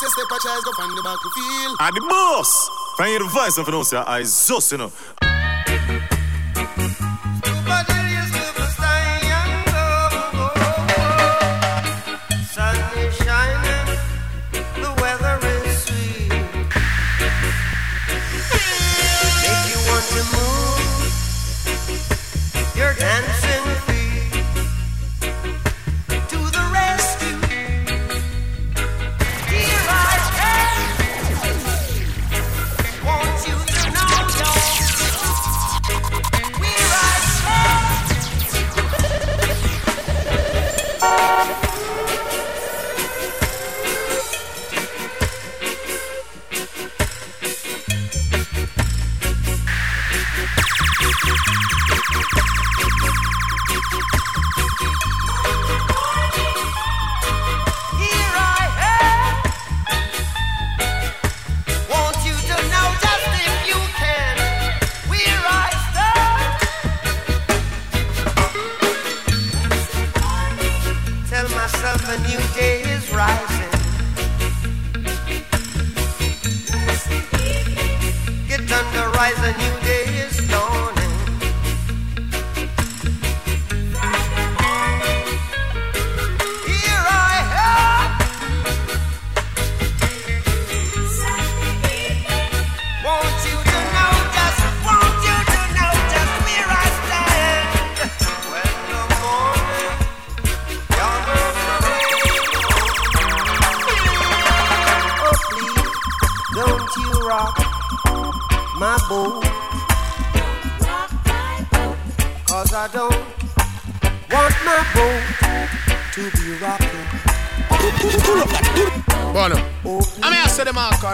Put your step a child go from the battlefield. I'm the boss. Find your voice and pronounce your eyes just enough.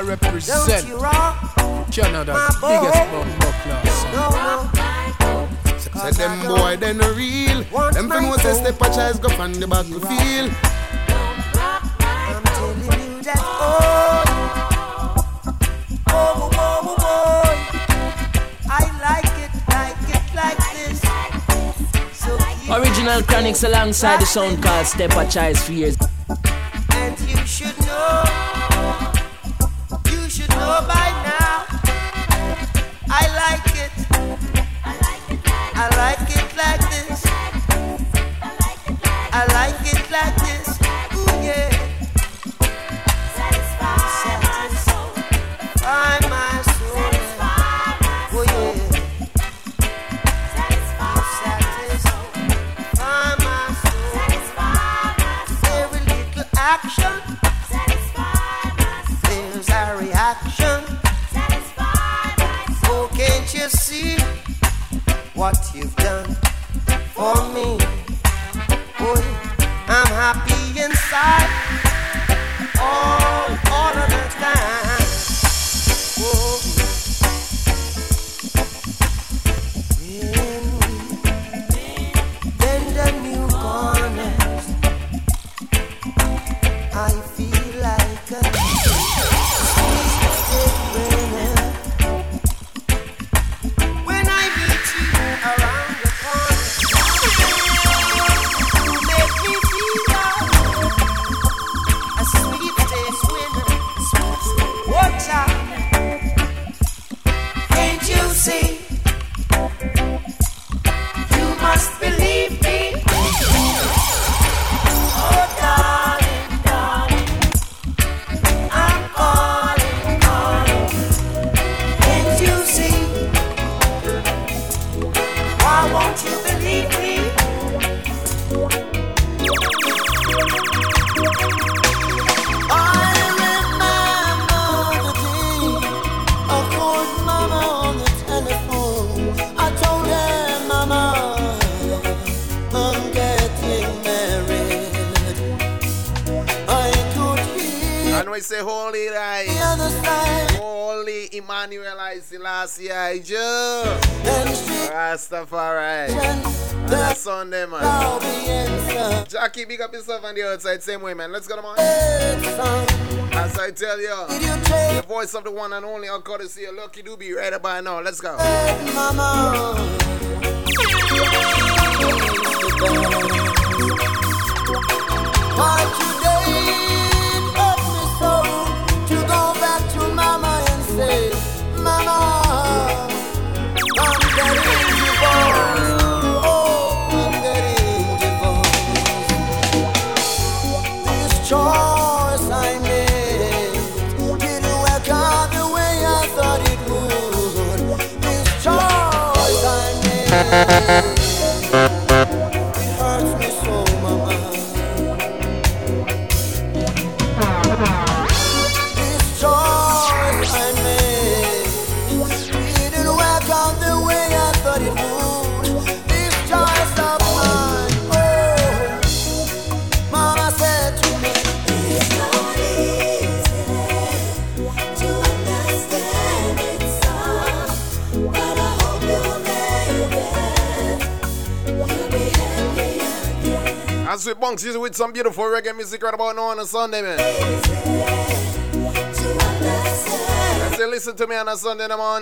Represent Canada, biggest bumbo class. Said them boy, they no real. Them thing was a step a child go from the battlefield. I'm telling you that oh, I like it like this. So Original Chronics alongside the sound called Step a Child's Fears. Keep big up yourself on the outside, same way, man. Let's go, man. As I tell you, the voice of the one and only, I'll call to see you. Lucky Doobie, right about now. Let's go. Mama. choice I made didn't work out the way I thought it would. This choice I made, it hurts me so, mama. This choice I made didn't work out the way I thought it would. As we bounce with some beautiful reggae music right about now on a Sunday, man. I say, listen to me on a Sunday, man. I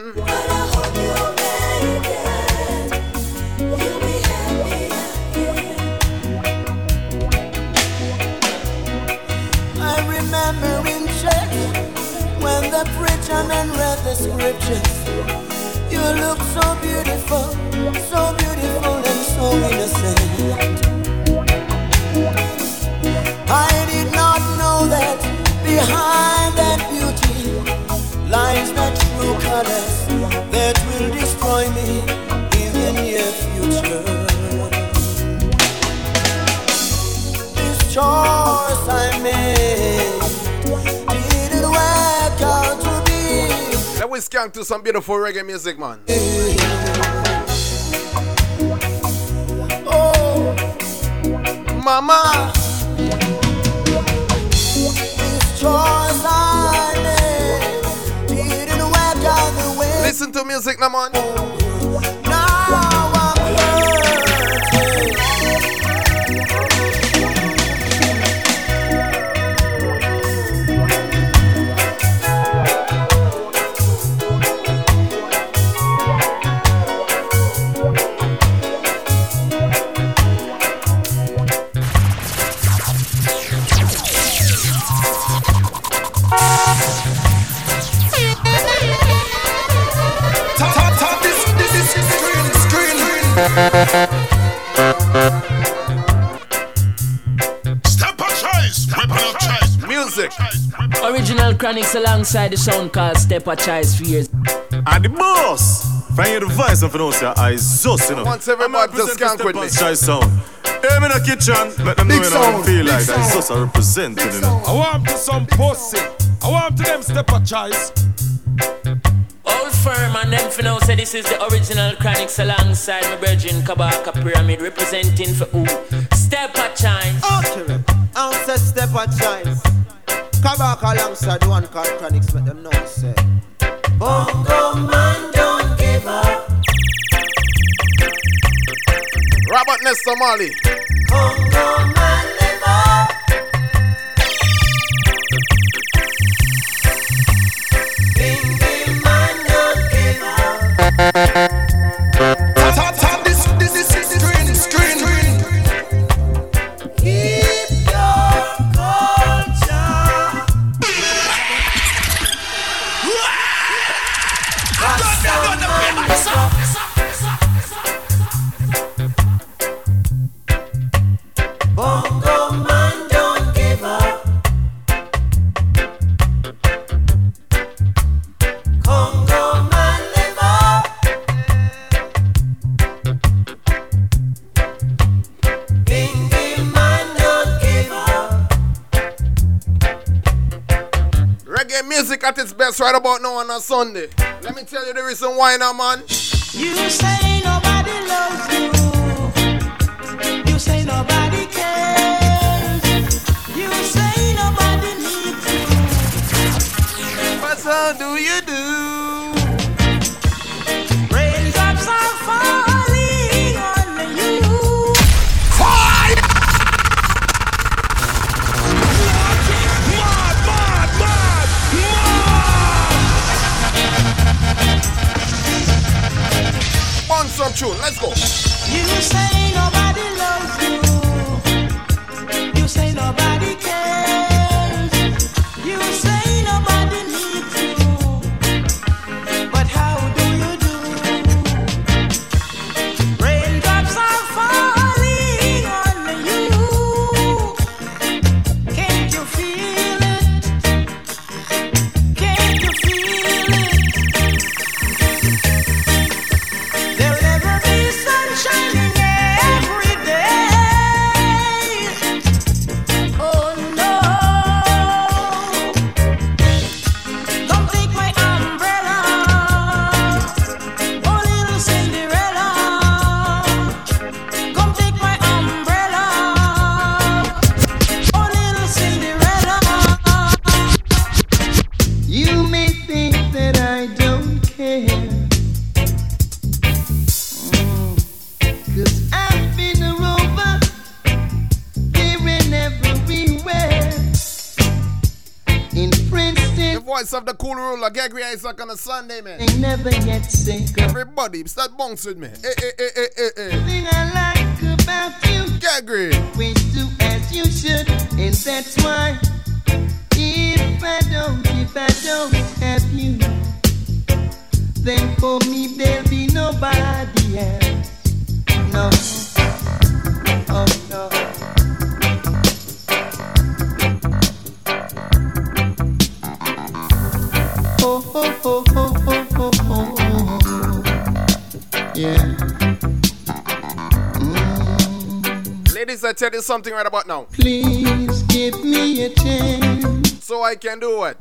remember in church when the preacher man read the scriptures. You look so beautiful and so innocent. I did not know that behind that beauty lies the true colors that will destroy me in the near future. This choice I made didn't work out to be. Let me skank to some beautiful reggae music, man. Oh, mama. Listen to music, no man. Now I'm Chronics alongside the sound called Step A Choice for years. And the boss! Find your device and pronounce your eyes sus, you know. Once everybody just skank with me. Choice sound. Hear me in the kitchen, let them know you don't feel like that. Sus I represent, you know. I want to some pussy. I want to them Step A Choice. Old firm and them for now say this is the original Chronics alongside my brethren Kabaka Pyramid representing for who? Step A Choice. Okay, I'll say Step A Choice. Come back alongside one called Chronics, let them know say Bongo man don't give up. Robert Nesta Marley. Bongo man live up. Bingy man don't give up. Tap, tap, this is screen. Keep your Bongo man don't give up. Congo man live up. Bingy man don't give up. Reggae music at its best right about now on a Sunday. Let me tell you the reason why now, man. You say nobody loves you. You say nobody cares. You say nobody needs you. What song do you do? Raindrops are falling on you. Fire! Mad, mad, mad, mad! One song tune, let's go. You say nobody loves you. You say nobody cares. You say nobody needs you. But how do you do? Raindrops are falling on you. Can't you voice of the cool ruler, Gregory Isaac on a Sunday, man. They never get sick. Everybody, start bouncing, man. Hey, hey, hey, hey, hey, hey. Everything I like about you, Gregory. We do as you should, and that's why. If I don't have you, then for me there'll be nobody else. No, oh no. Oh, oh, oh, oh, oh, oh, oh, oh. Yeah. Mm. Ladies, I tell you something right about now. Please give me a chance. So I can do what?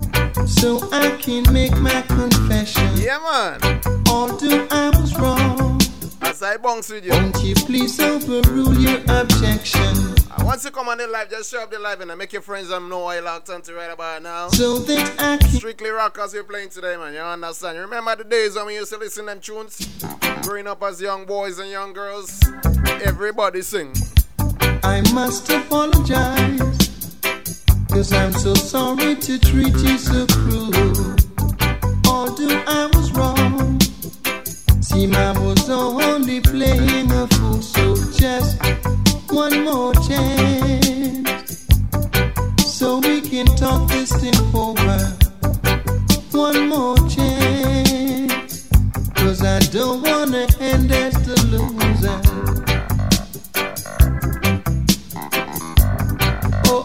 So I can make my confession. Yeah, man. Although I was wrong, as I bounce with you, won't you please overrule your objection? I want to come on the live, just show up the live and I make your friends know I locked onto right about now. So that I can Strictly Rock as we're playing today, man. You understand? You remember the days when we used to listen to them tunes? Growing up as young boys and young girls, everybody sing. I must apologize, 'cause I'm so sorry to treat you so cruel. Although I was wrong, seem I was only playing a fool. So just one more chance, so we can talk this thing over. One more chance, 'cause I don't wanna end as the loser.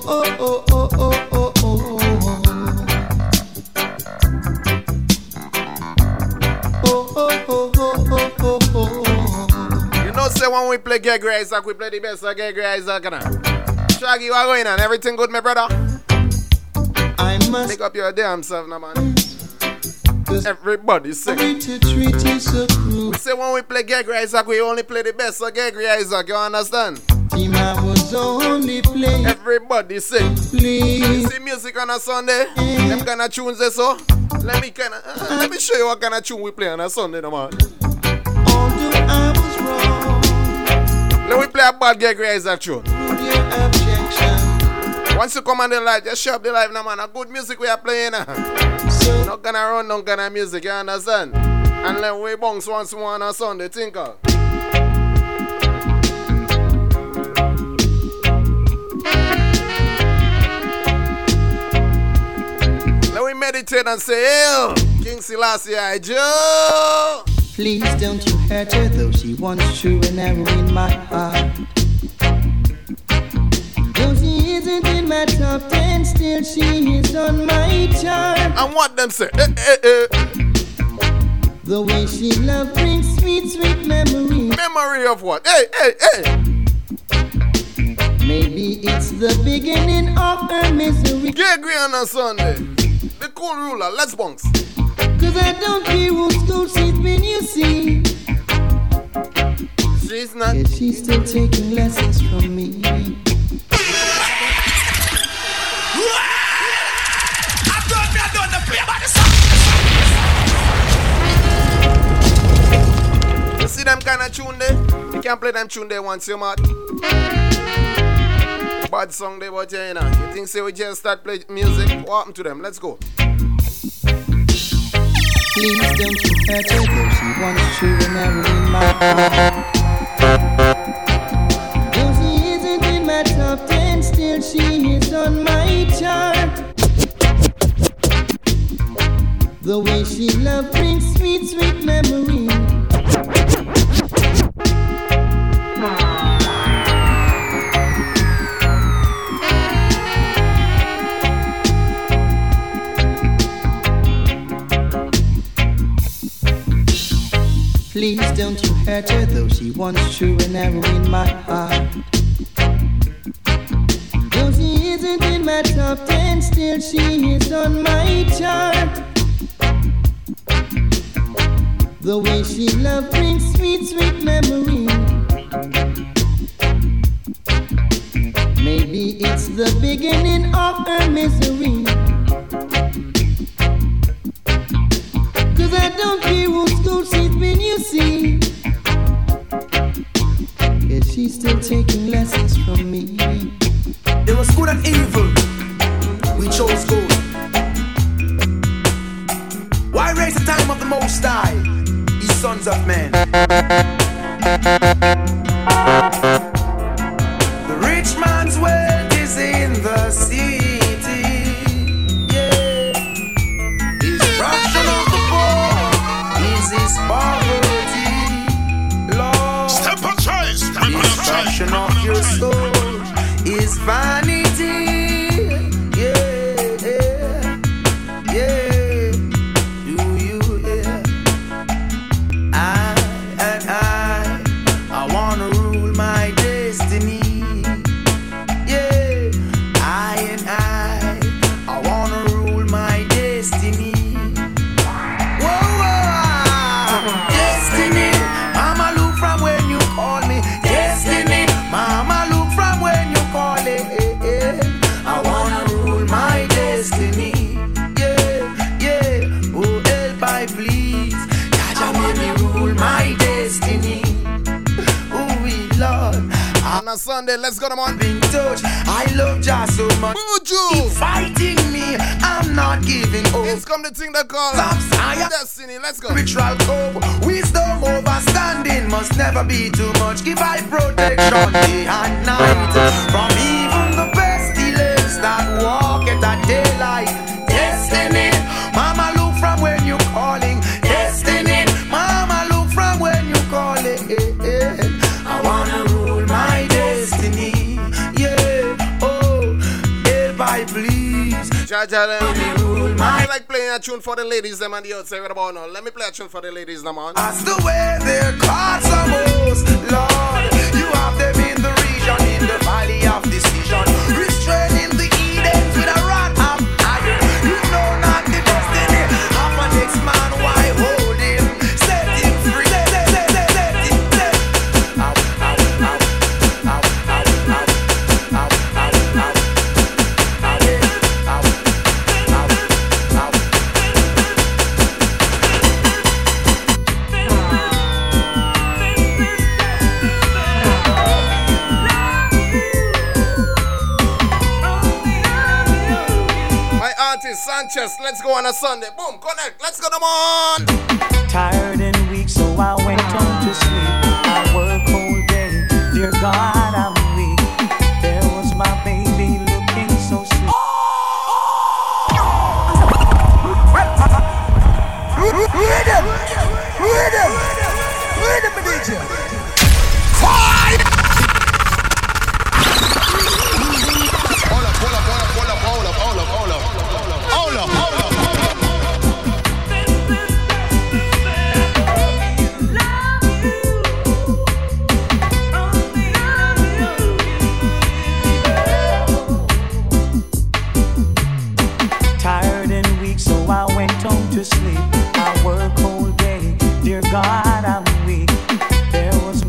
Oh, oh, oh, oh, oh, oh, oh. You know, say when we play Gregory Isaac, we play the best of Gregory Isaac. Shaggy, what going on? Everything good, my brother? I must pick up your damn self, no man. Everybody sing. We say when we play Gregory Isaac, we only play the best of Gregory Isaac. You understand? I was only playing. Everybody sing. Please. See music on a Sunday. Them kind of tunes they so. Let me show you what kind of tune we play on a Sunday, no man. I was wrong. Let me play a bad Gregory Isaac tune. Once you come on the live, just show up the live, no man. A good music we are playing. So not gonna run, not gonna music, you understand? And let we bounce once more on a Sunday, tinker. We meditate and say, "Hey, King Selassie, I Joe. Please don't you hurt her, though she wants to and arrow in my heart. Though she isn't in my top 10, still she is on my chart. And what them say? The way she love brings sweet, sweet memory. Memory of what? Hey, hey, hey. Maybe it's the beginning of her misery. Gregory on a Sunday. The cool ruler, let's bounce. 'Cause I don't care what school she's been, you see. She's not. Yeah, she's still taking lessons from me. You see them kind of tune there? You can't play them tune there once you're mad. Bad song they were China. You think say we just start playing music? What happened to them? Let's go. Please don't you hurt her, though she wants to and arrow in my heart. Though she isn't in my top 10, still she is on my chart. The way she loves brings sweet, sweet memories. Please don't you hurt her, though she wants to and arrow in my heart. Though she isn't in my top 10, still she is on my chart. The way she loves brings sweet, sweet memory. Maybe it's the beginning of her misery. 'Cause I don't care what school she's been, you see. Yeah, she's still taking lessons from me. There was good and evil. We chose good. hands up, man. The rich man's wealth is in the city. Yeah. Destruction of the poor is his poverty. Lord, step on choice. Destruction of your soul is vanity. Sunday, let's go to my being touched. I love Jah so much. Keep fighting me, I'm not giving up. It's come the thing that calls destiny. Let's go. Ritual hope, wisdom overstanding must never be too much. Give I protection day and night from even the pestilence that walk at that daylight. Destiny, mama, look from when you calling. Destiny, mama, look from when you calling. I wanna rule my day. Yeah, oh, help I please. I like playing a tune for the ladies, them on the outside. Let me play a tune for the ladies, them on. That's the way their cards are most, Lord. You have them in the region, in the valley of decision. Restraining the Edens with a rod of iron. You know not the destiny of an ex-man, why hold him? Set him free, Sanchez, let's go on a Sunday. Boom, connect. Let's go, come on. Tired and weak, so I went home to sleep. I work all day. Dear God, I'm weak. There was my baby looking so sweet. Sleep. I work all day. Dear God, I'm weak. There was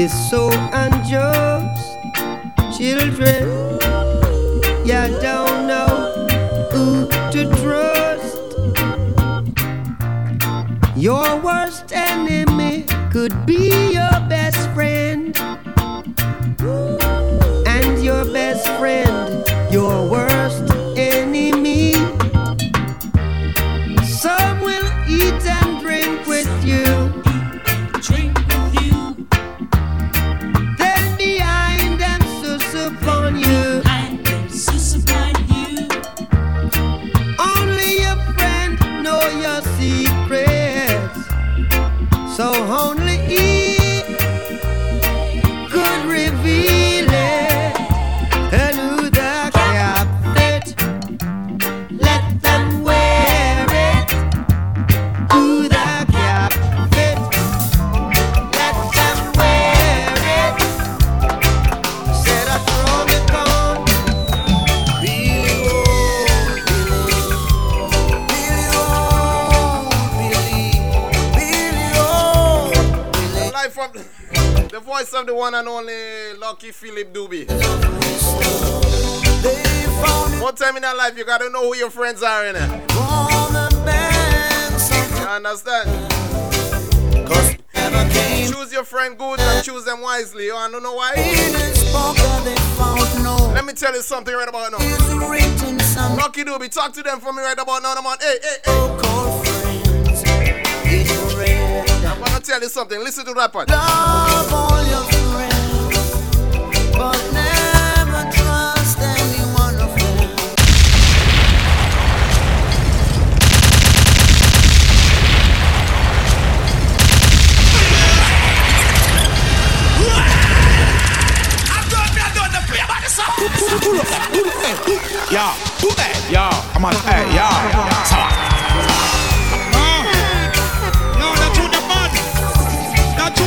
is so unjust. Children, you don't know who to trust. Your worst enemy could be your best friend, and your best friend, your worst enemy. Some will eat and drink with you, then behind and sus upon you. Only your friend know your secrets, so only he could reveal it. And who the cap fit, let them wear it. Who the cap fit, let them wear it. Said I throw me down, Billy, live from the voice of the one and only Lucky Philip Doobie. One time in our life, you gotta know who your friends are, innit? You understand? Cause choose your friend good and choose them wisely. You wanna know why? Let me tell you something right about now. Lucky Doobie, talk to them for me right about now. I'm on. Hey. I'm gonna tell you something. Listen to that part. Love all your friends, but never trust any one of them. No, not to the mud. Not to the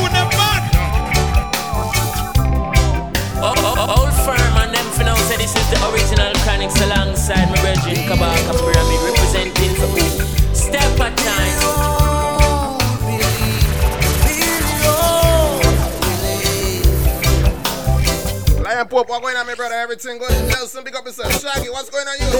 mud. Old firm and them for now say this is the original Chronics alongside my brethren Kabaka Pyramid representing for me. Step at time. Lion Pope, what's going on, my brother? Everything good? Nelson, pick up yourself. Shaggy, what's going on, you?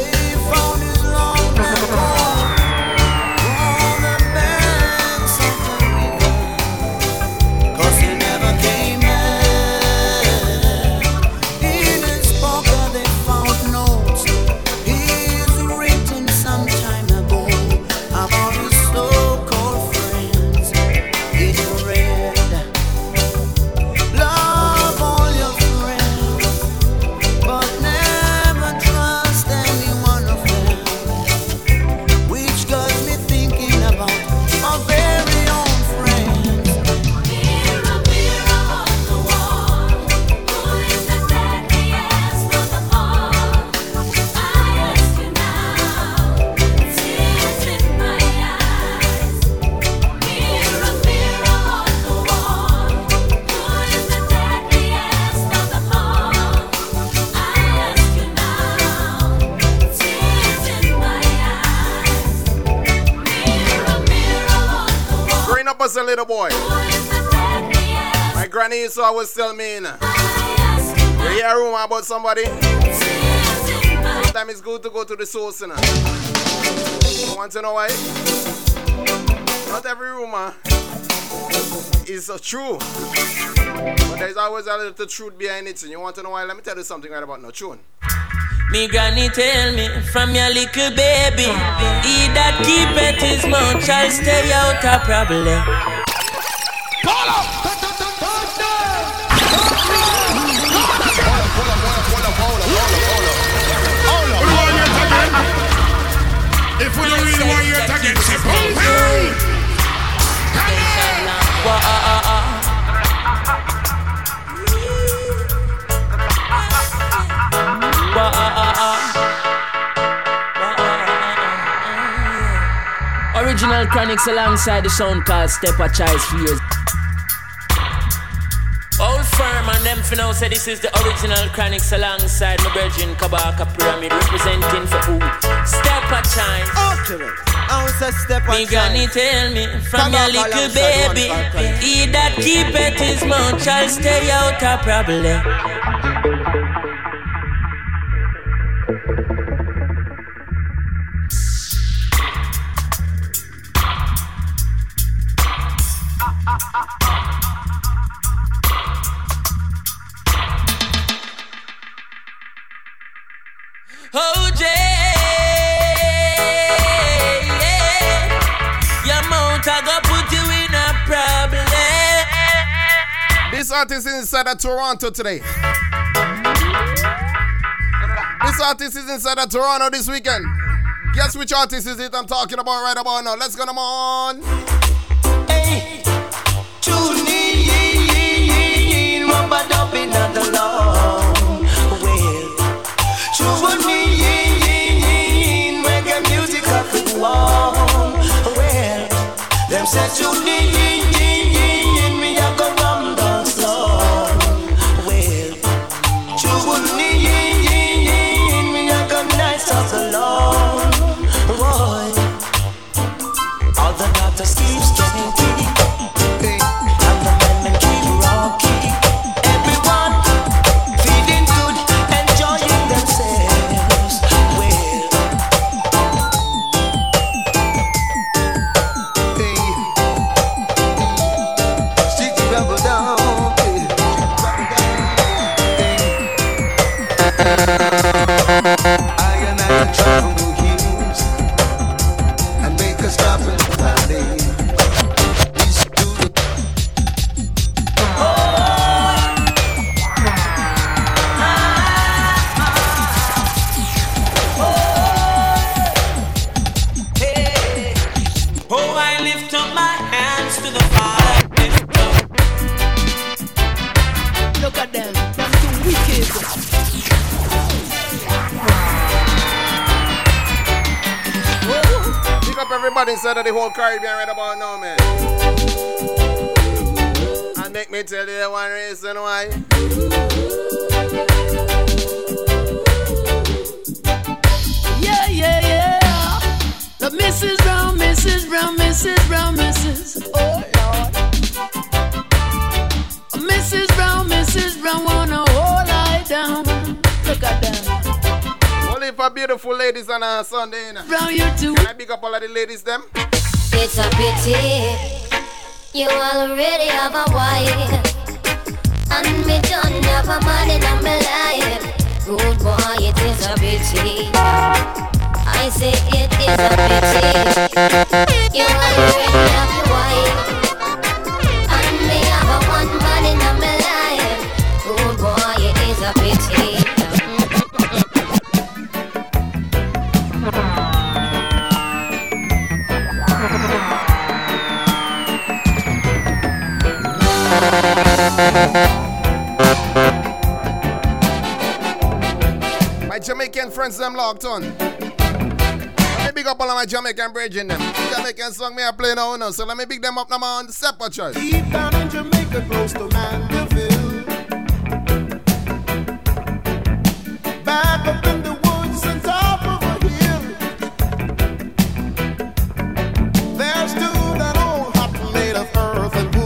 Bring up as a little boy. My granny used to always tell me, you hear a rumor about somebody? Sometimes it's good to go to the source, you know. You want to know why? Not every rumor is true, but there's always a little truth behind it. And you want to know why? Let me tell you something right about no tune. Me granny tell me, from your little baby, he that keep it his mouth shall stay out of problem. If we don't really want you to get shit, come on! Original Chronics alongside the sound called Step A Child's Fears. Old firm and them for now say this is the original Chronics alongside my brethren Kabaka Pyramid representing for who? Step A Child. Me granny tell me from your little baby, he that keep it his mouth shall stay out of problem. This artist is inside of Toronto today. This artist is inside of Toronto this weekend. Guess which artist is it I'm talking about right about now. Let's go, come on. Hey, tune in, rubber dub in the long way. Tune in, reggae music up the wall. Well, them said tune in, me I go rum down. Inside of the whole Caribbean right about now, man. And make me tell you one reason why. Yeah, yeah, yeah. The Mrs. Brown, Mrs. Brown, Mrs. Brown, Mrs. Oh, Lord. Mrs. Brown, Mrs. Brown, wanna hold I down. Look at them. Only for beautiful ladies on a Sunday, you know. Brown, you too. Can I pick up all of the ladies, them? It's a pity you already have a wife, and me don't have a man in my life. Rude boy, it is a pity. I say it is a pity you already have a wife, and me have a one man in my life. Rude boy, it is a pity. My Jamaican friends them locked on. Let me big up all of my Jamaican bridging them. Jamaican song me I play now, no. So let me big them up now on the separate church. Deep down in Jamaica, close to Mandeville, back up in the woods and top of a hill, there's still that old hot plate of earth and wood.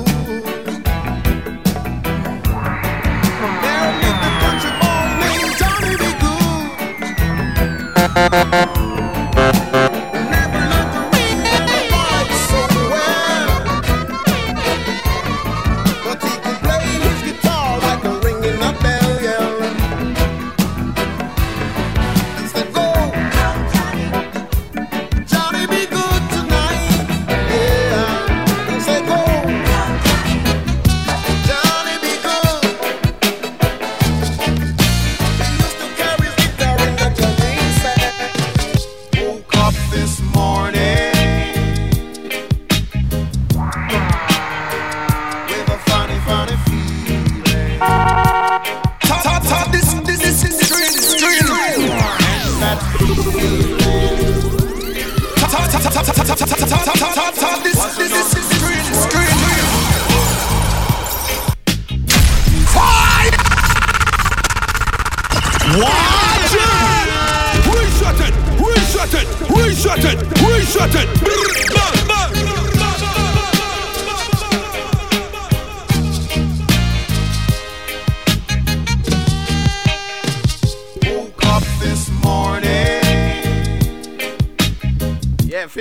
Shut it!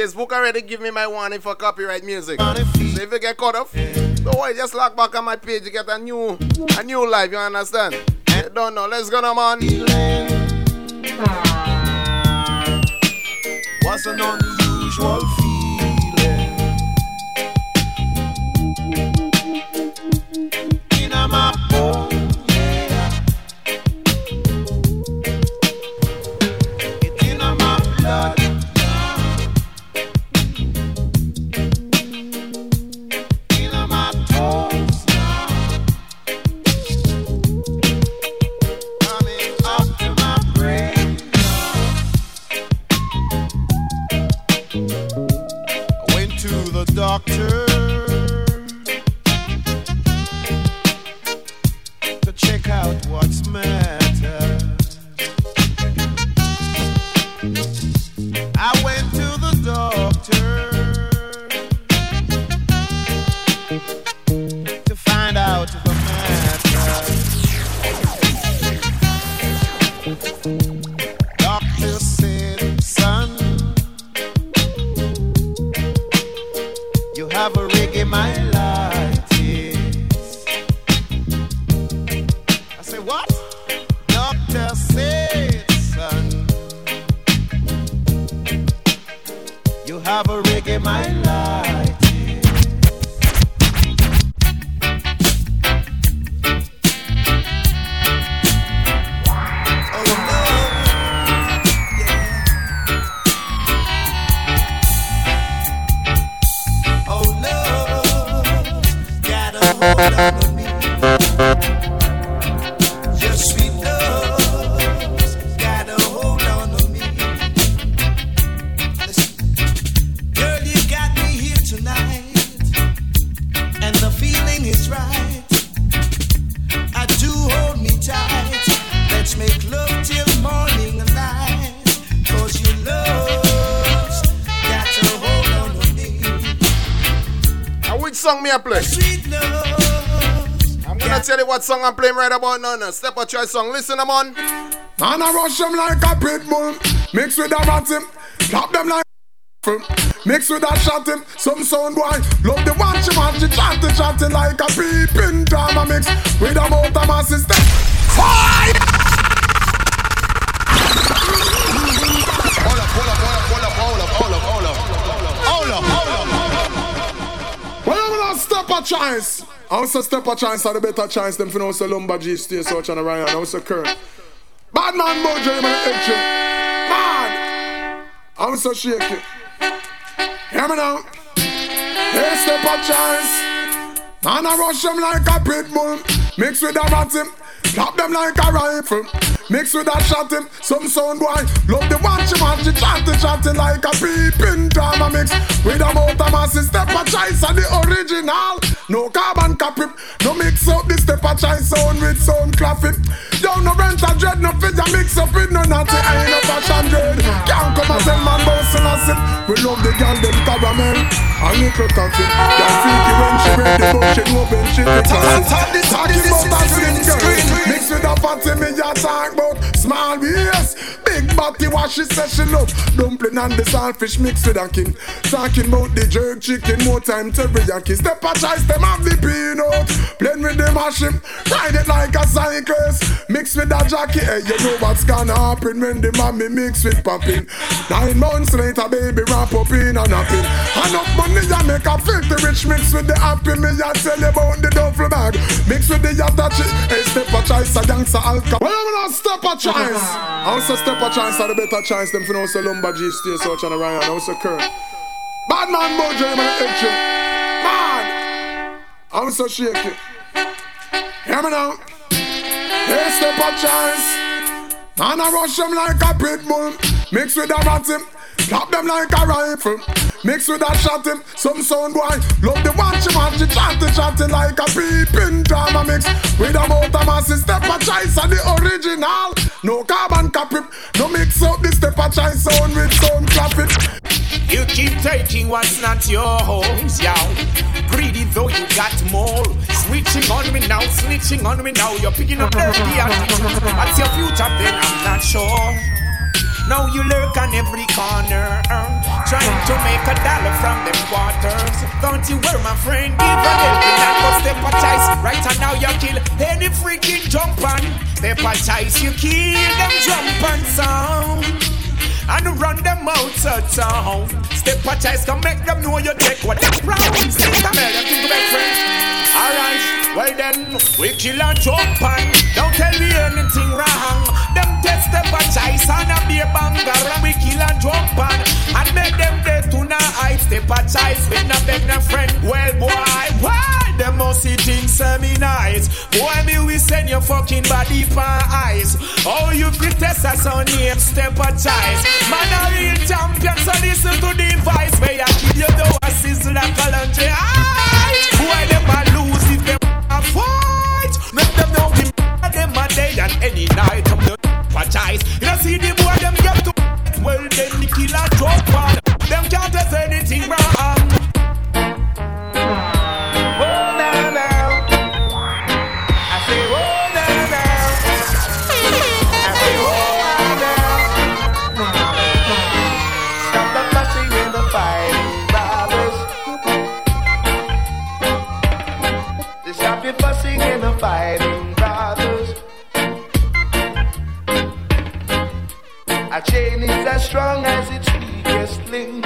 Facebook already give me my warning for copyright music. So if you get cut off, don't worry, just log back on my page. You get a new life, you understand? You don't know. Let's go now, man. What's an unusual feeling? In a map, doctor, to check out what's matter. I went to the doctor to find out the matter. Doctor said, son, have a rig in my lighties. I say, what? Doctor said, son, you have a rig in my lighties. Oh no, your sweet love's got a hold on me. Listen. Girl, you got me here tonight, and the feeling is right. I do hold me tight. Let's make love till morning and night, 'cause your love's got a hold on me. Now which song me I play? Sweet love. I'm gonna tell you what song I'm playing right about now. No. Step or choice song, listen, I'm on. And I rush them like a pit bull, mix with a rattim, clap them like mix with a shotting, some sound boy. Love the watch it, chanting like a peeping drama mix with a motor masses. Fire! Hold up. Well, I'm gonna step or choice. I also step a chance at a better chance than for no so Lumba G stay search on a Ryan, I also current. Bad man Mojo in my action. Man! I'm so shaky. Hear me now. Hey, step a chance. Man, I rush them like a pit bull, mix with a rattim, clap them like a rifle, mix with a shotting, some sound boy. Love the watch him, chanting like a peeping drama mix with a motor masses. Step a chance at the original. No carbon copy, no mix up this step a chai sound with sound clapping. Down no rent a dread, no fit a mix up with no naughty, I ain't no fashion dread. Can't come and sell my boss and sip. We love the girl, them caramel, a little coffee. Y'all freaky when she read the book, she know when she pick us. Talking about a skin girl, mix with a fatty, me ya talk about small beers. Big body what she says she love, dumpling and the saltfish mix with a king. Talking about the jerk chicken, more time to teriyaki. Step a chai, step have the peanut, blend with the mashing, ride it like a cyclist, mix with a jockey. Hey, you know what's gonna happen when the mommy mix with popping. 9 months later, baby wrap up in and napping. Enough money I make a filthy rich mix with the happy. Me I tell you about the duffel bag, mix with the yattachi. Hey, step a chance, a gangster alcohol. Well, I'm gonna step a chance. I also step a chance at a better chance than for no so Lumba G stay search on a Ryan, I also current. Bad man Mojo in my action. Man! I'm so shaky. Hear me now. Hey, step a chance. Man, I rush them like a pit bull, mix with a rattim, clap them like a rifle, mix with a shotting, some sound boy. Love the watch him, chanting like a peeping drama mix with a motor masses. Step a chance and the original. No carbon copy, no mix up this step a chance sound with sound clapping. You keep taking what's not yours, y'all. Greedy though you got more, snitching on me now, you're picking up every attitude. What's your future then? I'm not sure. Now you lurk on every corner, trying to make a dollar from them waters. Don't you worry, my friend, give a helping hand, go step a choice. Right and now you kill any freaking jump on. Step a choice, you kill them jump on sound. And run them out of town. Step a choice, come make them know you take what they promise. Step a million to make friends. Alright, well then, we kill and jump on. Don't tell me anything wrong. Them test step a choice and a be a banger. And we kill and jump on. And make them they to not hype. Step a choice, we not beg no friend. Well boy, why? Them must see things semi-nice. Boy, me we send your fucking body for eyes. Oh, you pretest us on name, step a choice. Man a real champion, so listen to the voice. May I give you the a sizzle and calandre eyes. Why them a lose if them a fight? Make them know the them a day and any night. Them the a choice. You know see the boy, them get to well, then the killer drop one. Them can't do anything wrong. Fighting brothers, our chain is as strong as its weakest link.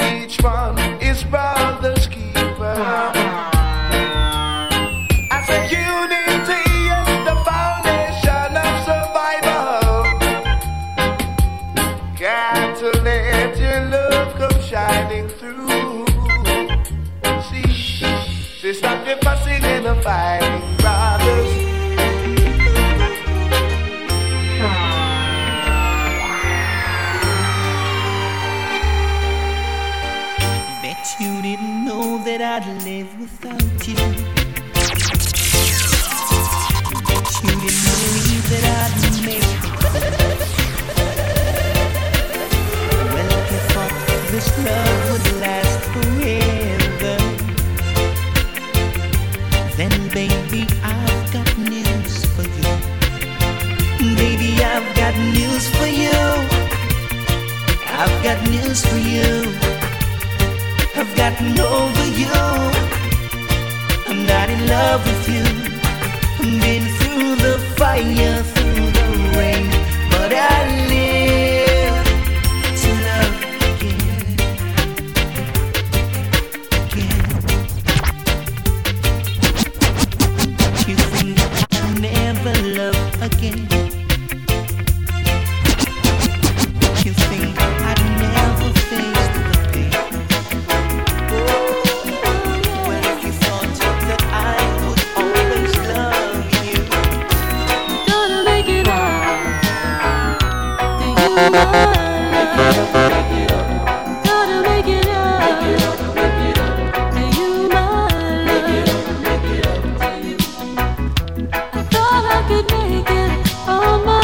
Each one is brother's keeper. I say unity is the foundation of survival. Got to let your love come shining through. Stop your fussing and the fighting, brothers. Bet you didn't know that I'd live without you. Bet you didn't believe that I'd make. Well, you thought this love would last forever. Then baby, I've got news for you. Baby, I've got news for you. I've got news for you. I've gotten over you. I'm not in love with you. I've been through the fire, through the rain, but I live to love again. Again. You think I'd never face the day? When you thought that I would always love you, don't make it up. Do you mind? Don't make it up. Do you mind? I thought I could make it. Oh my,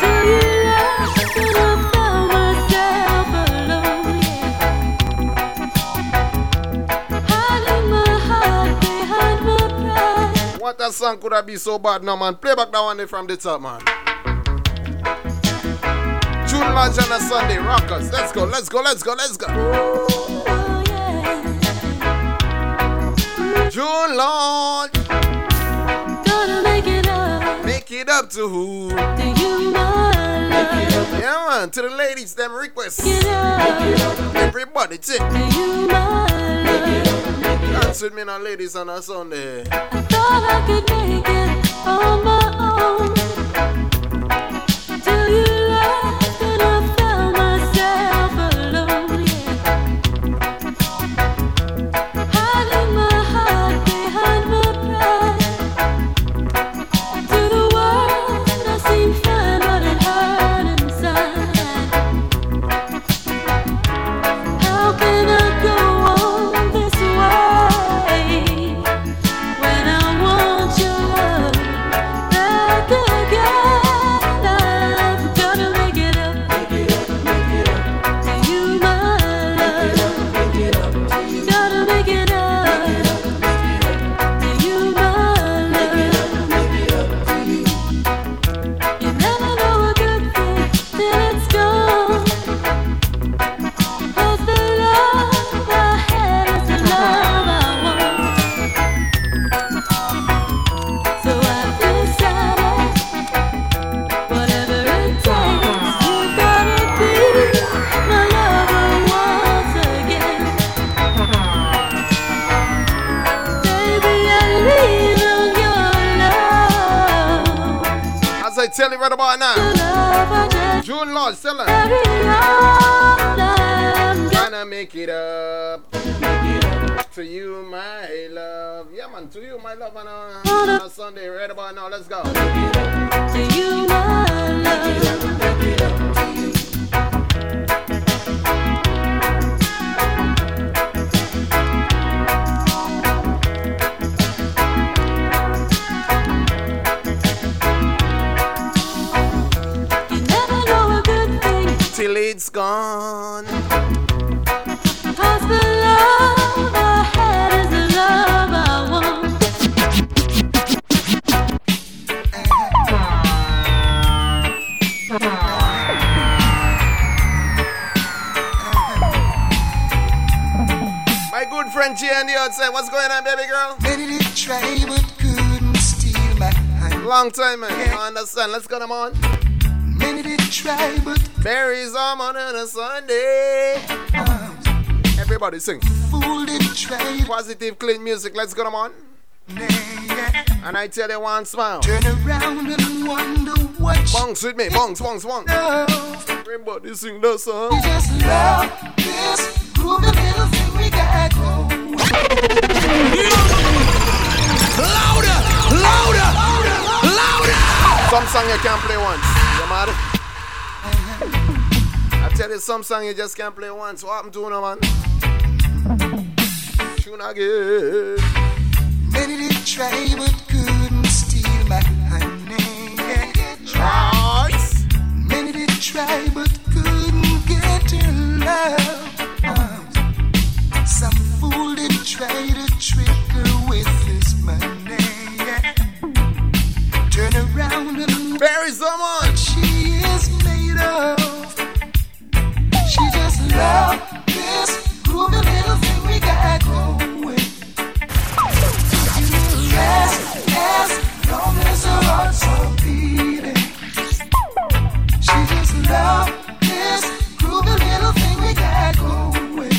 do you love that I found myself alone? Yeah. Hiding my heart behind my pride. What a song could have been so bad now, man? Play back that one from the top, man. June Lodge on a Sunday, rockers. Let's go, let's go, let's go, let's go. Oh, yeah. June Lodge. It up to who? Do you mind? Yeah, man, to the ladies, them requests. Everybody, check. Do you mind? Dance with me now, ladies, on a Sunday. I thought I could make it on my own. Till you left and I found myself alone. Yeah. Hiding my heart behind my pride. Gonna make tell it right about now. June Lord, tell her. Gonna make it up. To you, my love. Yeah, man, to you, my love. On a Sunday, right about now. Let's go. To you, my love. Till it's gone. Cause the love I had is the love I want. My good friend G on the outside, what's going on, baby girl? Ready to try but couldn't steal my hand. Long time, man. Yeah. I understand. Let's go, come on. Try, but Mary's arm on a Sunday. Everybody sing. Fool didn't try. Positive, clean music. Let's go, come on. And I tell you one smile. Turn around and wonder what. Bongs with me. Bongs, bongs, bongs. Everybody sing that song. We just love this groovy little thing we got going. Louder, louder, louder, louder. Some song you can't play once. You mad? Tell you some song you just can't play once. What I'm doing, man? Tune again. Many did try but couldn't steal my honey. Nice. Many did try but couldn't get in love. Some fool did try to trick her with his money. Turn around and bury someone. She is made of. She just love this groovy little thing we got going. Yes, long as her heart's so beating. She just love this groovy little thing we got going.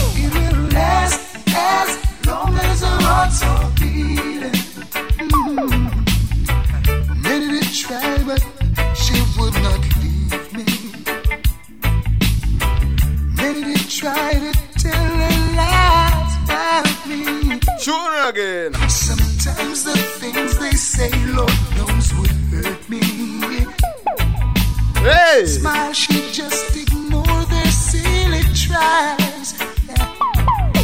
It will last as long as her heart's so beating. Many did try, but she would not leave me. Many did try to tell her lies about me. Sure again. Sometimes the things they say, Lord knows, would hurt me. Hey! Smile, she just ignore their silly tries.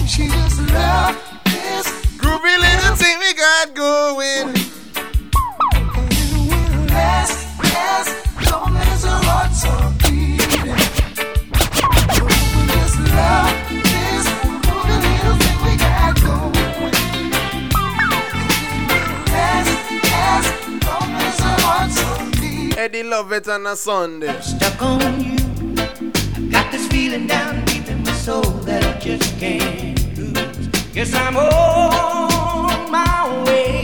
She just loved this groovy little thing we got going. And it will last, long as her heart's on beating. Love is the little thing we got going. Yes, love is a hard Sunday. Eddie love it on a Sunday. I'm stuck on you. I got this feeling down deep in my soul that I just can't lose. Guess I'm on my way.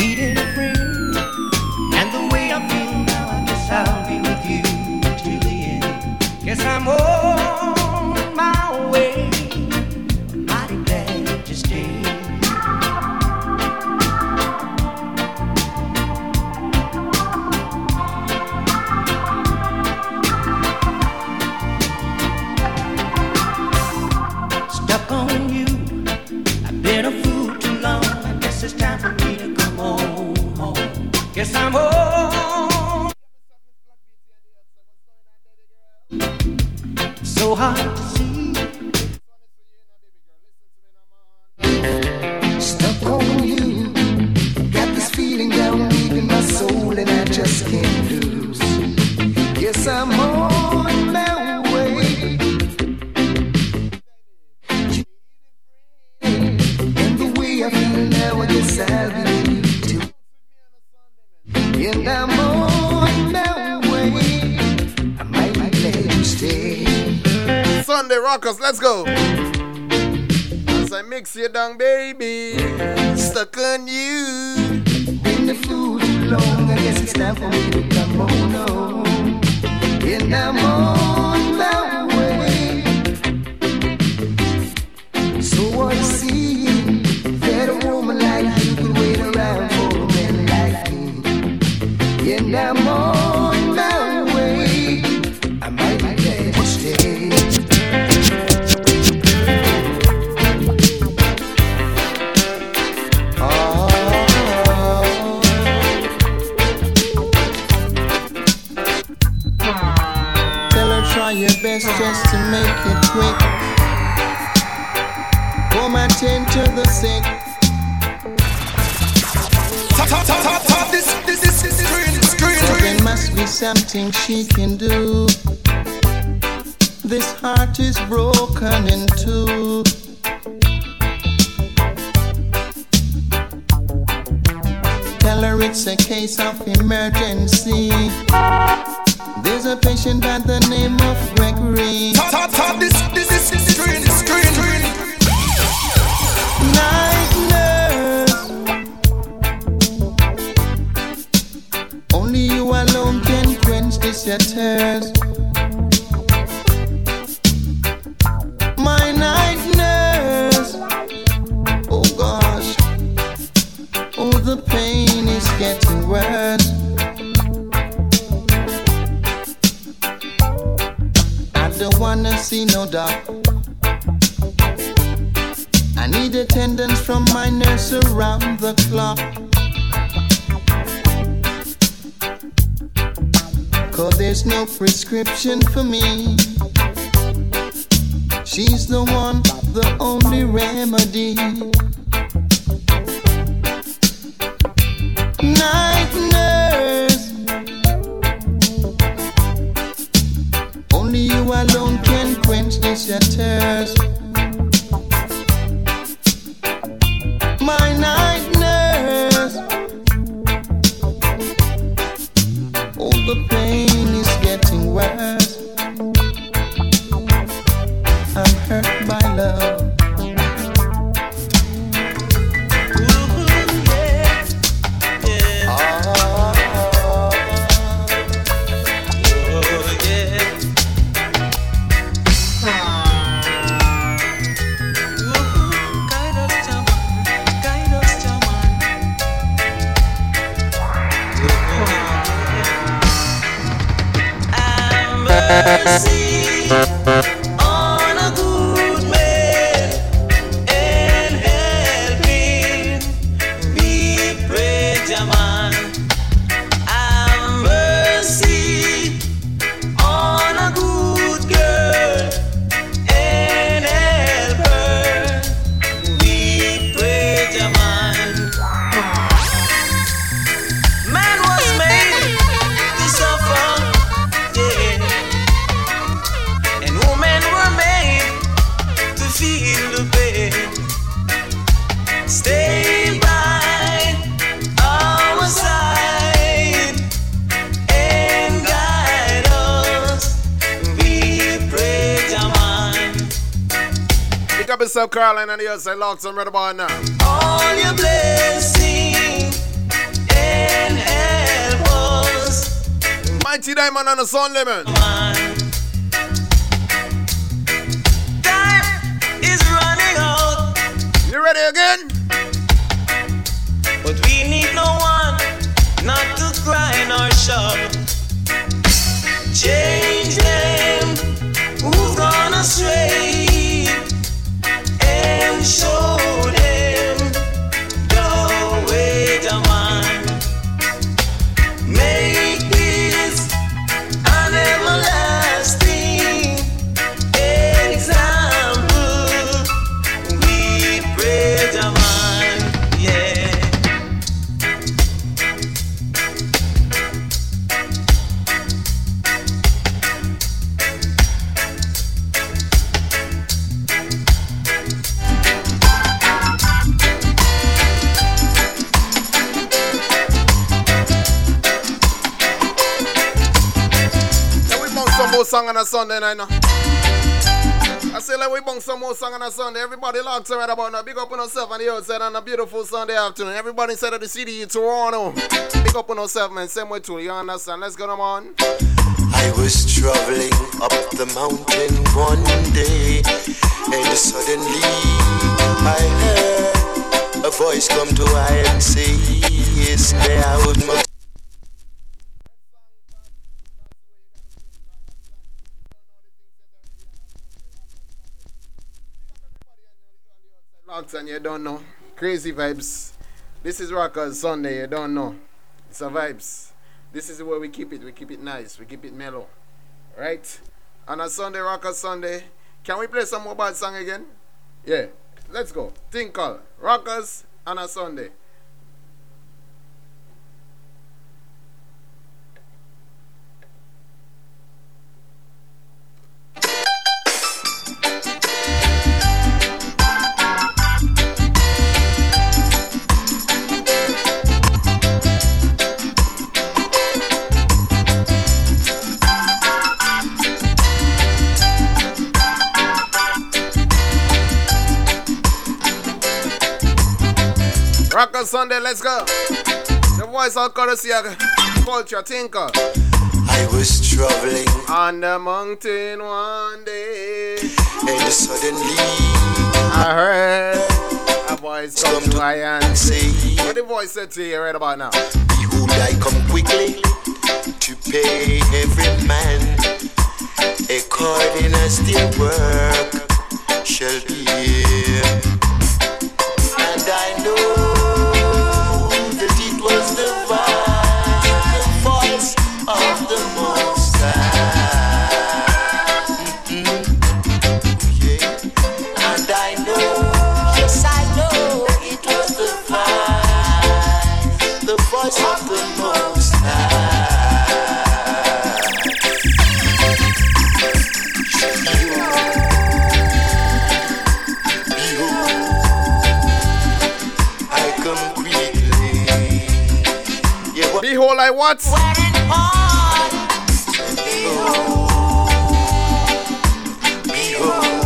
Needing a friend, and the way I feel now, I guess I'll be with you. Yes, I'm on my way. I'm mighty glad you stayed. Stuck on you. I've been a fool too long. I guess it's time for me to come home. Yes, I'm on. So hard to see. Stuck on you. Got this feeling down deep in my soul, and I just can't lose. Yes, I'm on my way. And the way I feel now, I guess I'll be with you too. And I'm on my way. I might let you stay. Sunday rockers, let's go. As I mix you down, baby, stuck on you. Been the fool too long, I guess it's time for me to come on home. And I'm on my way. So I see that a woman like you can wait around. your best just to make it quick. Come attend to the sick. So there must be something she can do. This heart is broken in two. Tell her it's a case of emergency. There's a patient by the name of Gregory. This is green. Night nurse, only you alone can quench this your thirst. My night nurse, oh gosh, oh the pain is getting worse. Don't wanna see no doc. I need attendance from my nurse around the clock. Cause there's no prescription for me. She's the one, the only remedy. Night nurse, only you alone can quench this thirst. My night nurse, all the pain is getting worse. I'm hurt by love. Up Carolina and the other side, lock some right about now. All your blessing and help us. Mighty Diamond on the Sun Lemon. Time is running out. You ready again? But we need no one, not to cry nor shout. Change them, who've gone astray. Show them the way to mine. Make this an everlasting example. We pray to mine, song on a Sunday night now. I say let we bong some more song on a Sunday. Everybody locked right about now. Big up on yourself on the outside on a beautiful Sunday afternoon. Everybody inside of the city in Toronto, big up on yourself, man. Same way too, you understand. Let's go on. I was traveling up the mountain one day, and suddenly I heard a voice come to I and say, yes, there I would much. And you don't know, crazy vibes. This is Rockers Sunday. You don't know, it's a vibes. This is where we keep it nice, we keep it mellow, right? and a Sunday Rocker Sunday. Can we play some mobile song again? Yeah, let's go. Tinkle, Rockers and a Sunday. Rocker Sunday, let's go. The voice of courtesy of culture thinker. I was traveling on the mountain one day, and suddenly I heard a voice come to my and say, what the voice said to you right about now? Behold, I come quickly to pay every man according as their work shall be here. And I know like what?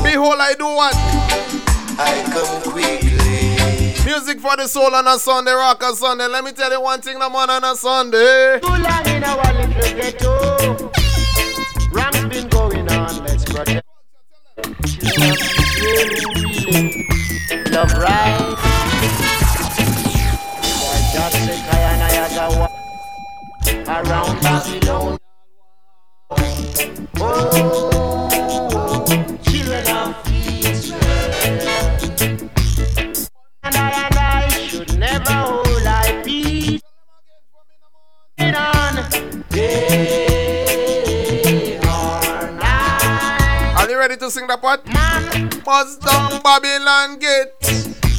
Behold, I do what? I come quickly. Music for the soul on a Sunday, rock on Sunday. Let me tell you one thing, the man on a Sunday. Too long in our little ghetto. Ram's been going on, let's protect. Love right. Around Babylon, oh, children of Israel, and I should never hold I be on day or night. Are you ready to sing the part? Man, bust down Babylon gate.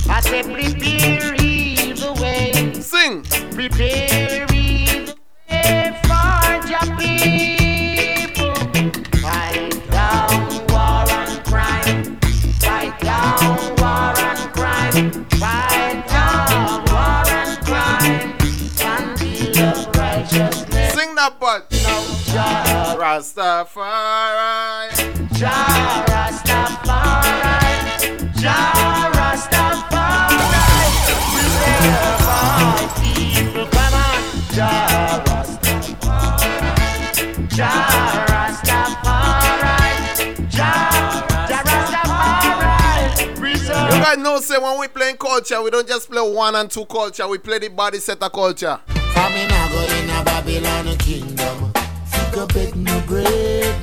I say prepare the way. Sing. Prepare. Rastafari, Jah Rastafari, Jah Rastafari. Prepare my people, come on, Jah Rastafari, Jah Rastafari, Jah Rastafari. You guys know, say when we playing culture, we don't just play one and two culture. We play the body set of culture. I'm in a go in a Babylon kingdom. Beg no bread.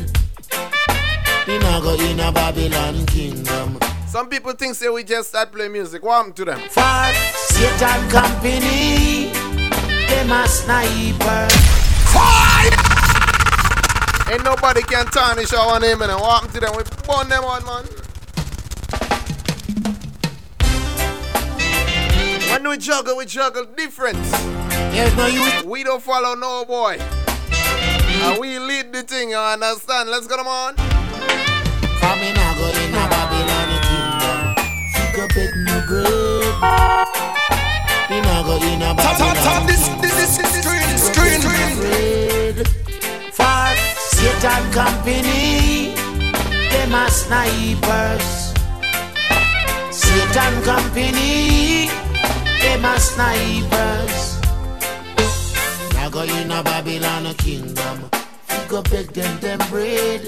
In a Babylon kingdom. Some people think say we just start playing music. What happened to them? For Satan company, they must sniper. Fire! Ain't nobody can tarnish our name and what happened to them? We burn them out, man. When we juggle different. There's no use. We don't follow no boy. And we lead the thing, you understand? Let's go, come on. Famine, I go in a Babylon kingdom. Think of it, no good. In a go in a Babylon. This screen. For Satan company, them are snipers. Satan company, them are snipers. Go in a Babylon kingdom, we go beg them bread.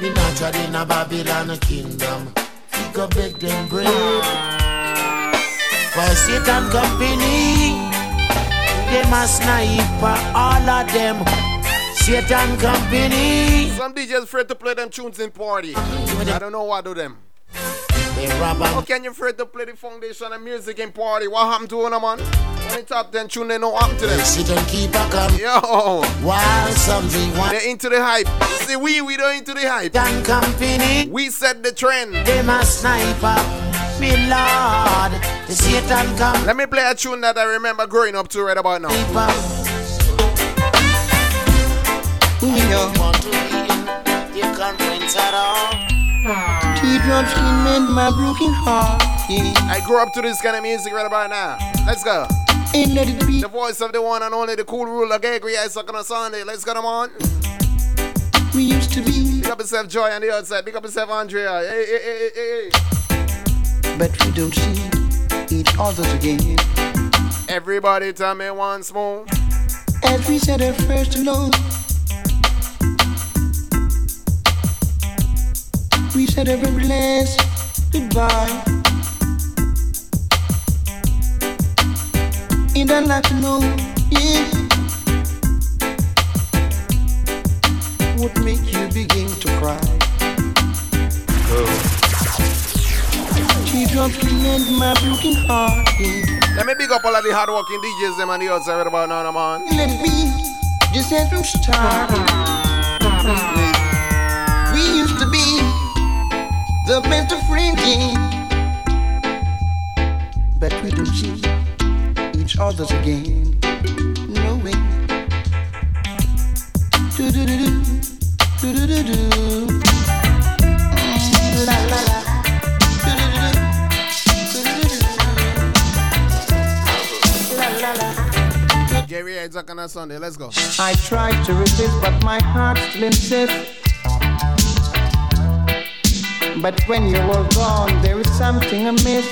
We not trade in a Babylon kingdom, we go beg them bread. For Satan company, them a sniper, all of them. Satan company. Some DJs afraid to play them tunes in party. I don't know what do them. How can you afraid to play the foundation and music in party? What happened to them, man? When the top 10 tune, they know what happened to them. She can keep a come. Yo. While something. They're into the hype. See, we don't into the hype. Damn company. We set the trend. They must snipe up. Me Lord, the Satan come. Let me play a tune that I remember growing up to right about now. Keep your treatment, my broken heart. I grew up to this kind of music right about now. Let's go. And let it be. The voice of the one and only, the cool ruler, Gregory Isaac on a Sunday. Let's get them on. We used to be. Pick up yourself, Joy, on the outside. Pick up yourself, Andrea. Hey. But we don't see each other again. Everybody tell me once more. As we said at first love. We said every last goodbye. And I'd like to know if would make you begin to cry. Oh. My broken heart. Let me pick up all of the hard working DJs them on the outside about now, man. Let it be, just as we started. We used to be the best of friends, but we don't see each other again. No way. Do do do do do do do. La la la. Jerry Isaac on a Sunday, let's go. I tried to resist, but my heart still insists. But when you were gone, there is something amiss.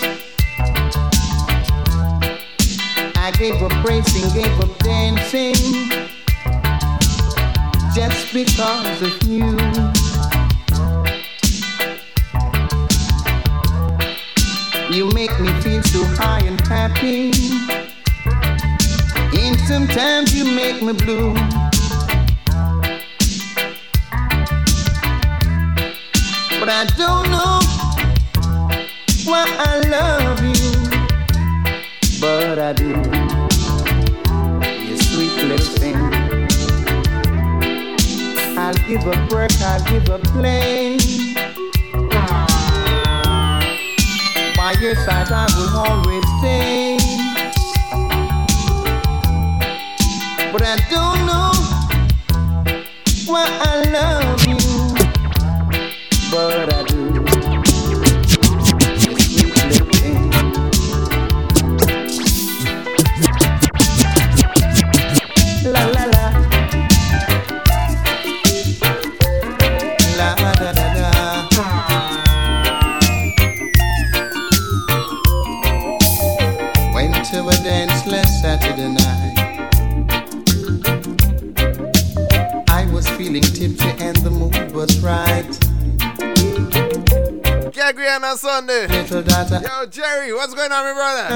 I gave up racing, gave up dancing, just because of you. You make me feel so high and happy. And sometimes you make me blue. But I don't know why I love you, but I do. You sweet little thing. I'll give up work, I'll give up play. By your side I will always stay. But I don't know why I love you, but I do. La la la, la da da da. Went to a dance last Saturday night. Feeling tipsy and the mood was right. Gregory on a Sunday. Little daughter. Yo, Jerry, what's going on, my brother?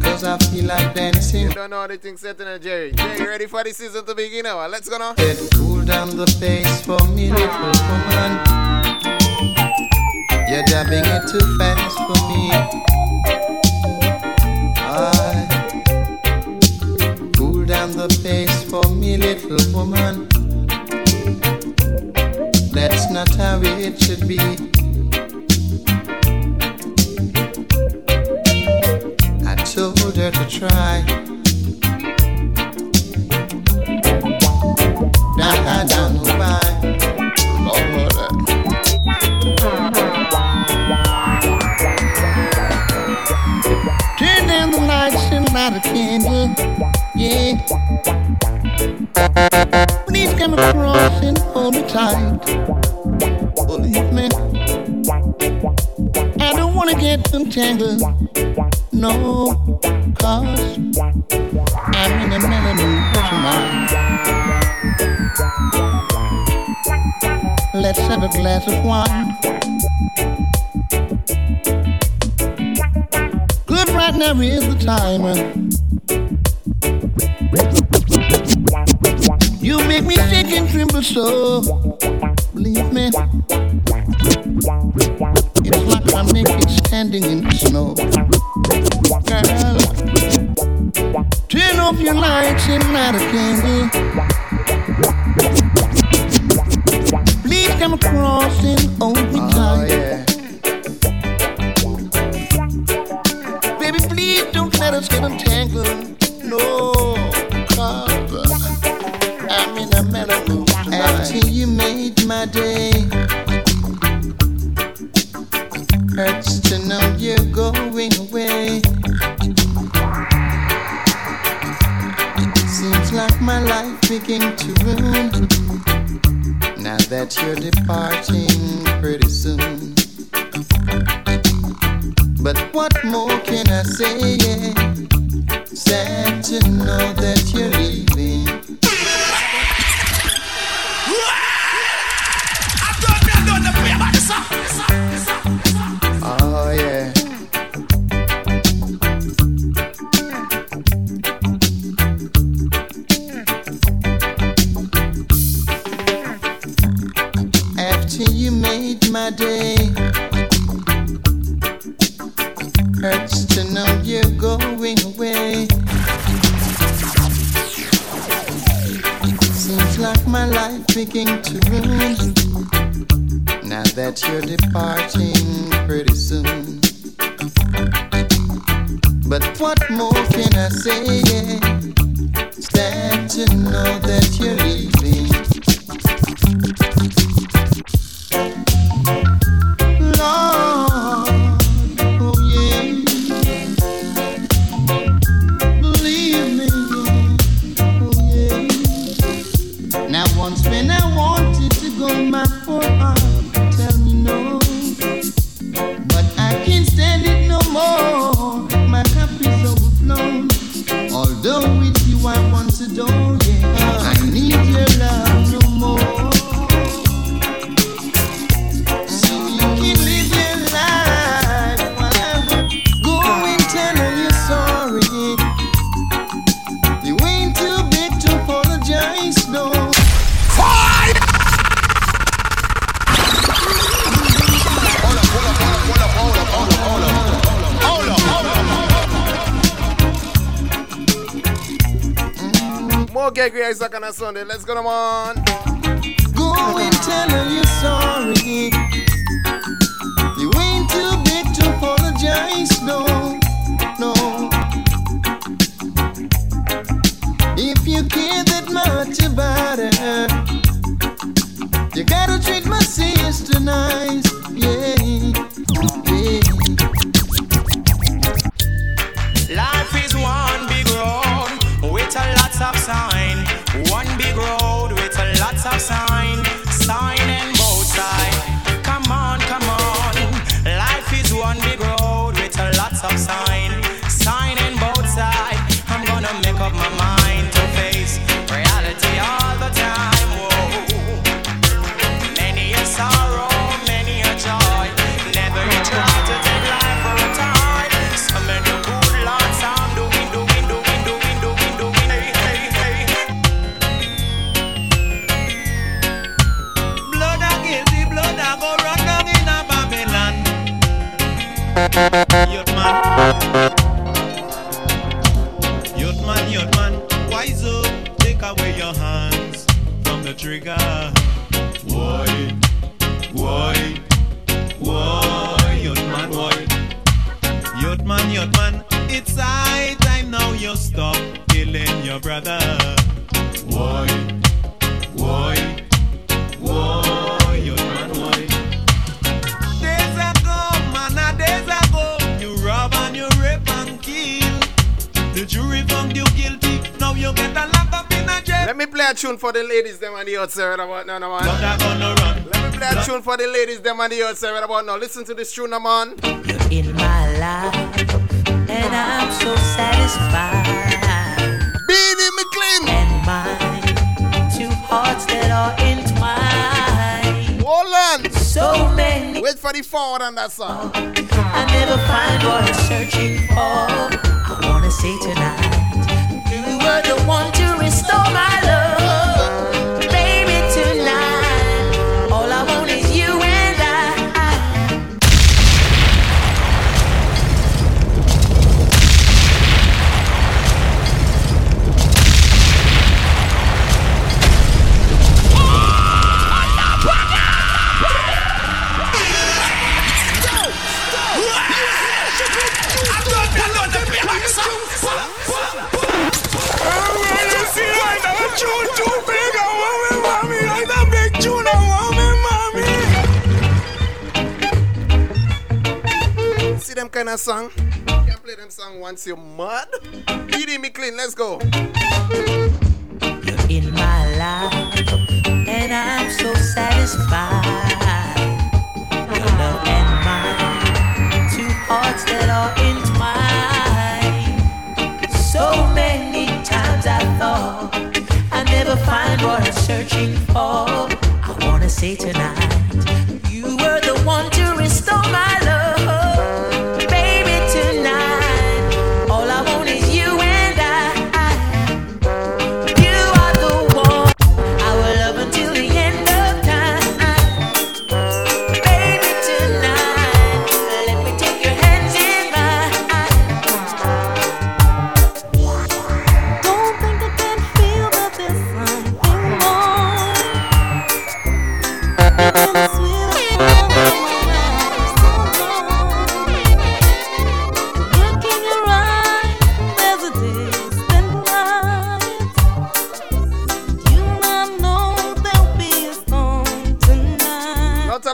Cause I feel like dancing. You don't know how the thing's setting up, Jerry. Jerry, ready for the season to begin now? Let's go now. Cool down the face for me, little woman. You're dabbing it too fast for me. Down the pace for me, little woman. That's not how it should be. I told her to try. Now I don't know why. Turn down the lights and light a candle. Yeah. Please come across and hold me tight. Believe me, I don't wanna get entangled. No, cause I'm in a melody tonight. Let's have a glass of wine. Good, right now is the time. You make me shake and tremble so, believe me. standing in the snow. Girl, turn off your lights and light a candle. Please come across and hold me tight. Yeah. Baby, please don't let us get entangled. No, cause I'm in a mellow mood. After you made my day, hurts to know you're going away. Seems like my life begin to ruin. Now that you're departing pretty soon. But what more can I say? Yeah. Sad to know that you're leaving. Day. Hurts to know you're going away. Seems like my life begin to ruin. Now that you're departing pretty soon. But what more can I say? Yeah. Sad to know that you're leaving. Sunday. Let's go, on. Go and tell her you're sorry. You ain't too big to apologize, no, no. If you care that much about her, you gotta treat my sister nice, yeah, yeah. Life is one big road with a lot of signs. One big road with a lot of sign and both sides. Come on, come on. Life is one big road with a lot of sign and both sides. I'm gonna make up my mind to face reality all the time. Whoa. Many a sorrow, many a joy. Never you try to take life for a time. Some men do good, Lord, some do. Youth man, wise up, take away your hands from the trigger. Why, youth man, it's high time now you stop killing your brother. Why, youth man, why? Days ago, you rob and you rape and kill. The jury found you guilty. Now you get a lock up in a jail. Let me play a tune for the ladies them and the outside right about now, man. Let me play a tune for the ladies them and the outside right about now. Listen to this tune, man. You're in my life, and I'm so satisfied. Baby McLean and mine, two hearts that are entwined. Hold on. So many. Wait for the forward on that song. I never find what I'm searching for. I wanna say tonight, you were the one to restore my love, baby, tonight. All I want is you and I. too big, I want me, mommy. Like that big tune, I want me, mommy. See them kind of song? Can't play them song once you're mad. Eating me clean, let's go. You're in my life, and I'm so satisfied. Your love and mine, two hearts that are entwined. So many times I thought I never find what I'm searching for. I wanna say tonight, you were the one to restore my love, baby. Tonight, all I want is you and I. You are the one I will love until the end of time, baby. Tonight, let me take your hands in mine. Don't think I can feel but this line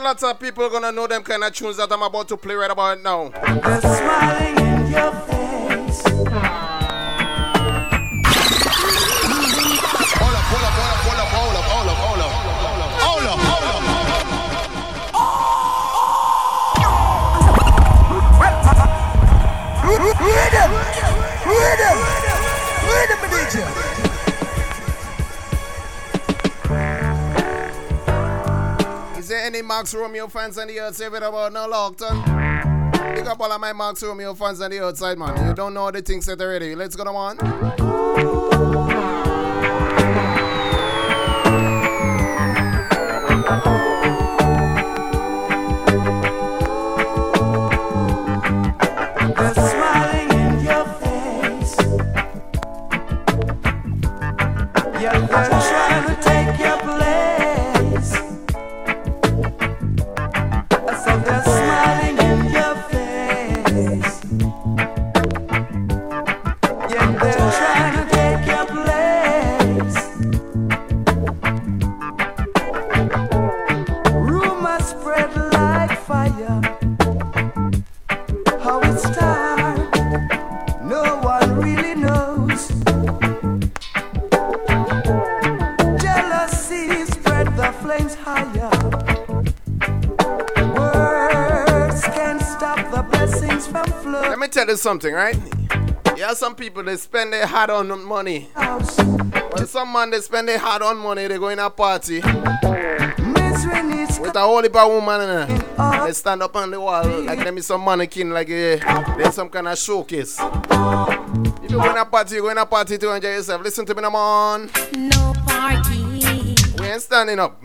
Lots of people gonna know them kind of tunes that I'm about to play right about now. The smiling in your face. Hold up, any Max Romeo fans on the outside with about now, Lockton? Pick up all of my Max Romeo fans on the outside, man. You don't know the things that are ready. Let's go on. The smiling in your face. You're trying to take your place. Something, right? Yeah, some people they spend their hard on money. Well, some man they spend their hard on money, they go in a party with a whole heap of woman in there. They stand up on the wall like them is some mannequin, like they're some kind of showcase. If you go in a party, you go in a party to enjoy yourself. Listen to me, come on. No party. We ain't standing up.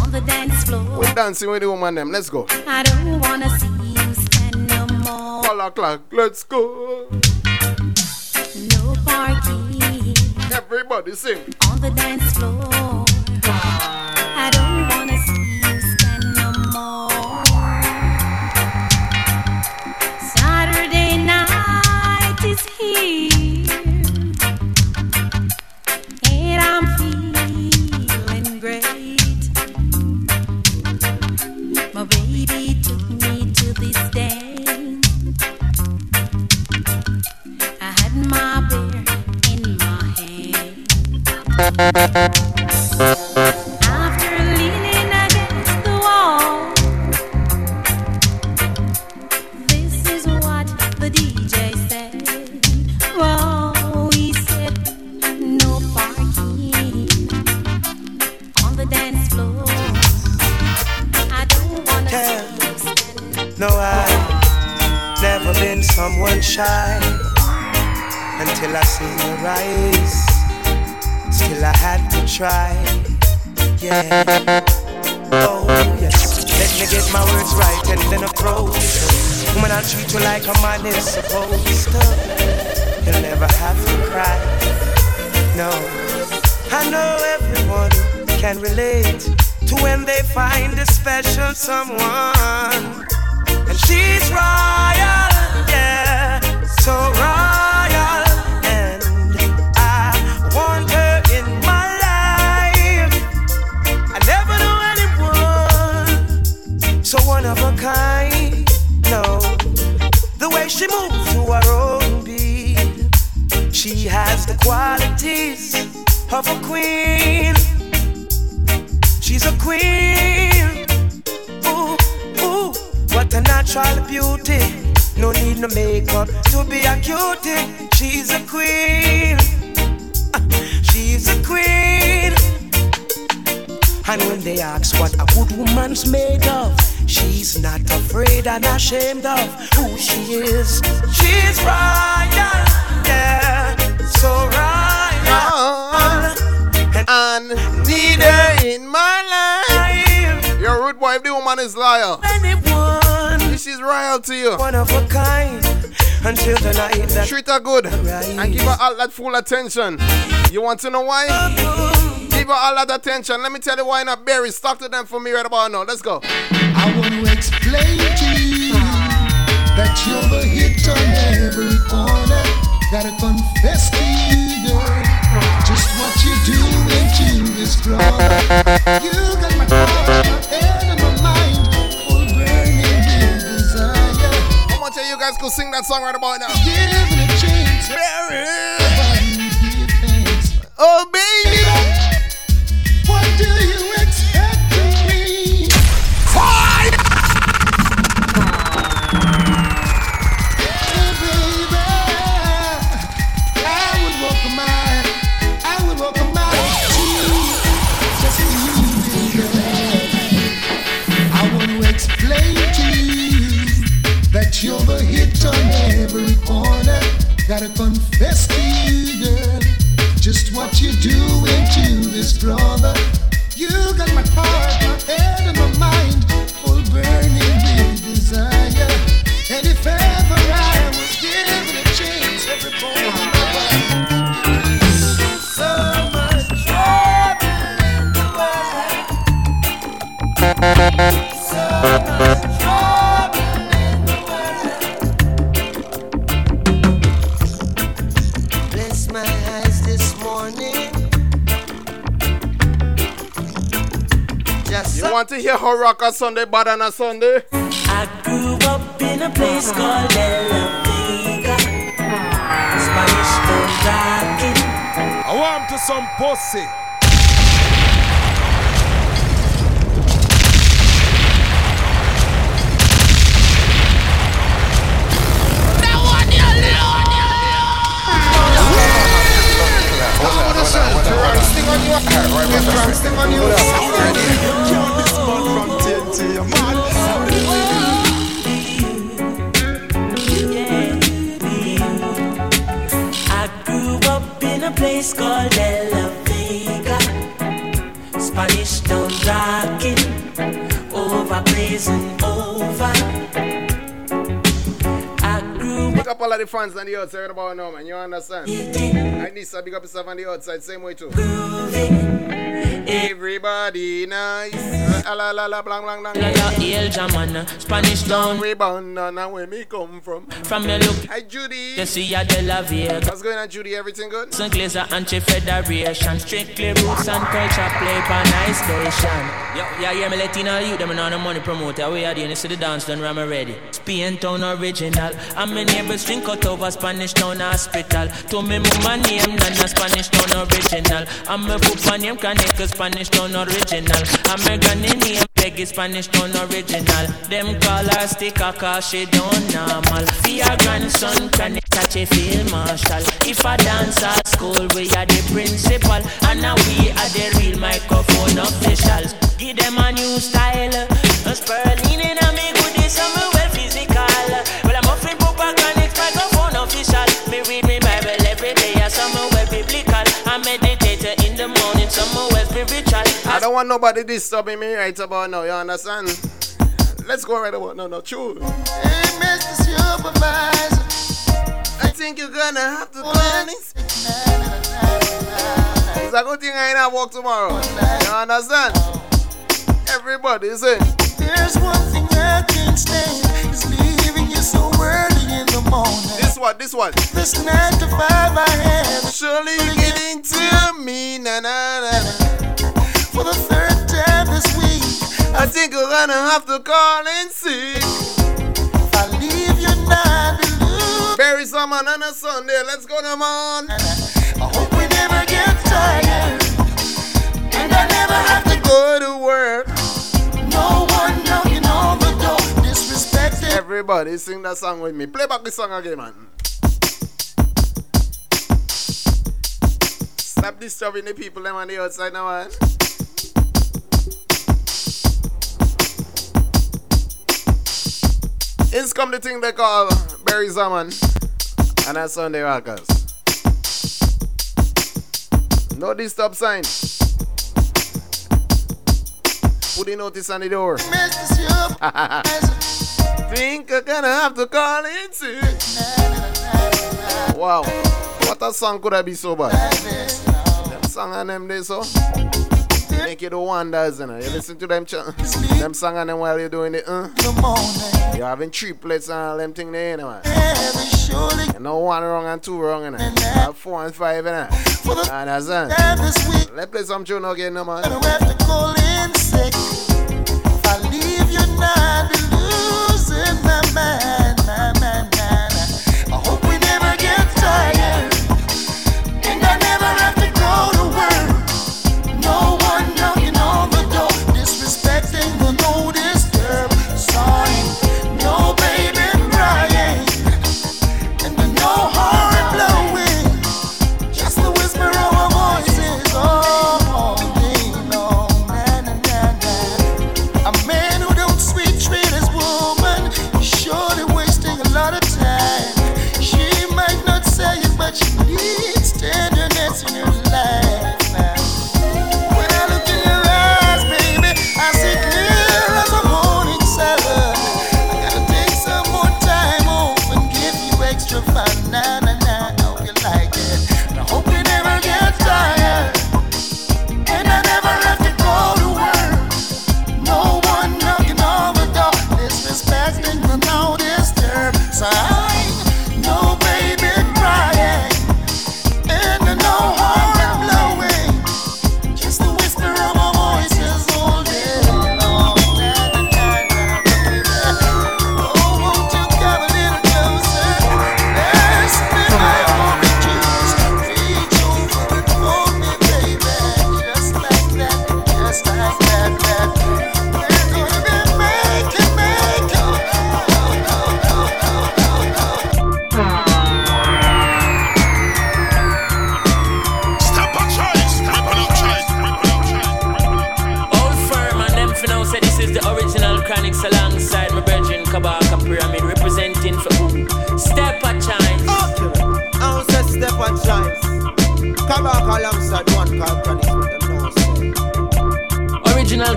On the dance floor. We're dancing with the woman them. Let's go. I don't wanna see. Let's go. No party. Everybody sing. On the dance floor. I don't wanna see you stand no more. Saturday night is here, and I'm feeling great. My baby took me to this dance. My beer in my hand. After leaning against the wall, this is what the DJ said. Oh, he said, no parking on the dance floor. I don't wanna stand. No, I've never been someone shy. Until I seen your eyes, still I had to try. Yeah. Oh yes. Let me get my words right and then approach. Woman, I'll treat you like a man is supposed to. You'll never have to cry. No. I know everyone can relate to when they find a special someone. And she's royal, yeah, so royal. I want her in my life. qualities of a queen. She's a queen. Ooh, ooh, what a natural beauty. No need no makeup to be a cutie. She's a queen. She's a queen. And when they ask what a good woman's made of, she's not afraid and ashamed of who she is. She's royal, yeah, so royal. And need her in my life. Your rude boy, if the woman is loyal, anyone, she's royal to you. One of a kind. Until the night that treat her good arise. And give her all that full attention. You want to know why? Give her all that attention. Let me tell you why not, Berries. Talk to them for me right about now. Let's go. I want to explain to you that you're the hit on every corner. Gotta confess to you, girl, just what you do when you is wrong. You got my heart, my head, and my mind, all burning with desire. How much of you guys could sing that song right about now? Give it a chance, Barry. Oh, baby. What do you expect from me? Fire! Yeah, baby, I would walk a mile to you, just for you, girl. I want to explain to you that you're the hit on every corner. Gotta confess to you, girl, just what you doing to this brother. You got my heart, my head, and my mind, all burning with desire. And if ever I was given a chance, every boy would be so much trouble in the world. So much trouble in the world. Bless my eyes this morning. You want to hear her rock on Sunday, but on a Sunday? I grew up in a place called La Vega. Spanish for rocking. I want to some pussy. I grew up in a place called La Vega. Spanish town rocking, over blazing over. Pick up all of the fans on the outside about now, man. You understand? I need to pick up yourself on the outside, same way too. Everybody nice. La la la blang blang blang. El Jamana, Spanish town. We bound now where me come from. From your look. Hi Judy. You see ya de la Vega. What's going on, Judy? Everything good? St. Glazer anti-federation, strictly roots and culture play for nice station. Yo, yeah, yeah, me Latino you them on the money promoter. We are the you see the dance done, I'm ready. Spain town original. I'm in every string cut over Spanish town hospital. To me mama name Nana Spanish town original. I'm a papa name Kaneka Spanish town original. American name Peggy Spanish town original. Them call her sticker cause she don't normal. Fear grandson can catch a field marshal. If I dance at school we are the principal. And now we are the real microphone officials. Give them a new style. A spurling in a me good day summer well physical. Well I'm offering Papa Connect microphone official. Me read me Bible every day. I summer well biblical. I meditate in the morning. Summer well spiritual. I don't want nobody disturbing me right about now. You understand? Let's go right about now. No, true. Hey, Mr. Supervisor, I think you're gonna have to plan this. It's a good thing I ain't at work tomorrow. You understand? Everybody, is it? There's one thing I can't stand, is leaving you so early in the morning. This one. This 9 to 5 I have. Surely you're getting to me, na na na. For the 3rd time this week, I think you're gonna have to call and see. If I leave you not alone. Bury someone on a Sunday. Let's go, man. never get tired, and I never have to go to work. No one knocking on the door, disrespected. Everybody sing that song with me. Play back the song again, man. Stop disturbing the people them on the outside now, man. It's come the thing they call Barry Zaman and a Sunday Rockers. No disturb sign. Put the notice on the door. Think I'm gonna have to call in soon. Wow, what a song could I be so bad? Song and them they so make you do wonders, you know. You listen to them them song and them while you're doing it. You're having triplets and all them thing there, you know, man. You know, one wrong and two wrong, you know. You have 4 and 5, you know. And that's it. Let's play some tune again, no man. If I leave you now, I'll be losing my mind. I hope we never get tired.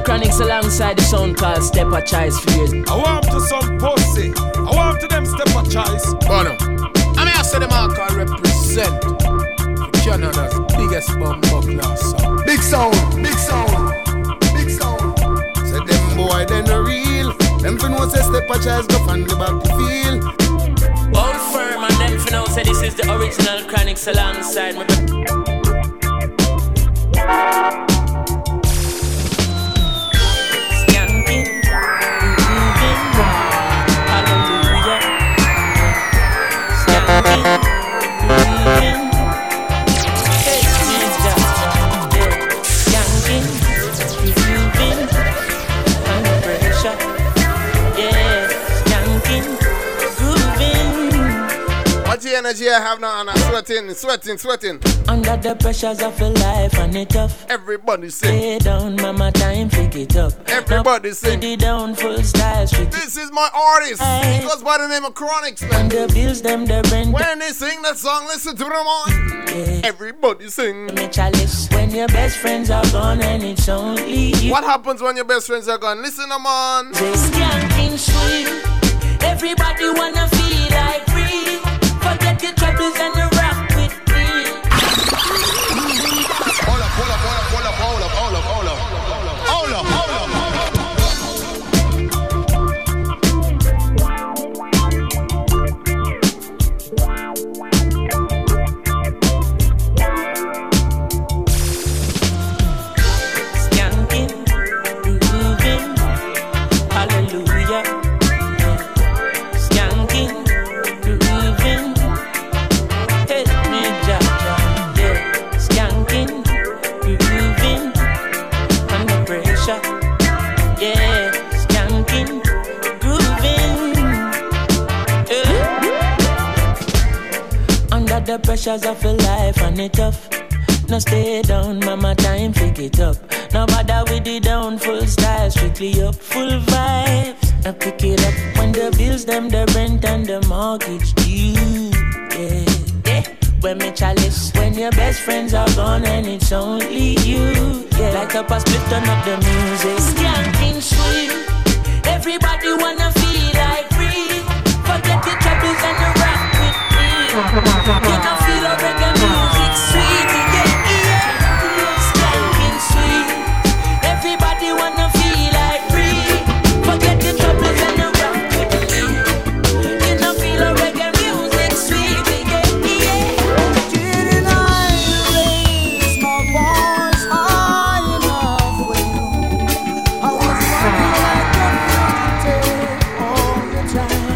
Chronics alongside the sound called Step a Choice for years. I want to some pussy. I want to them Step a Choice. Bono. I mean, I said them all can represent Canada's biggest bomb buckler song. Big sound, big sound, big sound. Said them boy, they no real. Them fin know say Step a Choice go from the back to field. All firm and them fin know say this is the original Chronics alongside me. Energy I have now, and I'm sweating. Under the pressures of a life, and it tough. Everybody sing. Lay down, mama, time, pick it up. Everybody sing. It down, full style, street. This is my artist. He goes by the name of Chronics. And the bills, them, the rent. When they sing that song, listen to them all. Yeah. Everybody sing. When your best friends are gone, and it's only you. What happens when your best friends are gone? Listen, them on. This can't sweet. Everybody wanna feel like free. Forget your troubles and the rock with me. the pressures of your life and it tough. No stay down, mama, time pick it up. No bother with the down, full style, strictly up, full vibes. Now pick it up when the bills, them, the rent and the mortgage due. Yeah, yeah. When me chalice, when your best friends are gone and it's only you. Yeah, light up a split, turn up the music. Skanking sweet, everybody wanna feel like free. Forget the troubles and the rock with me. You can feel a reggae music sweet. Yeah, yeah. Skanking sweet, everybody wanna feel like free. Forget the troubles and the rock with me. You can feel a reggae music sweet. Yeah, yeah. Didn't I raise my voice high enough when I was running like a fugitive all the time?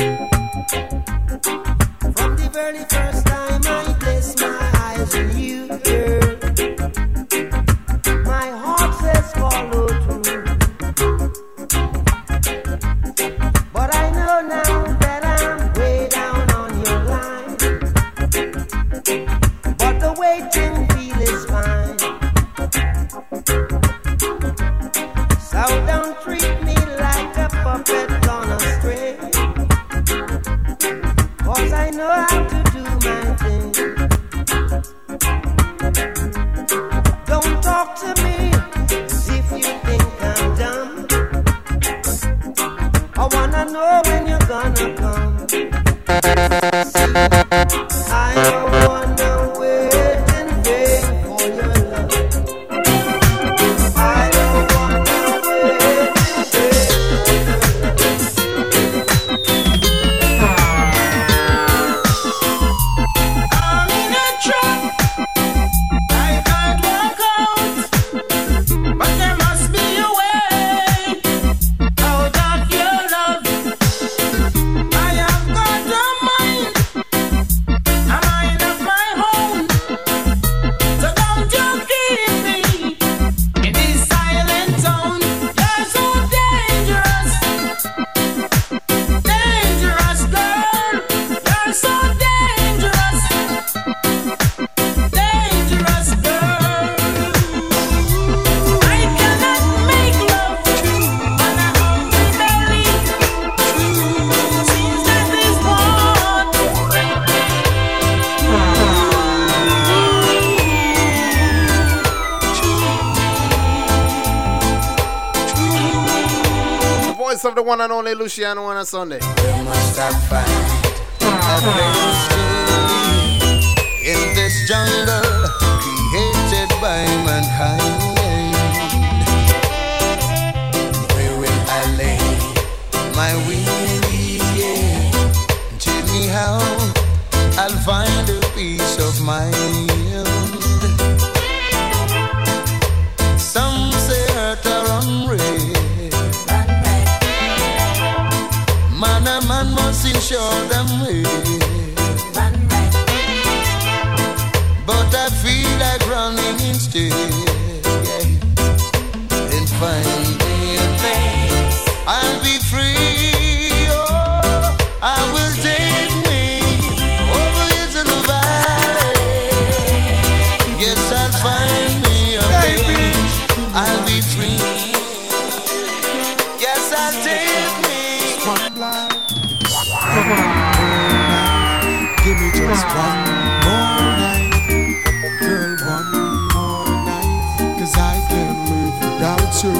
From the very first time I placed my eyes on you, girl, my heart says follow through. But I know now that I'm way down on your line, but the waiting feel is fine. So don't treat me like a puppet on a string, cause I know how to do my thing. Don't talk to me as if you think I'm dumb. I wanna know when you're gonna come. I don't wanna wait and wait for your love. I don't wanna wait and wait for your love. I'm in a trap. I can't walk out, but there must be a way out of your love. I have got a mind of my own, so don't you keep me in this silent zone. You're so dangerous, dangerous girl. You're so dangerous. Dangerous girl, I cannot make love on a hungry belly. Seems that is what The voice of the one and only Luciano on a Sunday. We must have found a place to be in this jungle created by mankind. Where will I lay my weary head? Tell me how I'll find a peace of mind. Some say hurt or hungry, man a man must ensure them way. But I feel like running instead, and finally a place I'll be free. Oh, I will take me over into the valley. Yes, I'll find me a place. I'll be free. Yes, I'll take me one life. Give me just one more night, girl, one more night, 'cause I can't live without you.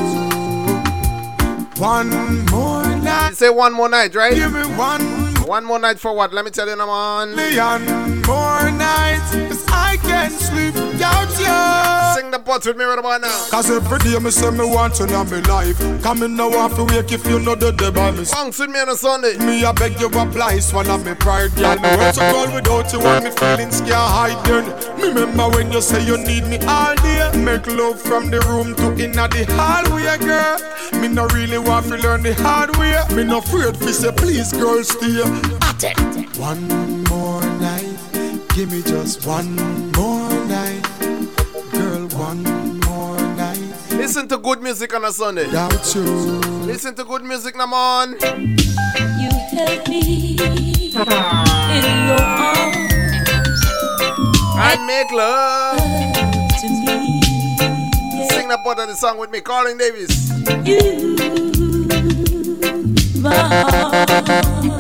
One more night. Say one more night, right? Give me one more night for what? Let me tell you, number one. Million more nights, 'cause I can't sleep without you. Sing the parts with me right about now. 'Cause every day me say me want you in my life. Come in now have to wake if you know the day by me. Songs with me on a Sunday. Me I beg you apply, it's one of my pride. Girl, me want to call without you and me feeling scared hiding. Me remember when you say you need me all day. Make love from the room to inna the hallway, girl. Me no really want to learn the hard way. Me no afraid fi say please, girl, stay. At it. One more night, give me just one more night, girl, one more night. Listen to good music on a Sunday. Without you. Listen to good music, come on. You held me in your arms. I make love to me. Yeah. Sing the part of the song with me, Carlin Davis. You, my heart.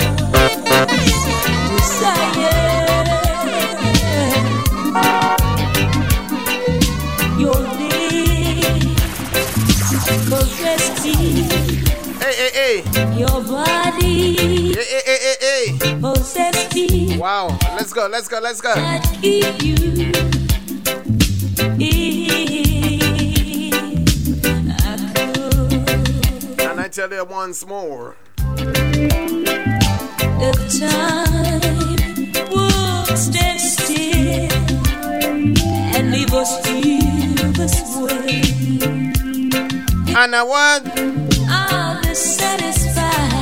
Hey, hey, hey. Your body, hey, hey, hey, hey, hey. Possess me. Wow, let's go, let's go, let's go. I'd give you if I could. And I tell you once more, the time would stand still and leave us to this way. And I want. Satisfied.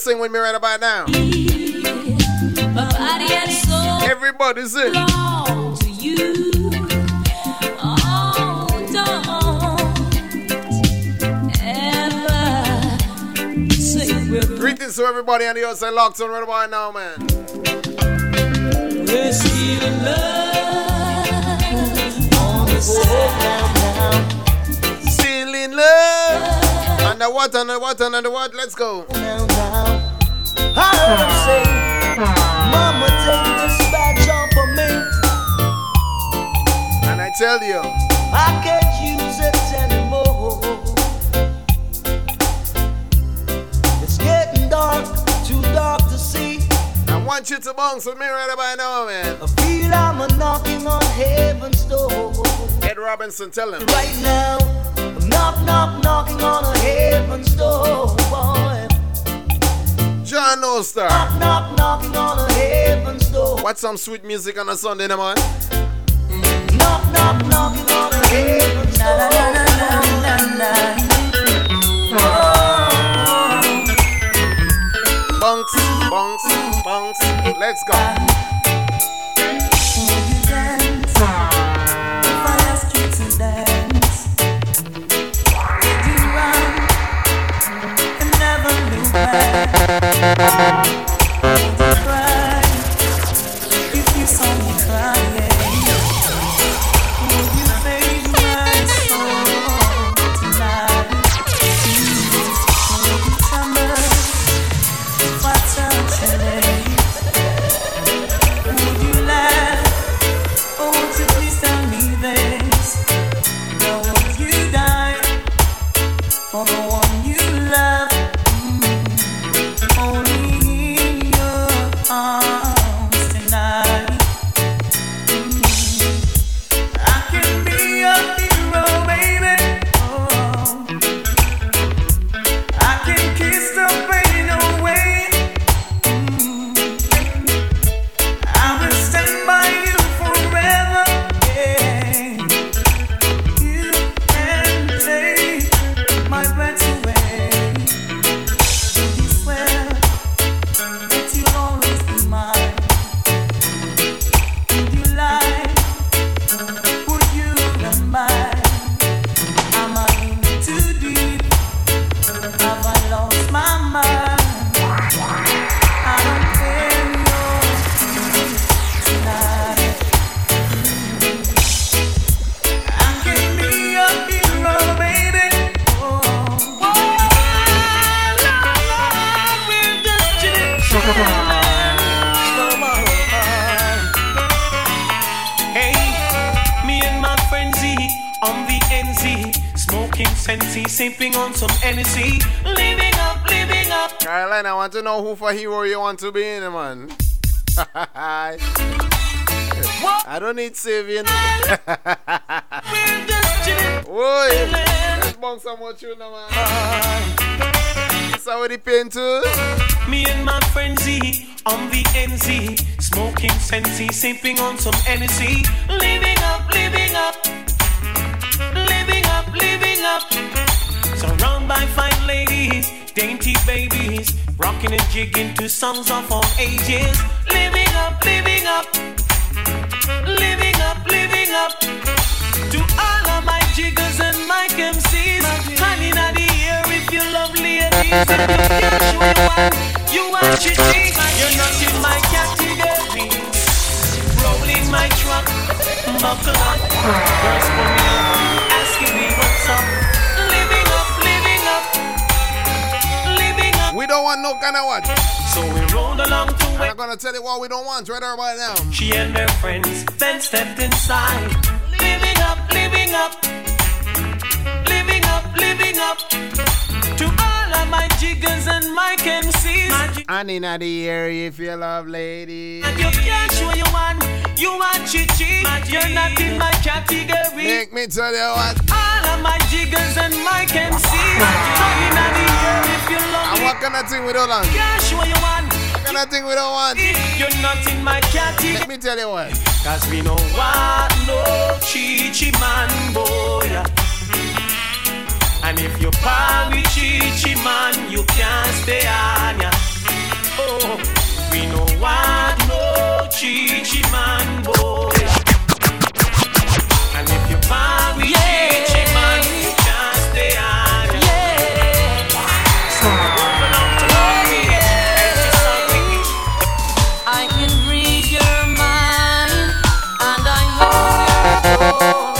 sing with me right about now. Everybody sing. To you. Oh, don't ever sing with me. Greetings to everybody on the outside locked on right about now, man. We're still in love on the side now. Still in love. And the what, and the what, and the what. Let's go. Now. I heard him say, Mama, take this bad jump for me. And I tell you, I can't use it anymore. It's getting dark, too dark to see. I want you to bounce with me right about now, man. I feel I'm a knocking on heaven's door. Ed Robinson, tell him. Right now, I'm knocking on a heaven's door, boy. John Oster. Knocking on a heaven's door. Watch some sweet music on a Sunday, no man. Knocking on a heaven's door. Na, na, na, na, na, na. Oh. Bunks, bunks, bunks. Let's go. Hero you want to be in, man. I don't need saving. Whoa, let's bounce some more tune, man. It's already pain too. Me and my frenzy on the NZ, smoking sensi, sipping on some energy, living up, living up, living up, living up. Surrounded by fine ladies, dainty babies. Rocking and jigging to songs of all ages. Living up, living up. Living up, living up. To all of my jiggers and my MCs. Honey, not the air if you're lovely and easy. If you want jiggy. You're not in my category. Rolling my truck. Buckle up. Girls for me. Asking me what's up. We don't want no kind of what. So we rolled along to it. I'm gonna tell you what we don't want right about now. She and her friends then stepped inside. Living up, living up. Living up, living up. To all of my jiggers and my MCs. And in the area if you love ladies. And you can't show you one. You want chichi. You're not in my category. Make me tell you what. All of my jiggers and my MCs. Talking at the air if you love. And what kind of thing we don't want? Cash what you want. What kind of thing we don't want? You're not in my category. Let me tell you what. Cause we don't want no chichi man boy. And if you par with chichi man, you can't stay on ya. we no want no chichi man boy. And if you're mad with chichi man, you can't stay on. I can read your mind, and I know you're already.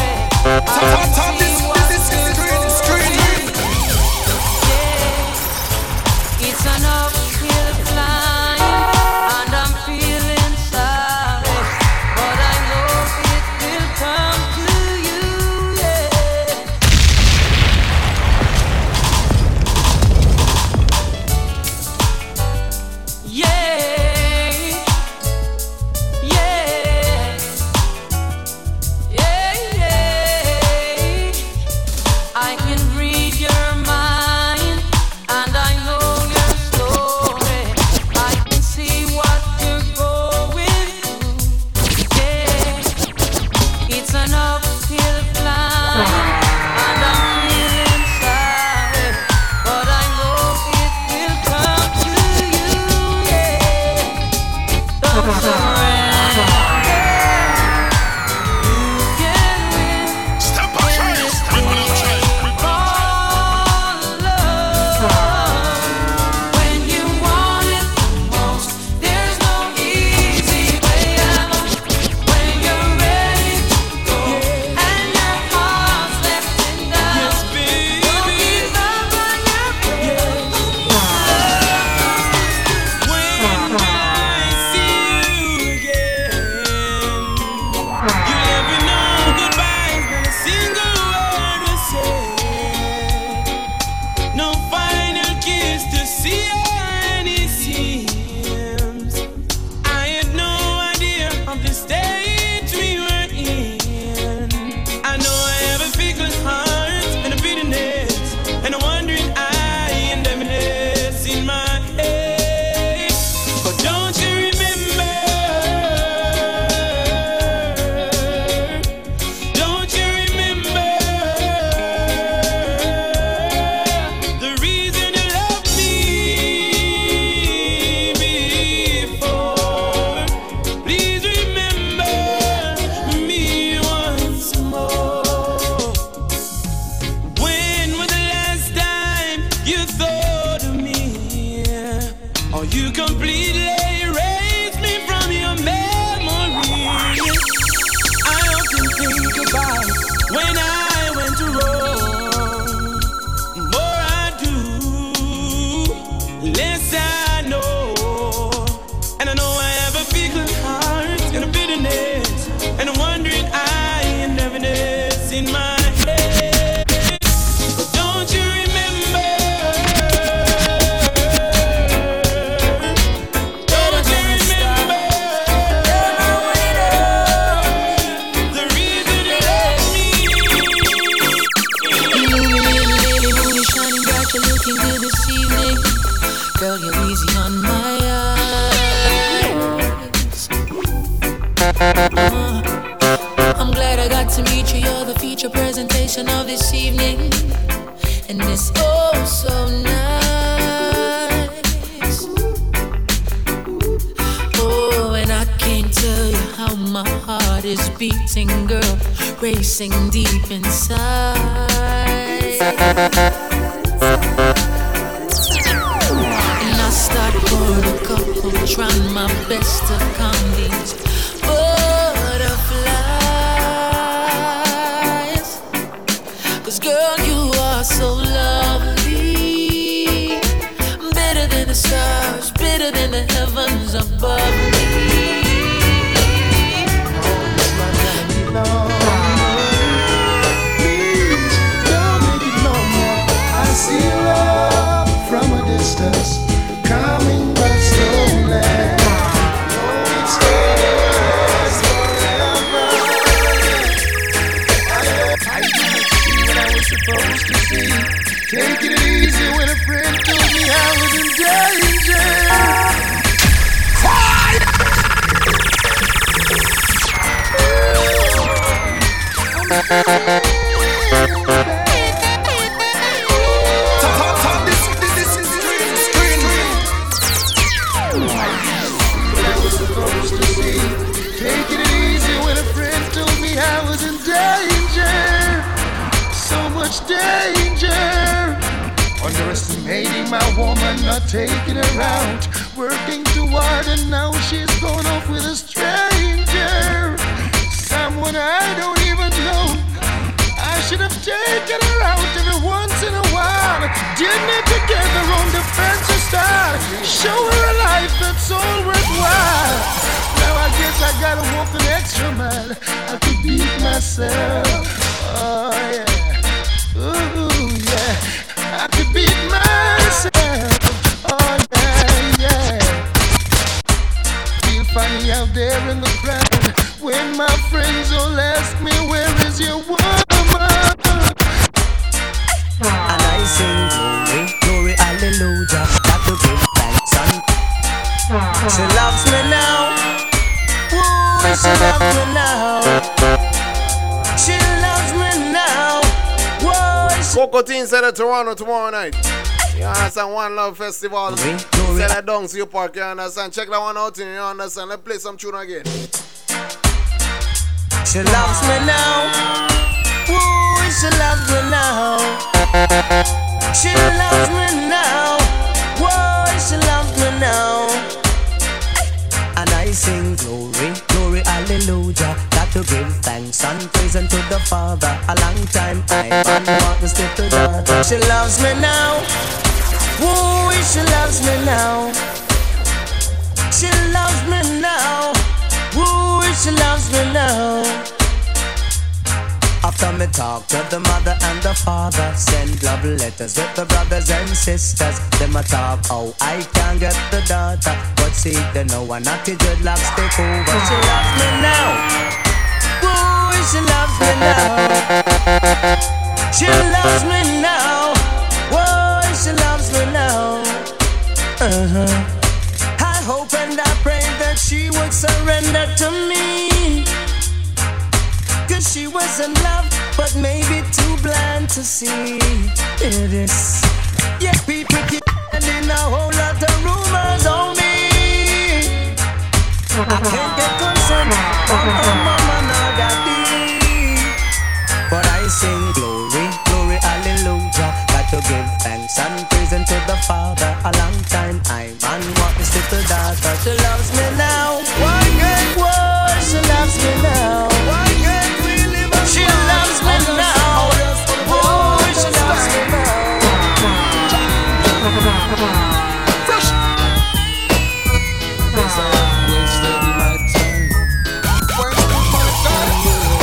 I'm not taking her out. Working too hard and now she's gone off with a stranger. Someone I don't even know. I should have taken her out every once in a while. Dinner together on the fancy style. Show her a life that's all worthwhile. Now I guess I gotta walk an extra mile. I could beat myself. Oh yeah, ooh yeah, I could beat myself. Oh yeah, yeah. Feel funny out there in the crowd when my friends all ask me, where is your woman? And I sing glory, glory, hallelujah, got to give thanks and she loves me now. Woo, she loves me now. She loves me now. Woo, Coco Teen said at Toronto tomorrow night. You understand? One Love Festival. Send it down to your park, you understand? Check that one out, you understand? Let's play some tune again. She loves me now. Woo, she loves me now. She loves me now. Whoa, she loves me now. And I sing glory, glory, hallelujah. Got to give thanks and praise unto the Father. A long time I want this little daughter. She loves me now. Whoa, she loves me now. She loves me now. Whoa, she loves me now. After me talk to the mother and the father, send love letters with the brothers and sisters. Then my talk, oh, I can't get the daughter, but see, they know I'm not the good luck stick over. She loves me now. Woo, she loves me now. She loves me now. Woo, she loves me now. I hope and I pray that she would surrender to me. Cause she was in love, but maybe too blind to see. It is. Yeah, people keep sending a whole lot of rumors on me. I can't get consent from her mama, now got me. But I sing glory, glory, hallelujah. Got to give thanks and praise unto the Father. A long time I man walk this little daughter. She loves me now. Why can't war? She loves me now. Why can't she loves me now. Oh, she loves me now. Fresh. Cause I've wasted my time. Wasted my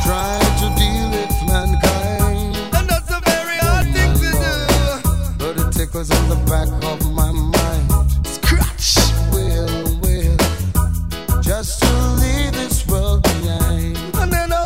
time. Trying to deal with mankind. And that's a very hard thing to do. But it tickles on the back of my mind. Scratch. Will. Just to leave this world behind. And then I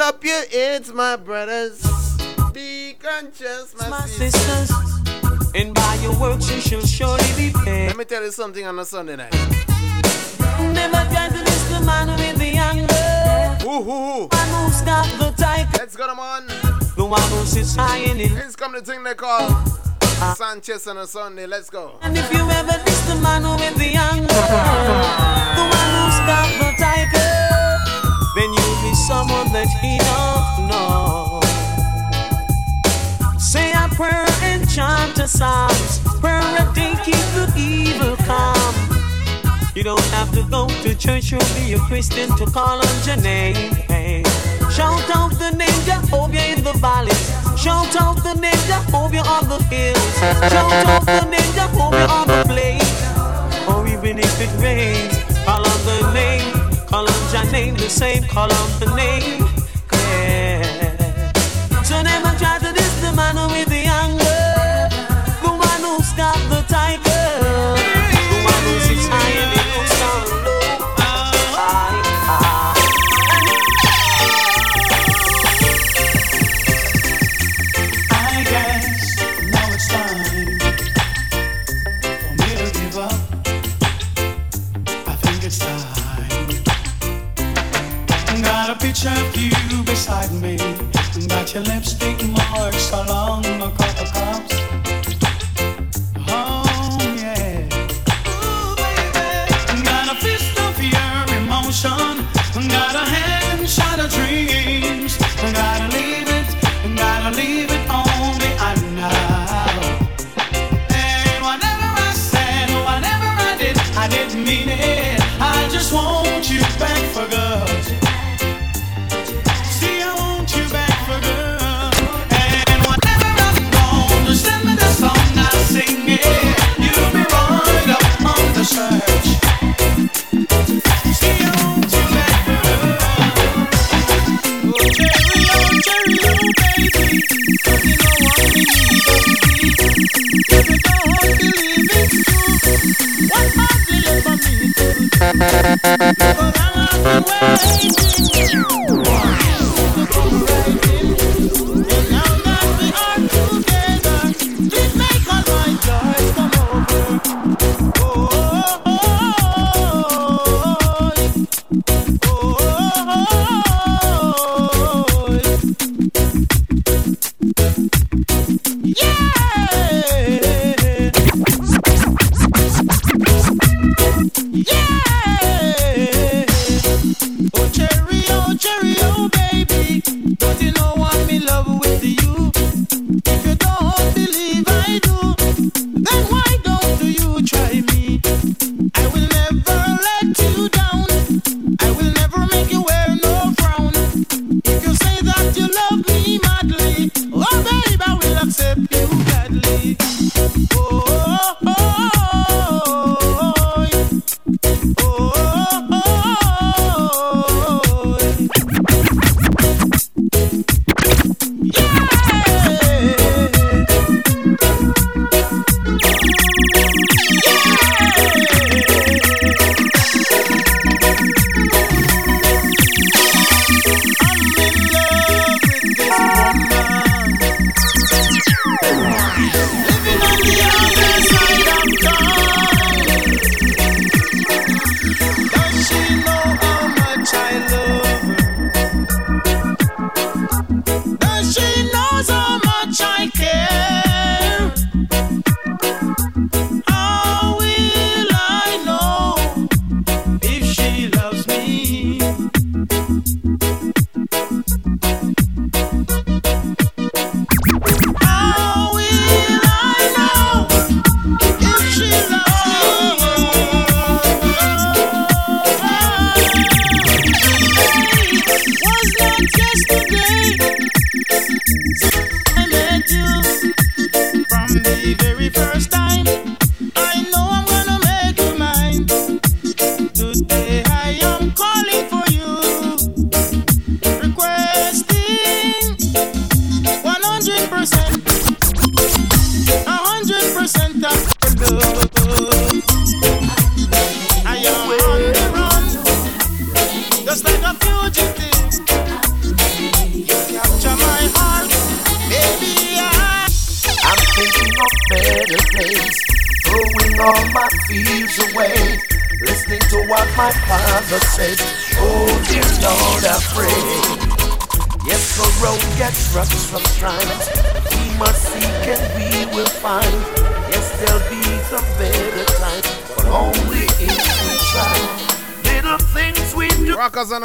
up your ears, my brothers. Be conscious, my sisters. And by your works you shall surely be paid. Let me tell you something on a Sunday night. Never try to miss the man with the anger. Woo-hoo-hoo. The one who stops the type. Let's go, them on. The one who sits high in it. Here's come the thing they call Sanchez on a Sunday. Let's go. And if you ever miss the man with the anger, the one who stops the type, then you'll be someone that he don't know. Say a prayer and chant the psalms. Prayer a day keep the evil calm. You don't have to go to church or be a Christian to call on your name. Shout out the name Jehovah in the valleys. Shout out the name Jehovah on the hills. Shout out the name Jehovah on the plains. Or even if it rains, call on the name. Call on Jah name the same, call out the name. Yeah. So never try to diss the man with the anger, the one who stopped the tiger, the one who sits high and it goes down low. I guess now it's time for me to give up. I think it's time. Got a picture of you beside me, got your lipstick marks along a couple cups. Oh yeah. Ooh, baby. Got a fist of your emotion, got a hand shot of dreams. Gotta leave it on behind now. And whatever I said, whatever I did, I didn't mean it. I just want you back for good.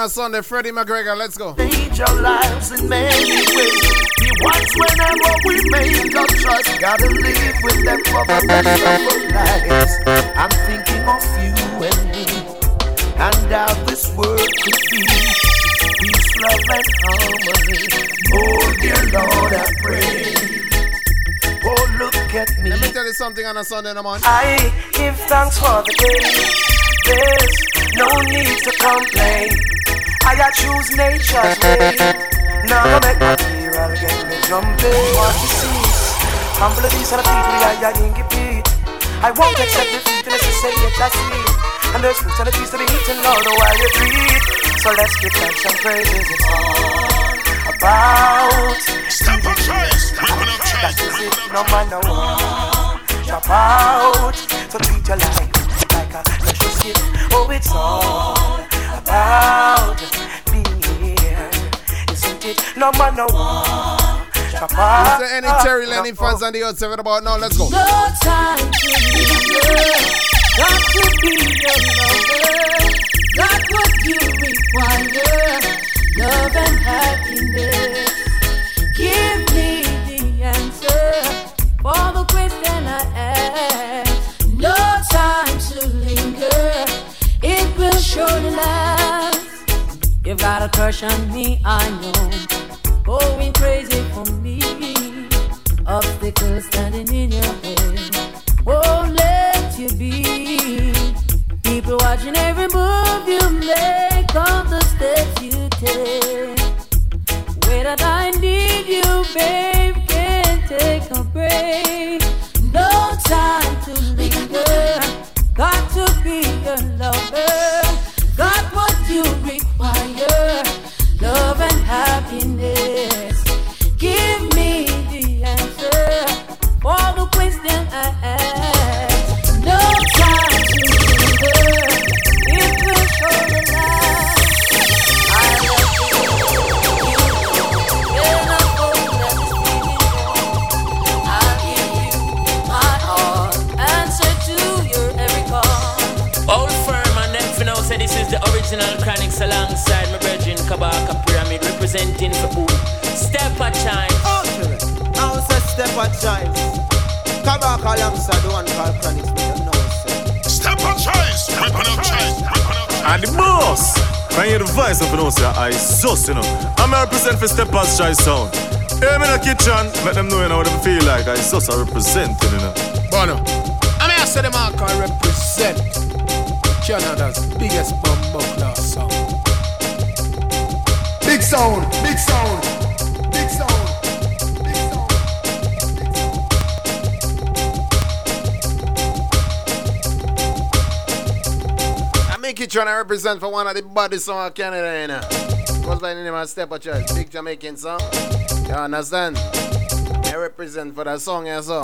Sunday, Freddie McGregor, let's go. Change our lives in many ways. He wants whenever we make a choice. Gotta live with them for the rest of our lives. I'm thinking of you and me, and how this world could be. Peace, love, and harmony. Oh dear Lord, I pray. Oh look at me. Let me tell you something on a Sunday morning. I give thanks for the day. There's no need to complain. I choose nature's way. Now I make material get me jumping. What you see? I'm full of these other people, I incipit. I won't accept defeat unless you say it, that's me. And there's fruits and the trees to be eaten, all the while you treat. So let's give thanks and praises, it's all about. Step up choice, weapon of choice. That is it, no matter what. Jump out, so treat your life like a precious gift. Oh, it's all about being here, isn't it? No matter what. Is there any Terry Lenny fans on the outside about now? Let's go. No time to be good. Got to be your lover. Got what you require. Love and happiness. Give me the answer for the question I ask. No time to linger. It will surely last. You've got a crush on me, I know. Going crazy for me, obstacles standing in your way, won't let you be. People watching every move you make, all the steps you take. Wait, that I need you, babe, can't take a break. No time to linger, got to be your lover, got what you require. Love and happiness. Give me the answer for the question I ask. No time to linger. It will surely last. I love you. There's no hope that is leaving. I give you my heart. Answer to your every call. Old firm and Netflix now say this is the original Chronics alongside my brethren. Kabaka Pyramid representing for who? Step a Chimes. Oh, sure. I say Step a Chimes. Kabaka alongside the one called Chronics. We don't know, sir. Step a Chimes. Weapon of Chimes. And the boss. Can you hear the voice of Nosa? I sauce, you know. I'm represent for Step a Chimes sound. Hear me in the kitchen. Let them know, you know, what them feel like. I sauce are representing, you know. Bono. I'm here to say them all can represent Canada's biggest bumbuckler sound. Big sound, big sound, big sound, big sound, big sound. I make it trying to represent for one of the body song of Canada, you know. Goes by the name of Step of Church, big Jamaican song. You understand? I represent for that song, you know.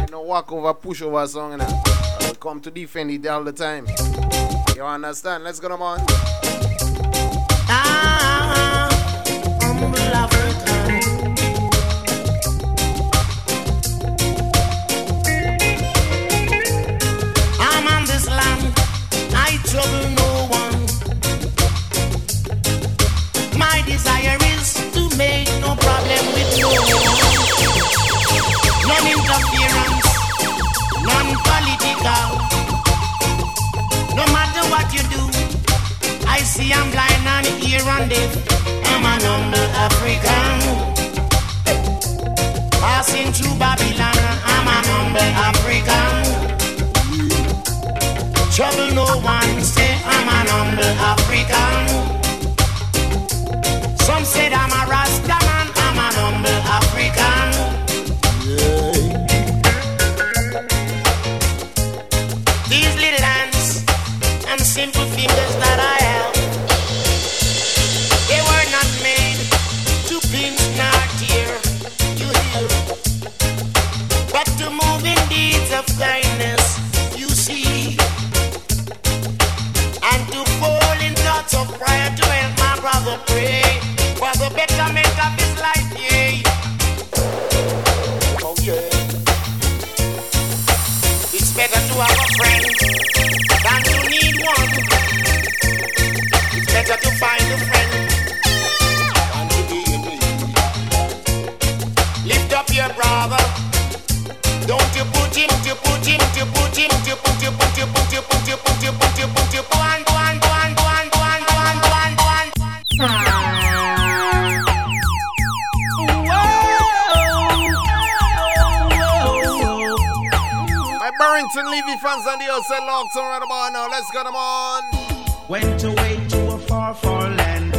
You know, walk over, push over song, you know. I come to defend it all the time. You understand? Let's go, man. Humble African. I'm on this land, I trouble no one. My desire is to make no problem with no one. None interference, none political. No matter what you do, I see I'm blind and ear and deaf. I'm an humble African, passing through Babylon. I'm an humble African, trouble no one. Say I'm an humble African. Some said I'm a Rasta man. I'm an humble African. These little hands and simple fingers that I have. Kindness, you see, and to fall in thoughts of prayer to help my brother pray for the betterment of his life. Yeah, oh yeah, it's better to have a friend than to need one. It's better to find a friend than to be a friend. Lift up your brother. Don't you put him, to put him, to put him, to put him, put him, put him, put him, put him, put him, put him, my Barrington Levy fans and the outside locked on right about now. Let's get them on. Went away to a farm. powerful land.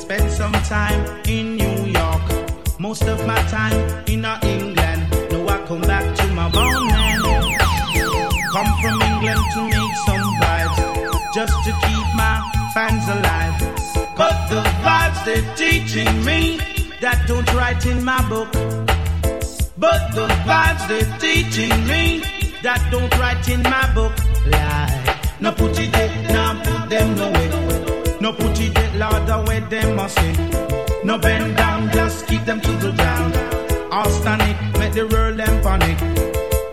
Spent some time in New York, most of my time in England. Now I come back to my homeland. Come from England to make some vibes, just to keep my fans alive. But the vibes they're teaching me, that don't write in my book. But the vibes they're teaching me, that don't write in my book. Lie. No put it there, no put them no way. No put it there, Lord, the way they must say. No bend down, just keep them to the ground. I'll stand it, make the world and panic.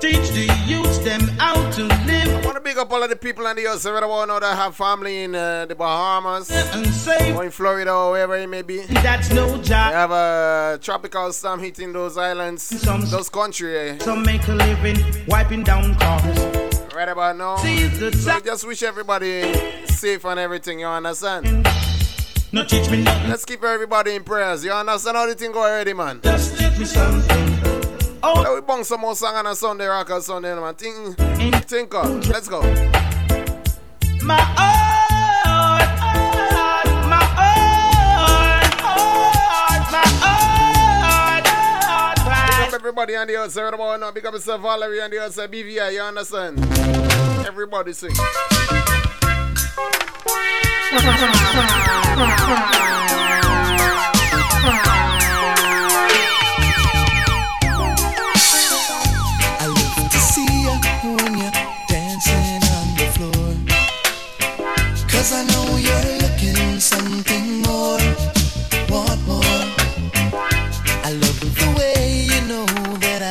Teach the youth them how to live. I want to big up all of the people in the US. Everyone know that have family in the Bahamas or in Florida or wherever it may be. That's no job. They have a tropical storm hitting those islands, those countries. Some make a living wiping down cars. Right about now, so I just wish everybody safe and everything, you understand? No, teach me nothing. Let's keep everybody in prayers, you understand how the thing go already, man? Just teach me something. Oh, so we bong some more song on a Sunday, rock on Sunday, man. Think up, let's go. My heart, my heart, my heart, my heart. Pick up everybody on the outside, everyone now. Pick up yourself, Valerie on the outside, BVI, you understand? Everybody sing. I love to see you when you're dancing on the floor, 'cause I know you're looking something more, want more. I love the way you know that I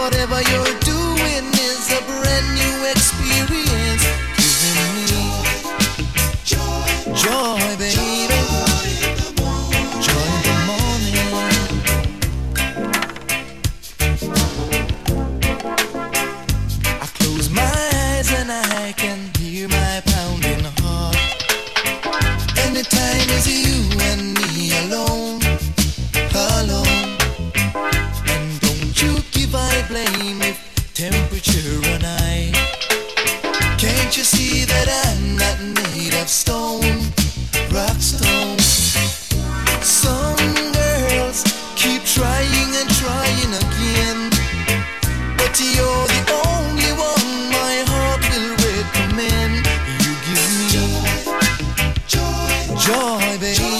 whatever you're doing is a brand new experience, giving me joy, joy baby, joy in the morning. I close my eyes and I can hear my pounding heart, and the time is you and me alone, alone. Blame if temperature and I. Can't you see that I'm not made of stone, rock stone? Some girls keep trying and trying again, but you're the only one my heart will recommend. You give me joy, joy, joy baby.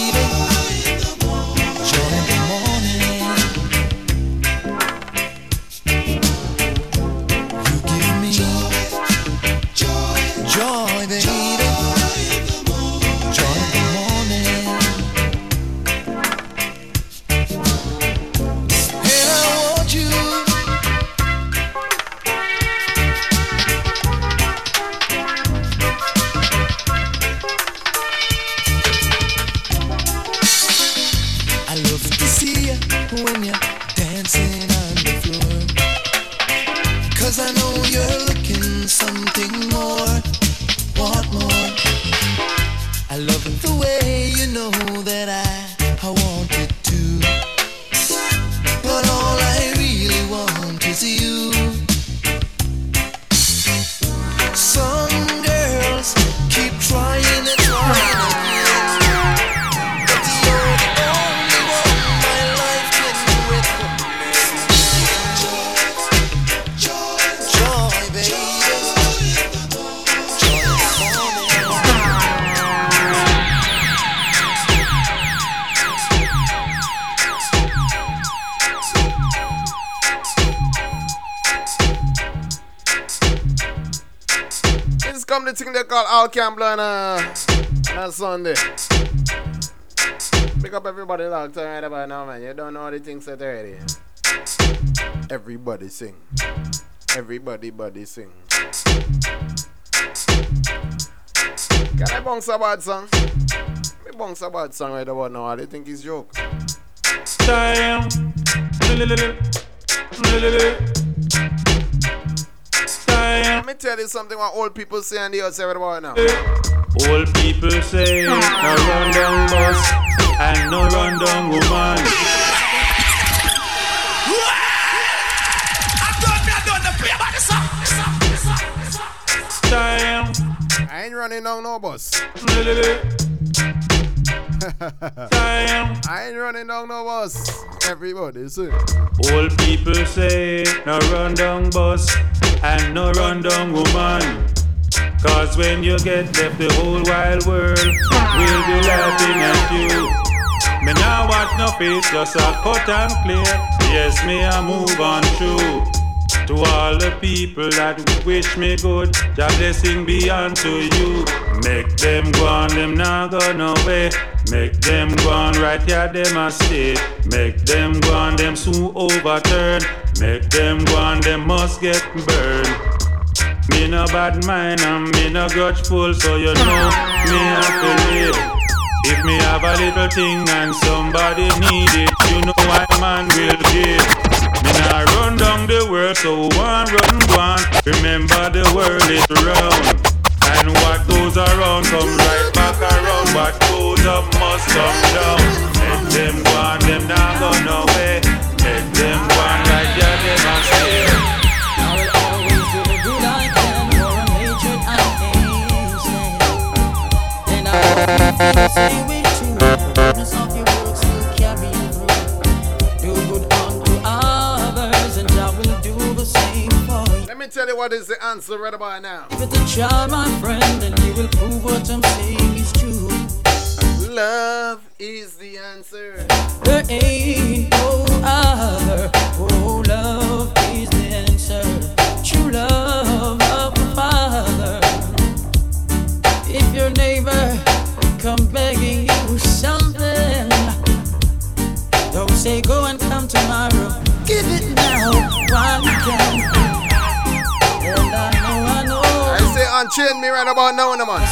Sunday. Pick up everybody locked on right about now, man. You don't know all the things that already. Everybody sing. Everybody body sing. Can I bounce a bad song? Me bounce a bad song right about now. They think it's joke. Time. Let me tell you something what old people say on the outside right about now. Old people say, no run down bus and no run down woman. I ain't running down no bus. I ain't running down no bus. Everybody say. Old people say, no run down bus and no run down woman. Cause when you get left, the whole wide world will be laughing at you. Me now watch no face, just a cut and clear. Yes, me I move on through. To all the people that wish me good, the blessing be unto you. Make them go on, them not go no way. Make them go on, right here them a stay. Make them go on, them soon overturn. Make them go on, them must get burned. Me no bad mind and me no grudgeful, so you know me have to live. If me have a little thing and somebody need it, you know I man will give. Me no run down the world, so one. Remember the world is round, and what goes around comes right back around. What goes up must come down. Let them go on, them not go no way. Let them go on like you never say. Stay with you, promise of your works will carry you through. Do good unto others, and I will do the same for you. Let me tell you what is the answer right about now. Give it a try, my friend, and you will prove what I'm saying is true. Love is the answer. There ain't no other. Oh, love is the answer. True love of the Father. If your neighbor come begging you something, don't say go and come tomorrow. Give it now while you can. And I know. I say unchain me right about now in a month.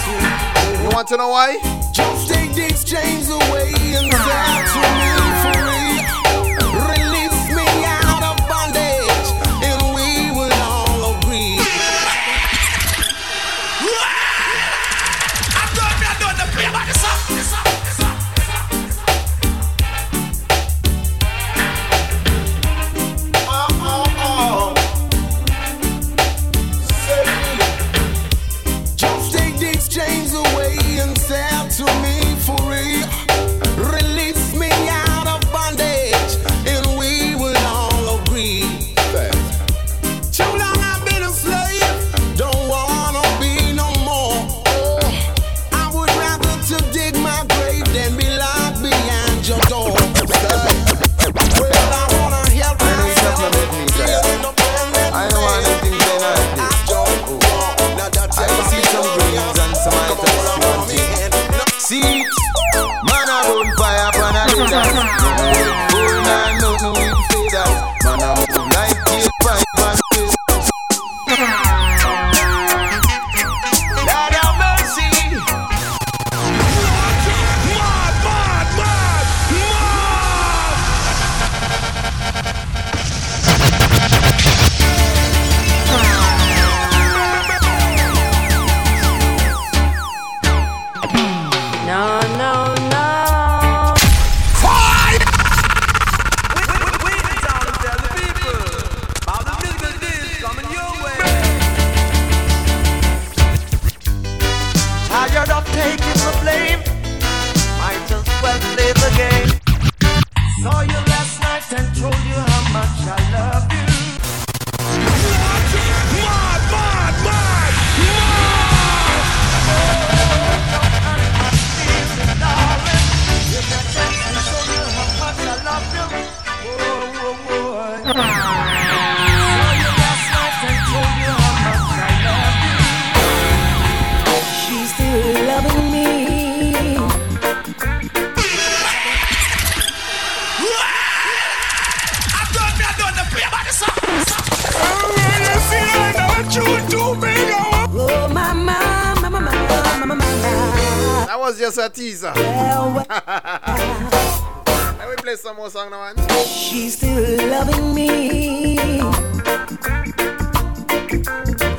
You want to know why? Just take these chains away and start to live free. Release me out of bondage and we will all agree.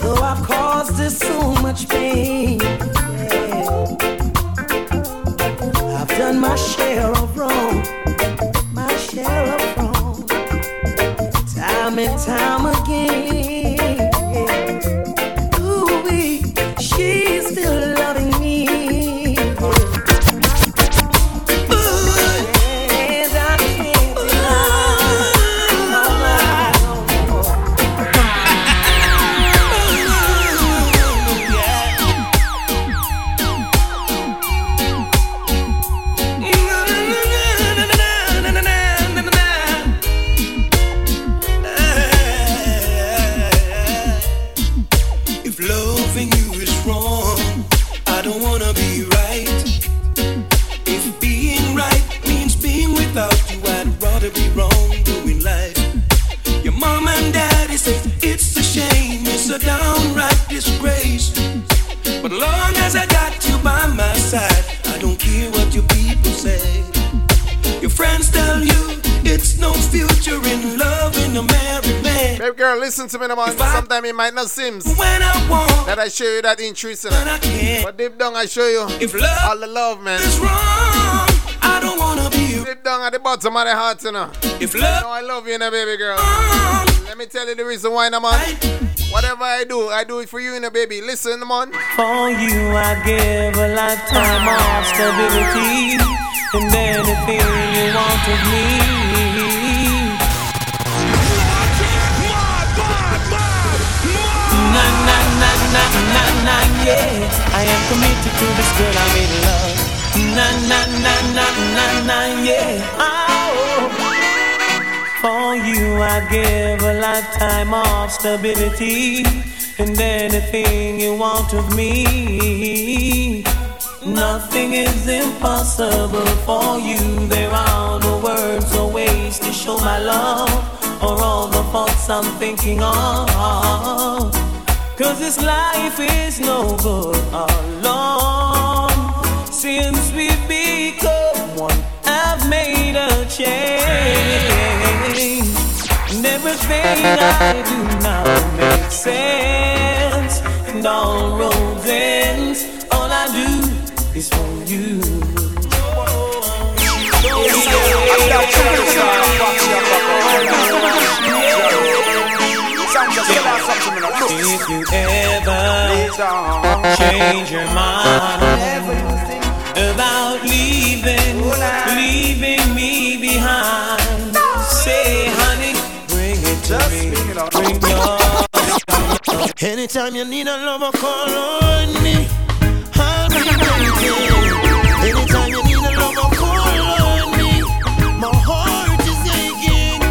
Though I've caused this so much pain, yeah. a downright disgrace. But long as I got you by my side, I don't care what your people say. Your friends tell you it's no future in loving a married man. Baby girl, listen to me, man. Sometimes it might not seem that I show you that intrusion, but deep down I show you all the love, man. It's wrong, I don't wanna be. Deep down at the bottom of the heart, you know. If love, I love you, now, baby girl. Let me tell you the reason why, man. Whatever I do it for you, now, baby. Listen, man. For you, I give a lifetime of stability and anything you want of me. Na na na na na na, yeah. I am committed to this girl. I'm in love. Na na na na na na, yeah. Oh. For you, I give a lifetime of stability and anything you want of me. Nothing is impossible for you. There are no words or ways to show my love, or all the thoughts I'm thinking of. Cause this life is no good alone. Since we've become one, I've made a change. And everything I do now makes sense. And all roads ends. All I do is for you. If you ever change your mind about leaving me behind, say, honey, bring it to me. Bring yours. Anytime you need a lover, call on me. Anytime you need a lover, call on me. My heart is aching.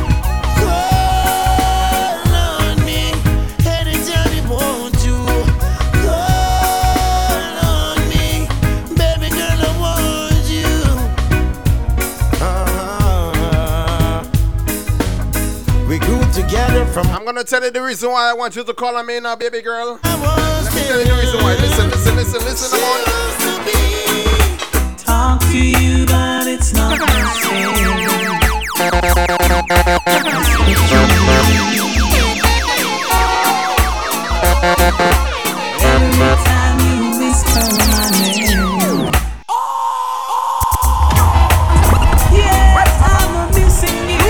Call on me. Anytime you want to, call on me. Baby girl, I want you. We grew together from. I'm gonna tell you the reason why I want you to call on me now, baby girl. Let me tell you the reason why. Listen, I'm on. Talk to you, but it's not the same. Every time you whisper my name, yes, I'm missing you.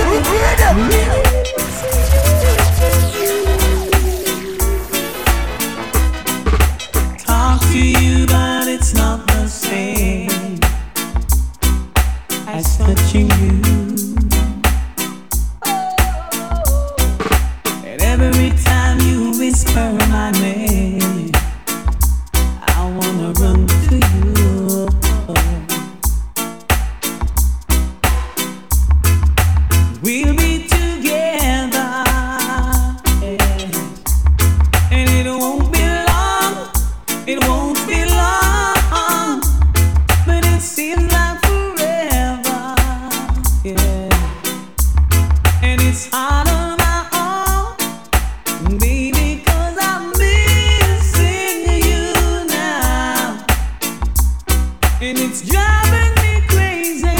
Talk to you, but it's not the same. As touching you, and every time you whisper my name, I wanna run to you. We'll be together, and it won't be long. It won't be long, but it seems like. It's out of my own, baby, cause I'm missing you now. And it's driving me crazy,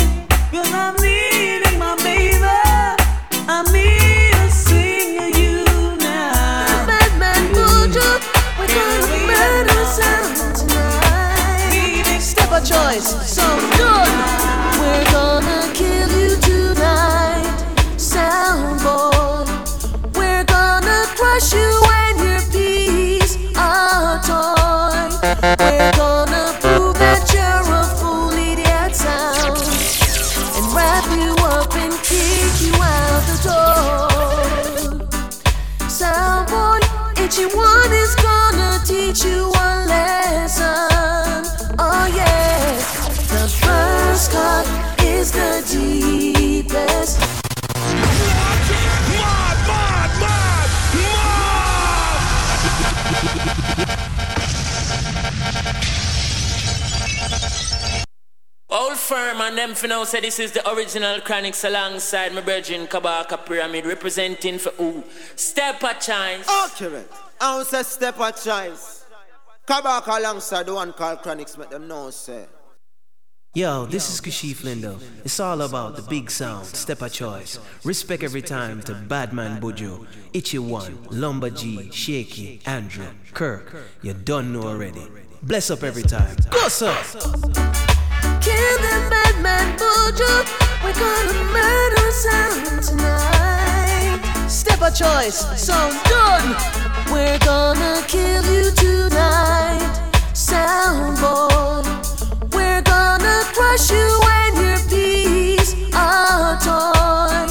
cause I'm leaving my baby. I'm missing you now. Bad man told you we're gonna murder sound tonight. Baby, step of choice, so good. We're gonna kill you tonight. Soundboard. We're gonna crush you and your peace are torn. We're gonna prove that you're a fool, idiot sound, and wrap you up and kick you out the door. Soundboard, each one is gonna teach you a lesson. Oh yes, the first cut is the deepest. Old firm and them for now say this is the original Chronics alongside my brethren Kabaka Pyramid representing for who? Step a chance. Accurate. I say step a choice. Come back alongside the one called Chronics, make them know, sir. Yo, this is Kashif Lindo. It's all about the big sound, step of choice. Respect every time to Badman Bujo, Itchy One, Lumber G, Shaky, Andrew, Kirk. You done know already. Bless up every time. Go, sir! Kill them Badman Bujo. We're gonna murder sound tonight. Step of choice, sound done. We're gonna kill you tonight. Soundboard. We're gonna crush you and your peace are torn.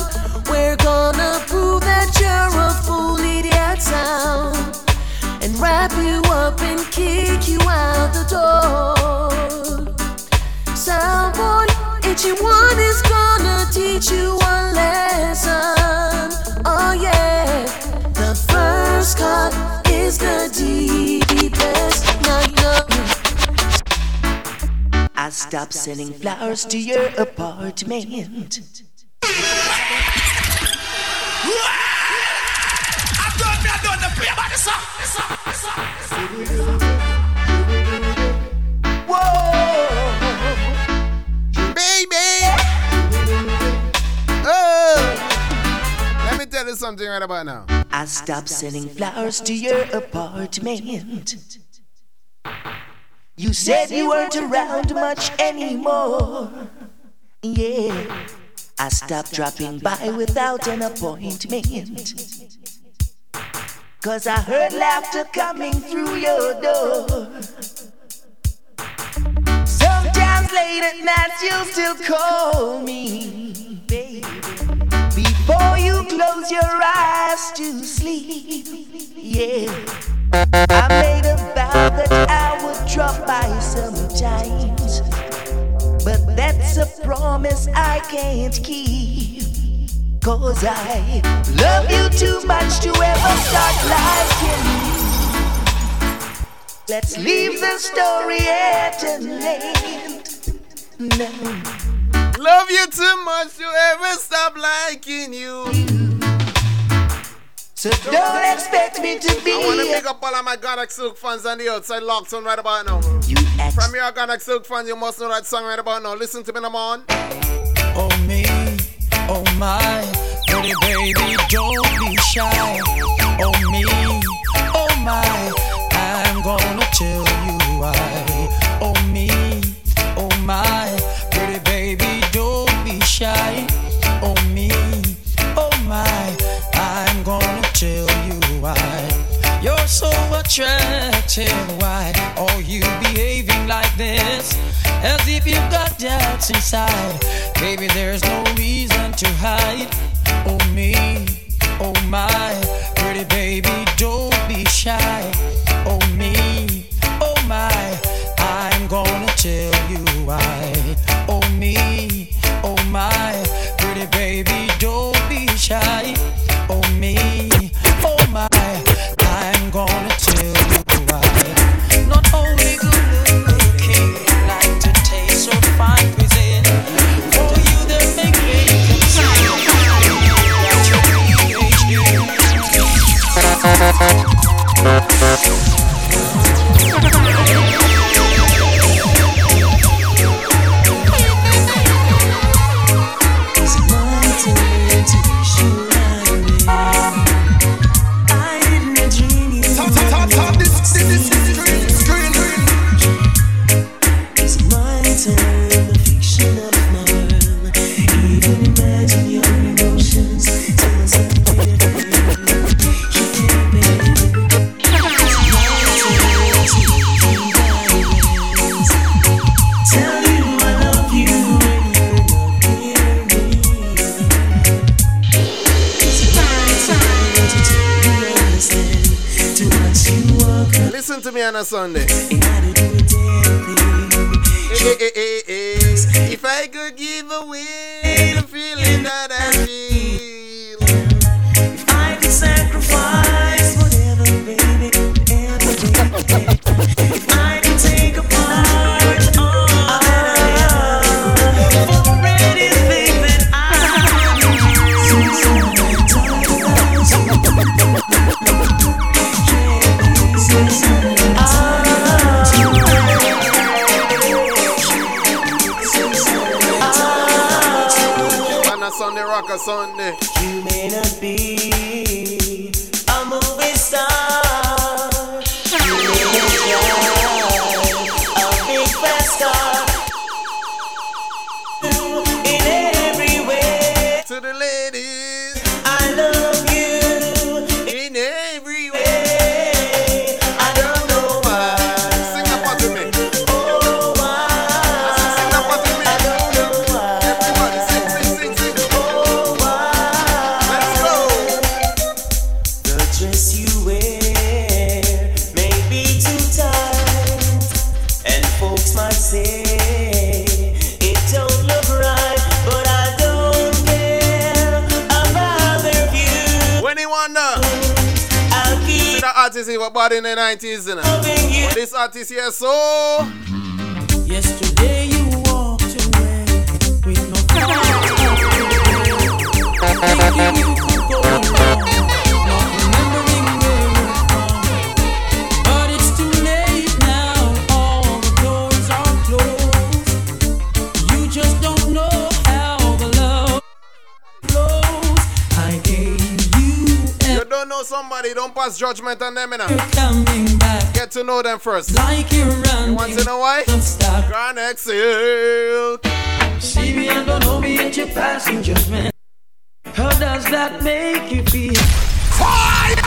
We're gonna prove that you're a fool, idiot sound, and wrap you up and kick you out the door. Soundboard, Itchy One is gonna teach you a lesson. Oh yeah, the first cut is the deepest. I stopped selling flowers to your apartment. Whoa, baby. Oh, let me tell you something right about now. I stopped selling flowers to your apartment. You said you weren't around much anymore. Yeah, I stopped dropping by without an appointment, 'cause I heard laughter coming through your door. Sometimes late at night you'll still call me, baby, before you close your eyes to sleep. Yeah, I made a vow that I would drop by sometimes, but that's a promise I can't keep, 'cause I love you too much to ever start liking you. Let's leave the story at an end. No, love you too much to ever stop liking you. So don't expect me to be. I want to pick up all of my Ghana Silk fans on the outside locked on right about now. From your Ghana Silk fans, you must know that song right about now. Listen to me, now, man. Oh me, oh my, pretty baby, don't be shy. Oh me, oh my, I'm gonna tell you why. Oh me, oh my, pretty baby, don't be shy. Oh me, oh my, I'm gonna tell you why. You're so attractive, why are you behaving like this? As if you've got doubts inside. Baby, there's no reason to hide. Oh me, oh my, pretty baby, don't be shy. Oh me, oh my, I'm gonna tell you why. Oh me, oh my, pretty baby, don't be shy. Oh me, oh my, I'm gonna tell you why. Not only good looking, like to taste so fine within. For you the make me concern that you're is not to be sure. To me on a Sunday. If I could give away the feeling that I feel, if I could sacrifice whatever, baby, everything. If I could take apart all that I am for anything that I need. Sunday rock a Sunday. You may not be a movie star, you may not be a big fast star. In every way, to the ladies, I love you. In every way, I don't know why. Sing that part to me. Oh why? Sing that part to me. I don't know why. Everybody sing. Artist he was born in the 90s, and this artist here, so yesterday you walked away with no thinking you could go along, not remembering where you're from. But it's too late now, all the doors are closed. You just don't know how the love flows. I gave don't know somebody, don't pass judgment on them enough. Get to know them first. Like you want to know why? Grand exhale. See me and don't know me and you're passing judgment. How does that make you feel? Quiet!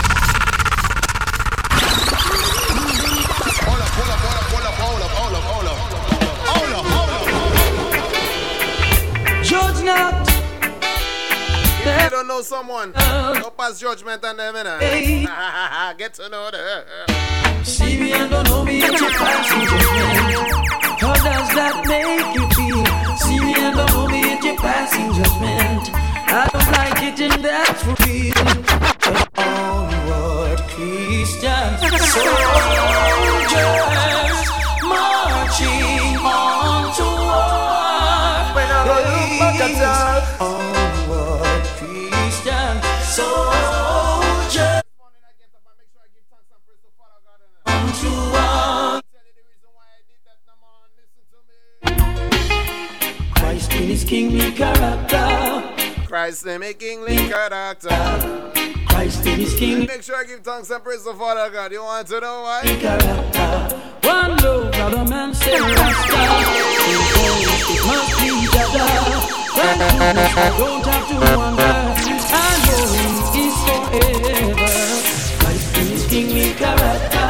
Hold up. Judge not. I don't know someone. Don't pass judgment on them, innit? Get to know them. See me and don't know me and you pass judgment. How does that make you feel? See me and don't know me and you passing judgment. I don't like it and that's for real. But onward Christian soldiers marching on to war. When I look back at soldier. Christ in his kingly character. Christ in his kingly. Make sure I give thanks and praise to Father God. You want to know why? Character. One love, brother man, say Rasta. I don't have to wonder. I know He is forever. Christ in His kingly character.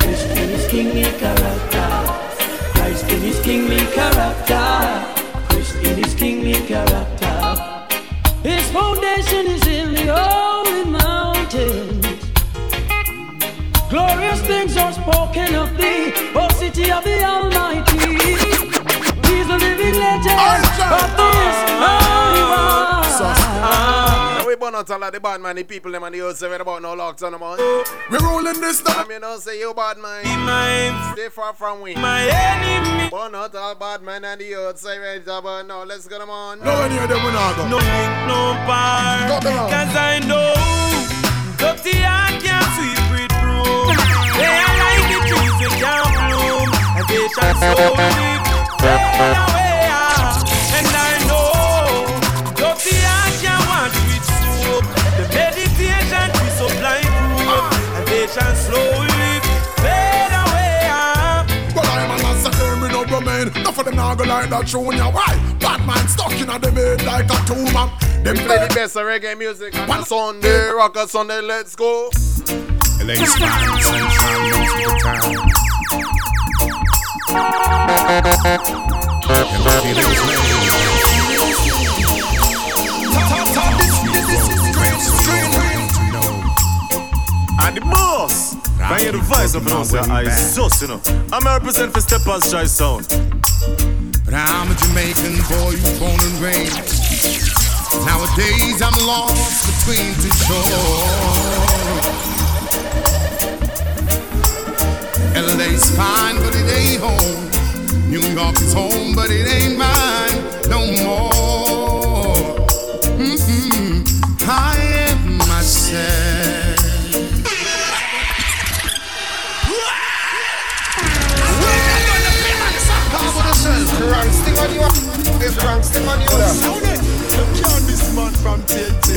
Christ in His kingly character. Christ in His kingly character. Christ in His kingly character. His foundation is in the holy mountains. Glorious things are spoken of Thee, O city of the Almighty. We burn out all of the bad man, the people them and the old seven about no locks on them on. We rolling this time. You know say you bad man, stay far from we. My enemy. Burn out all bad man and the old seven about no. Let's go them on. No any of them will not go. No link, no bar. Go down. Cause I know dirty and can't sweep it through. They are like the trees in their bloom, and they shall slowly away, and I know Dr. Asha wants with soap. The meditation is so blind proof, and they shall slowly fade away. But I am an answer to me, no woman. Not for them not go like that junior. Why? Batman stuck in a debate like a two-man. Them play the best reggae music on Sunday, rock a Sunday, let's go. Let's I'm the boss. I hear the voice of an officer. I just, you know, I'm a represent for Steppers Dry Sound. But I'm a Jamaican boy who's born and raised. Nowadays I'm lost between two shores. LA's fine, but it ain't home. New York is home, but it ain't mine no more. Mm-hmm. I am myself. Next thing on the other. You can't miss man from TNT.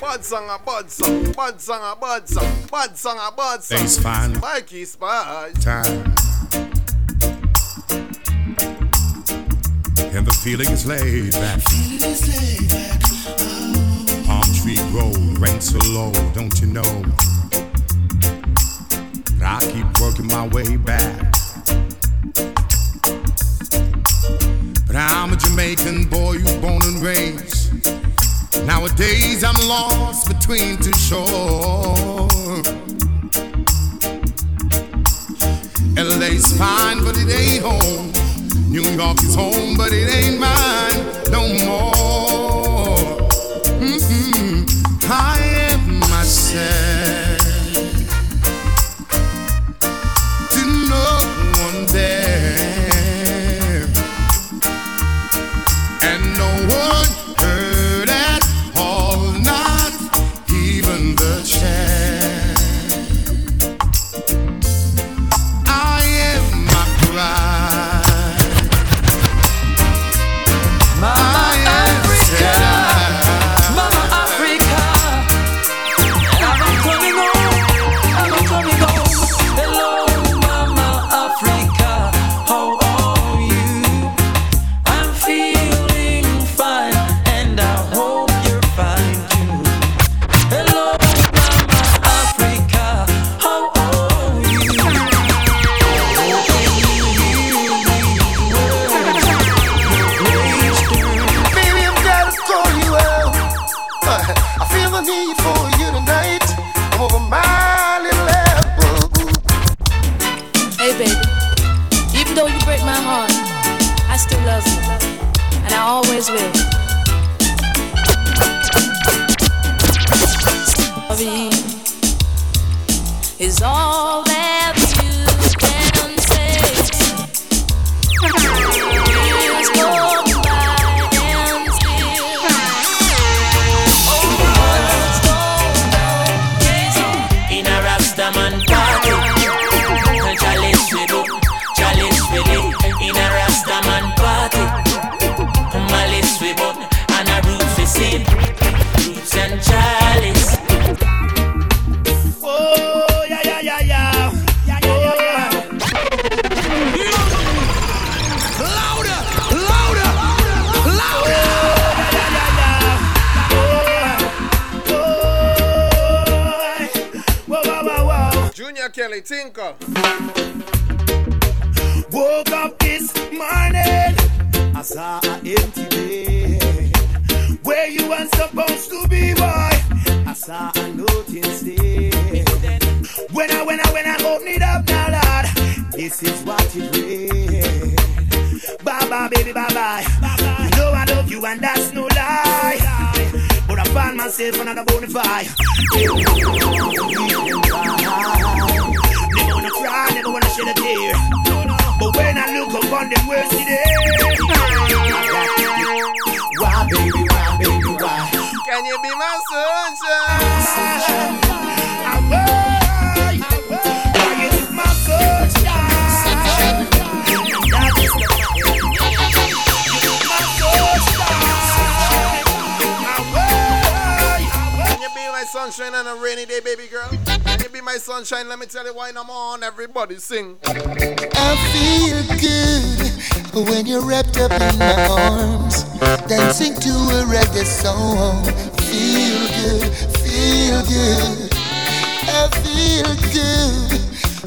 Bad song, bad song, bad song, bad song, bad song, bad song. It's fine. Mikey Spice. Time. And the feeling is laid back. Palm Tree Road, rents so low, don't you know? But I keep working my way back. But I'm a Jamaican boy who's born and raised. Nowadays I'm lost between two shores. LA's fine, but it ain't home. New York is home, but it ain't mine no more. Mm-mm. I am myself to no one there, and no one heard at all, not even the sheriff. I am my pride. Is all that you can say. Years go by and still words don't know crazy. In a Rasta man party, challenge with it, challenge with it. In a Rasta man party, malice with it, and a roof is in roots and chalice. Kelly Tinker. Woke up this morning, I saw an empty bed. Where you weren't supposed to be, boy, I saw a note instead. When I open it up now, Lord, this is what it read. Bye-bye, baby, bye-bye. You know I love you and that's no lie. But I found myself another bonfire. Never wanna cry, never wanna shed a tear. But when I look upon them words today, why, baby, why, baby, why? Can you be my sunshine? Why you took my sunshine? Sunshine on a rainy day, baby girl. Can you be my sunshine? Let me tell you why. I'm on. Everybody sing. I feel good when you're wrapped up in my arms, dancing to a reggae song. Feel good, feel good. I feel good,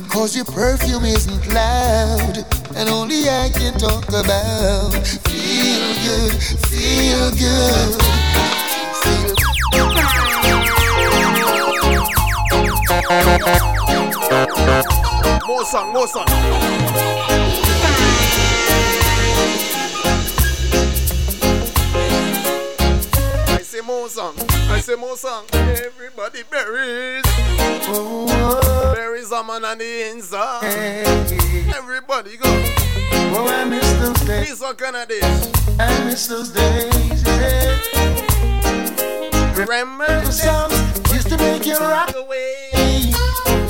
cause your perfume isn't loud, and only I can talk about. Feel good, feel good. More song, more song. I say more song, I say more song. Everybody berries. Berries are man on the inside. Everybody go. Oh, I miss those days. Please look at this. I miss those days, yeah. Remember the songs used to make you rock away.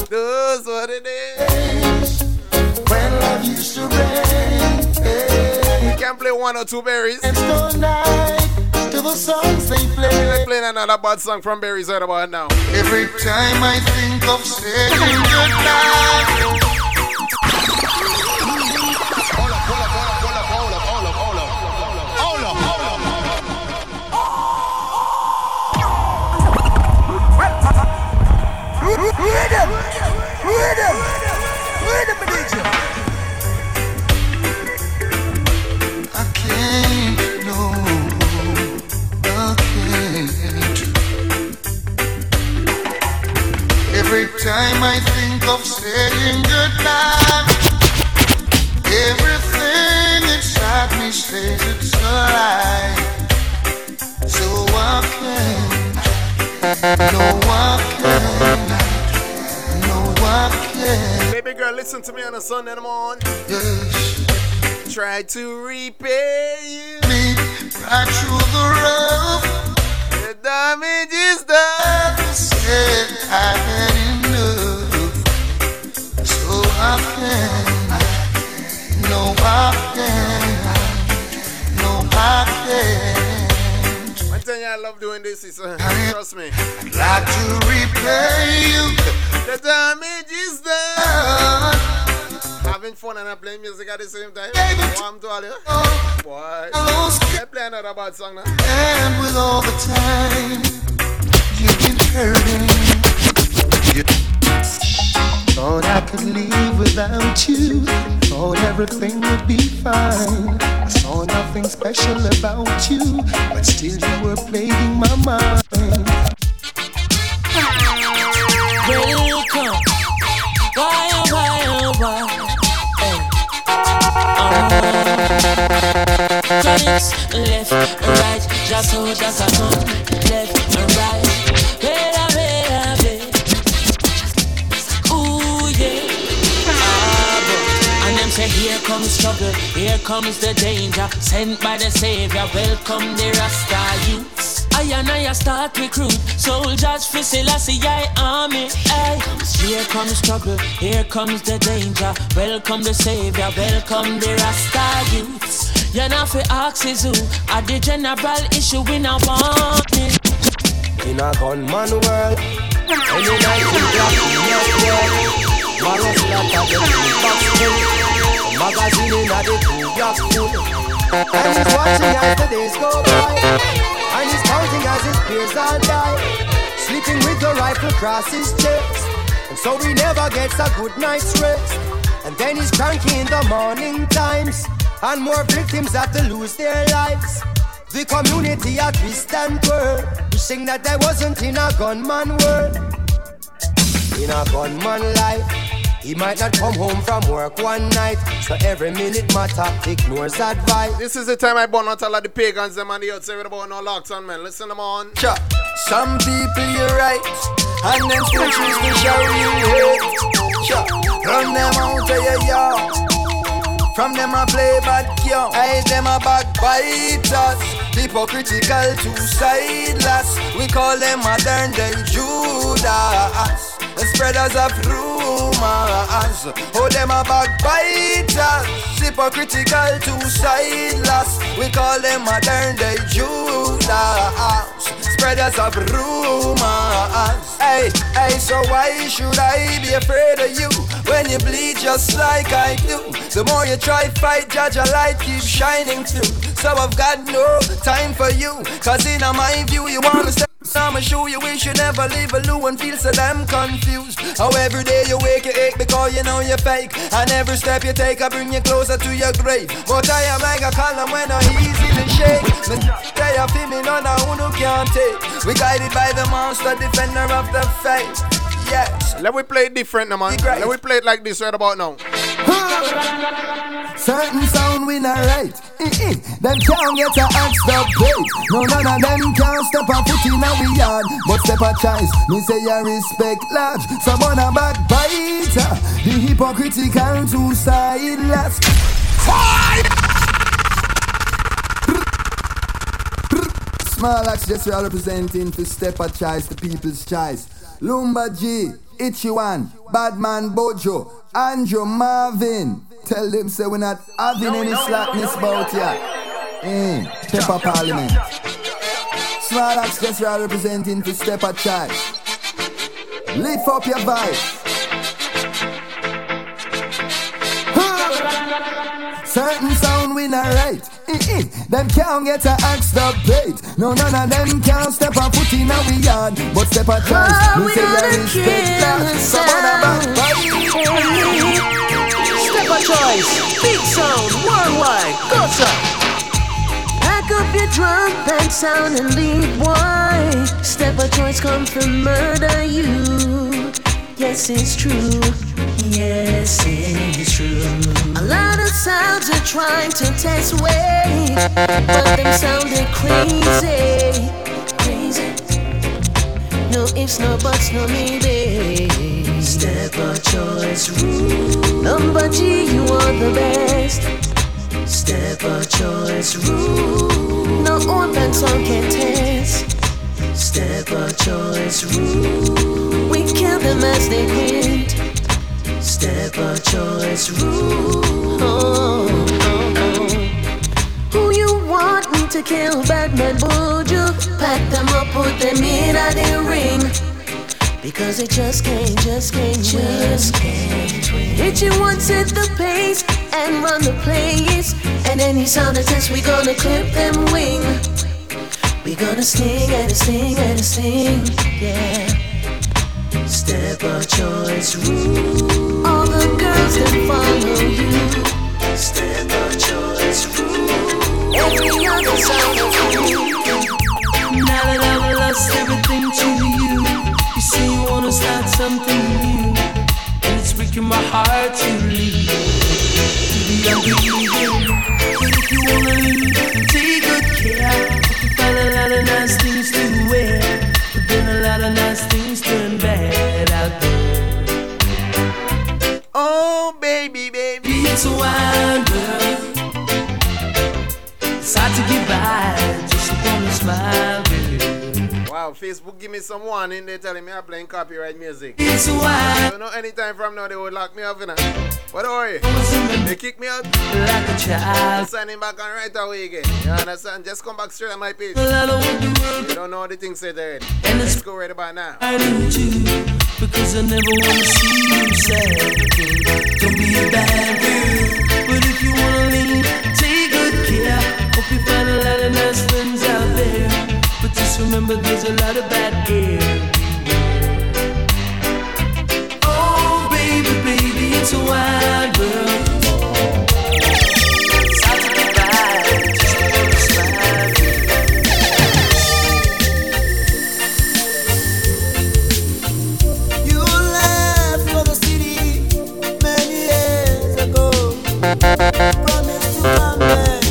Those were the days when love used to rain. can play one or two berries. And tonight, to the songs they play. I'm playing another bad song from Berries right about now. Every time I think of saying goodnight. Every time I think of saying goodnight, everything inside me says it's alright. So I can't, no I can't, no I can't. Baby girl, listen to me on a Sunday morning. Yes. Try to repay you. Leap right through the rough. The damage is done. I said I had enough, so I can't. No, I can't. No, I can't. I tell you, I love doing this. Trust me. I'd like to repay you. The damage is done. Having fun and I play music at the same time. Warm to all you. Oh. Boy, I play another bad song now. And with all the time you've been hurting, yeah. Thought I could live without you. Thought everything would be fine. I saw nothing special about you, but still you were plaguing my mind. Wake up. Why, hey. Left and right, just hold, just a hold. Left and right, wait. Ooh yeah. Ah, and them say here comes trouble, here comes the danger, sent by the Savior. Welcome the Rasta youths. I start recruit soldiers for Selassie I army. Aye. Here comes trouble, here comes the danger. Welcome the Savior, welcome the Rasta youths. You're not for axes who are the general issue in a warning. In a gunman world, any night in black, yes, world. Maros not at the two-box full. Magazine in at the two-box full. And he's watching as the days go by. And he's counting as his peers all die. Sleeping with the rifle across his chest. And so he never gets a good night's rest. And then he's cranky in the morning times. And more victims have to lose their lives. The community are twist and twirl, wishing that I wasn't in a gunman world. In a gunman life, he might not come home from work one night, so every minute matter, ignores advice. This is the time I burn out all of the pagans, them and the outside about no locks on, man. Listen them on. Sure. Some people you're right, and them still choose to show you hate. Sure. Run them out of your yard. From them I play bad young, eyes them a backbiters. Hypocritical, two-sideless. We call them modern day Judas. The spreaders of rumors. Oh, them a backbiters. Hypocritical, two-sideless. We call them modern day Judas. Spreaders of rumors. Hey, hey, so why should I be afraid of you when you bleed just like I do? The more you try fight, judge a light keeps shining through. So I've got no time for you, cause in my view you wanna step. I'ma show you wish you never live alone and feel so damn confused. How every day you wake you ache because you know you're fake. And every step you take I bring you closer to your grave. But I am like a column when I easily shake. The day I feel me none of who can't take. We guided by the monster defender of the faith. Yes. Let me play it different now, man. Let me play it like this right about now. Certain sound we not right. Them can't get a axe stop bait. No, none of them can't step a foot in our yard. But step a choice, me say I respect large. Someone a backbiter. The hypocritical two-sideless. Small axe just representing for step a choice, the people's choice. Lumba G, Ichiwan, Badman Bojo, Andrew Marvin, Tell them say we're not having any slackness about ya. Pepper Parliament. Small Axe just right representing to step a charge. Lift up your vibe. Certain sound we not right. Them can't get a axe up plate. No, none of them can't step a foot in our yard. But step a chance, we say I respect that. Someone about step a choice, big sound, worldwide, gotcha. Pack up your drum, band sound and lead wide. Step a choice come from murder you. Yes, it's true. Yes, it's true. A lot of sounds are trying to test way, but they sounded crazy. Crazy. No ifs, no buts, no maybe. Step a choice rule. Number G, you are the best. Step a choice rule. No one that song can test. Step a choice rule. We kill them as they win. Step a choice rule. Who you want me to kill? Batman, would you? Pack them up, put them in a the ring. Because they just can't win. Hit you once at the pace and run the place. And any sound that says we gonna clip them wing. We gonna sting, yeah. Step a choice rule. All the girls that follow you. Step a choice rule. Every other side of you. Now that I've lost everything to you, you say you wanna start something new, and it's breaking my heart to leave. Maybe I'll be leaving, but if you wanna leave, take good care. I can find a lot of nice things to wear. A lot of nice things turn bad out there. Oh, baby, it's a wild world. It's hard to get by just upon a smile, baby. Wow, Facebook give me some warning. They telling me I'm playing copyright music. It's a wild. So no, anytime from now they would lock me up, you know. What are you? They kick me out like a child. Signing back on right away again. You understand? Just come back straight on my page. You don't know what the things say there. Let's go right about now. I do too, because I never want to see you sad. Don't be a bad girl, but if you wanna leave, take good care. Hope you find a lot of nice friends out there, but just remember there's a lot of bad air. It's a wild world. It's hard to get by just on a smile. You left for the city many years ago. Promised to my man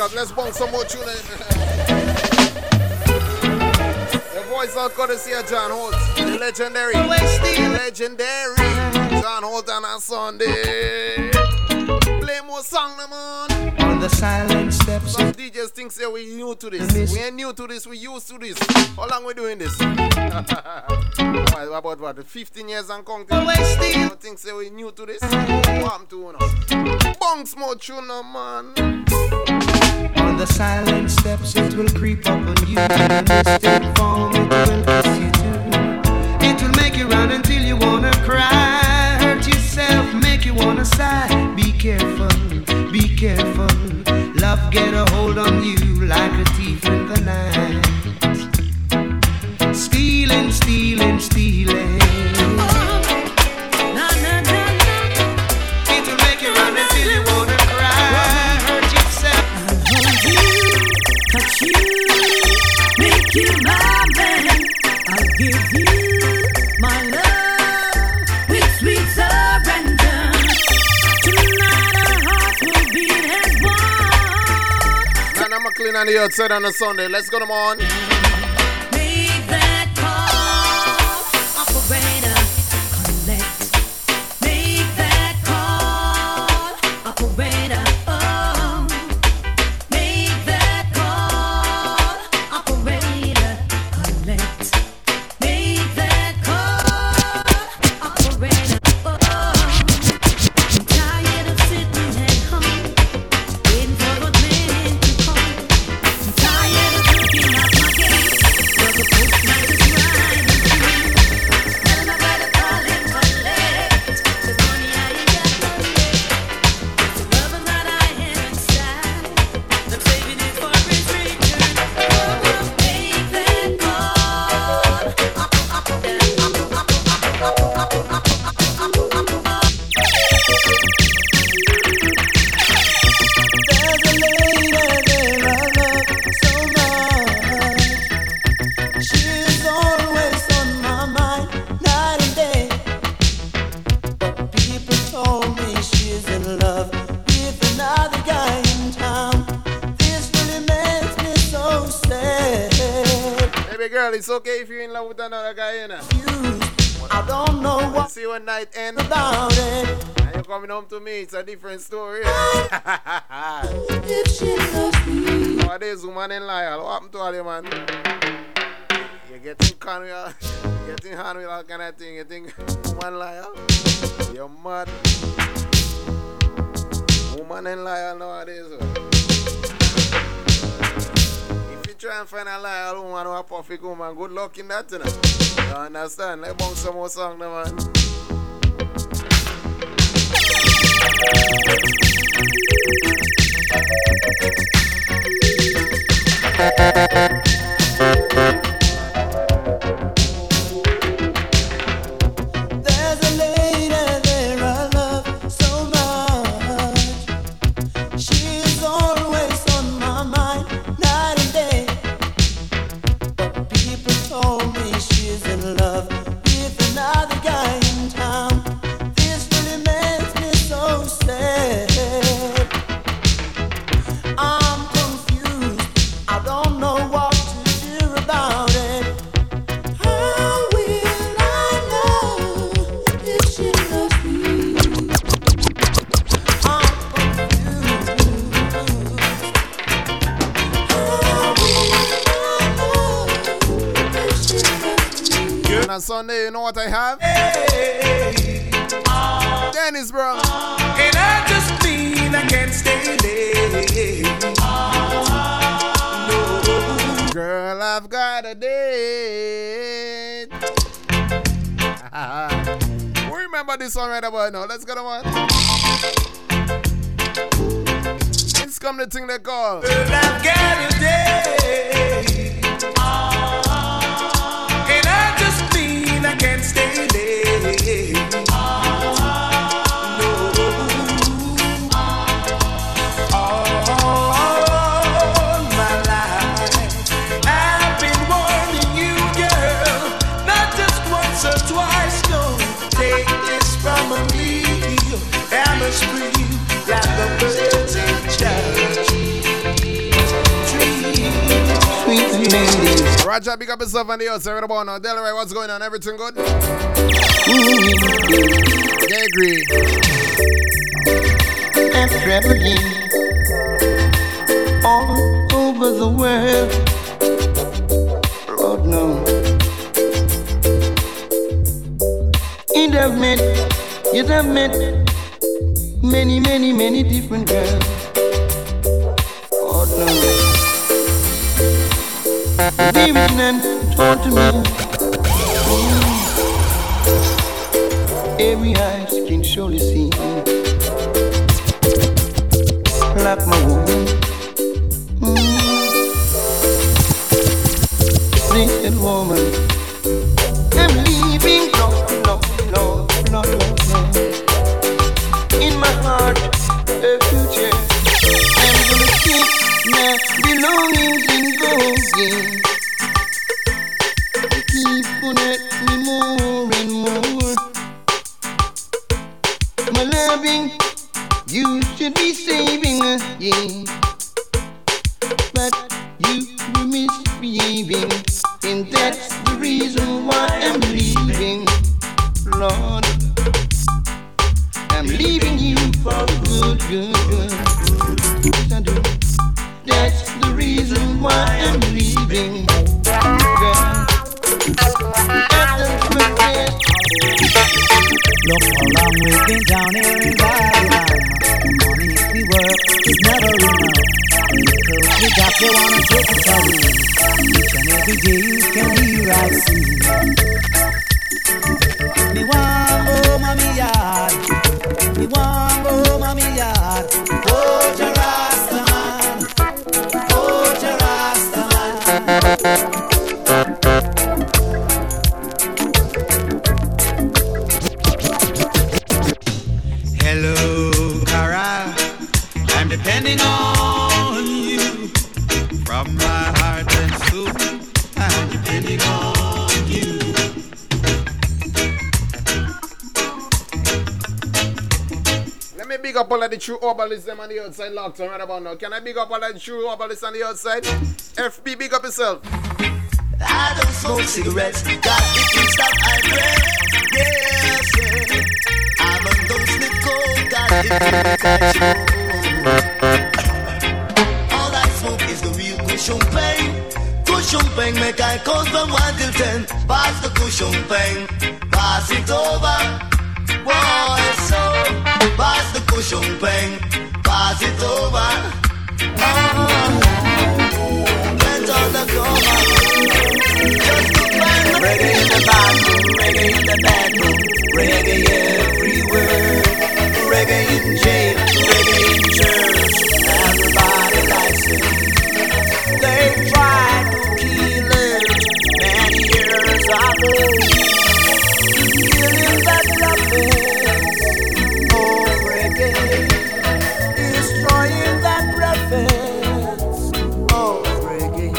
up. Let's bong some more tune in. The voice out courtesy of John Holt, the legendary John Holt on a Sunday. play more song, man. On the silent steps. Some DJs think say we new to this. We ain't new to this, we used to this. How long we doing this? About what? 15 years and counting. You think say we new to this? Warm to now. Bunks more tune now, man. On the silent steps, it will creep up on you. In mystic form, it will kiss you too. It will make you run until you wanna cry. Hurt yourself, make you wanna sigh. Be careful, be careful. Love get a hold on you like a thief in the night. Stealing, stealing, stealing. It will make you run until you wanna cry. Hurt yourself. I'll hold you, touch you, make you my man. I'll give you my love. Sweet surrender. Tonight our hearts will beat as one. Nana McLean on the outside on a Sunday. Let's go, come on. Make that call, operator. Connect. Make that call, operator. Oh, make that call, operator. Connect. Make that call, operator. It's okay if you're in love with another guy, you know. I don't know what. See when night ends. About it. And you're coming home to me. It's a different story. If she loves me. What is woman in life? What happened to all you, man? You're getting carnal. You're getting hard with all kind of thing. You think woman liar? You're mad. Woman in liar nowadays. Try and find a lie, a woman or a perfect woman. Good luck in that, you know. You understand? Let's bounce some more song, man. There's a lady there I love so much. She's always on my mind. Love with another guy in town. This really makes me so sad. I'm confused. I don't know what to do about it. How will I know if she loves me? I'm confused. How will I know if she loves me? On Sunday, you know what I have? Hey, Dennis, bro. And I just mean I can't stay late. No. Girl, I've got a date. We remember this one right about now. Let's get on. It's come the thing they call. Girl, I've got a date. I can't stay late. All my life I've been warning you, girl. Not just once or twice, no. Take this from me. I'm a scream like the birds in the tree. Sweet lady. Roger, pick up yourself on the outside right about now. Delray, what's going on? Everything good? They agree. You'd have met many, many, many different girls. Oh no. Be with them, talk to me. Every eyes can surely see. Like my woman. Naked woman. I'm leaving love. In my heart, a future. I'm gonna take my belongings and go again. They keep on at me more and more. My loving, you should be saving us, yeah. But you were misbehaving, and that's the reason why I'm leaving, Lord. I'm leaving you for good. Yes, I do. That's the reason why I'm leaving, girl. Look how long we've been down here in Babylon. The money we work is never enough. Because we got, they wanna take us away. Each and every day you can hear I see. Me want go home a me yard. Me want go home a me yard. Oh, Jarastaman. Oh, Jarastaman. Up all of the true herbalists on the outside, locked around about now. Can I big up all of the true herbalists on the outside? FB, big up yourself. I don't smoke cigarettes, got the things that I read. Yes, yeah. I'm a ghost, Nicole, got the things that all I smoke is the real cushion pain. Cushion pain, make I cause from 1 till 10. Pass the cushion pain, pass it over. Boy, so pass the cushion pain, pass it over. Get on the coma. Just to find reggae in the bathroom, reggae in the bedroom, reggae everywhere. Reggae in jail, reggae in church. Everybody likes it. They tried to kill it many years ago. Feeling that prophets, oh reggae, destroying that prophets, oh reggae.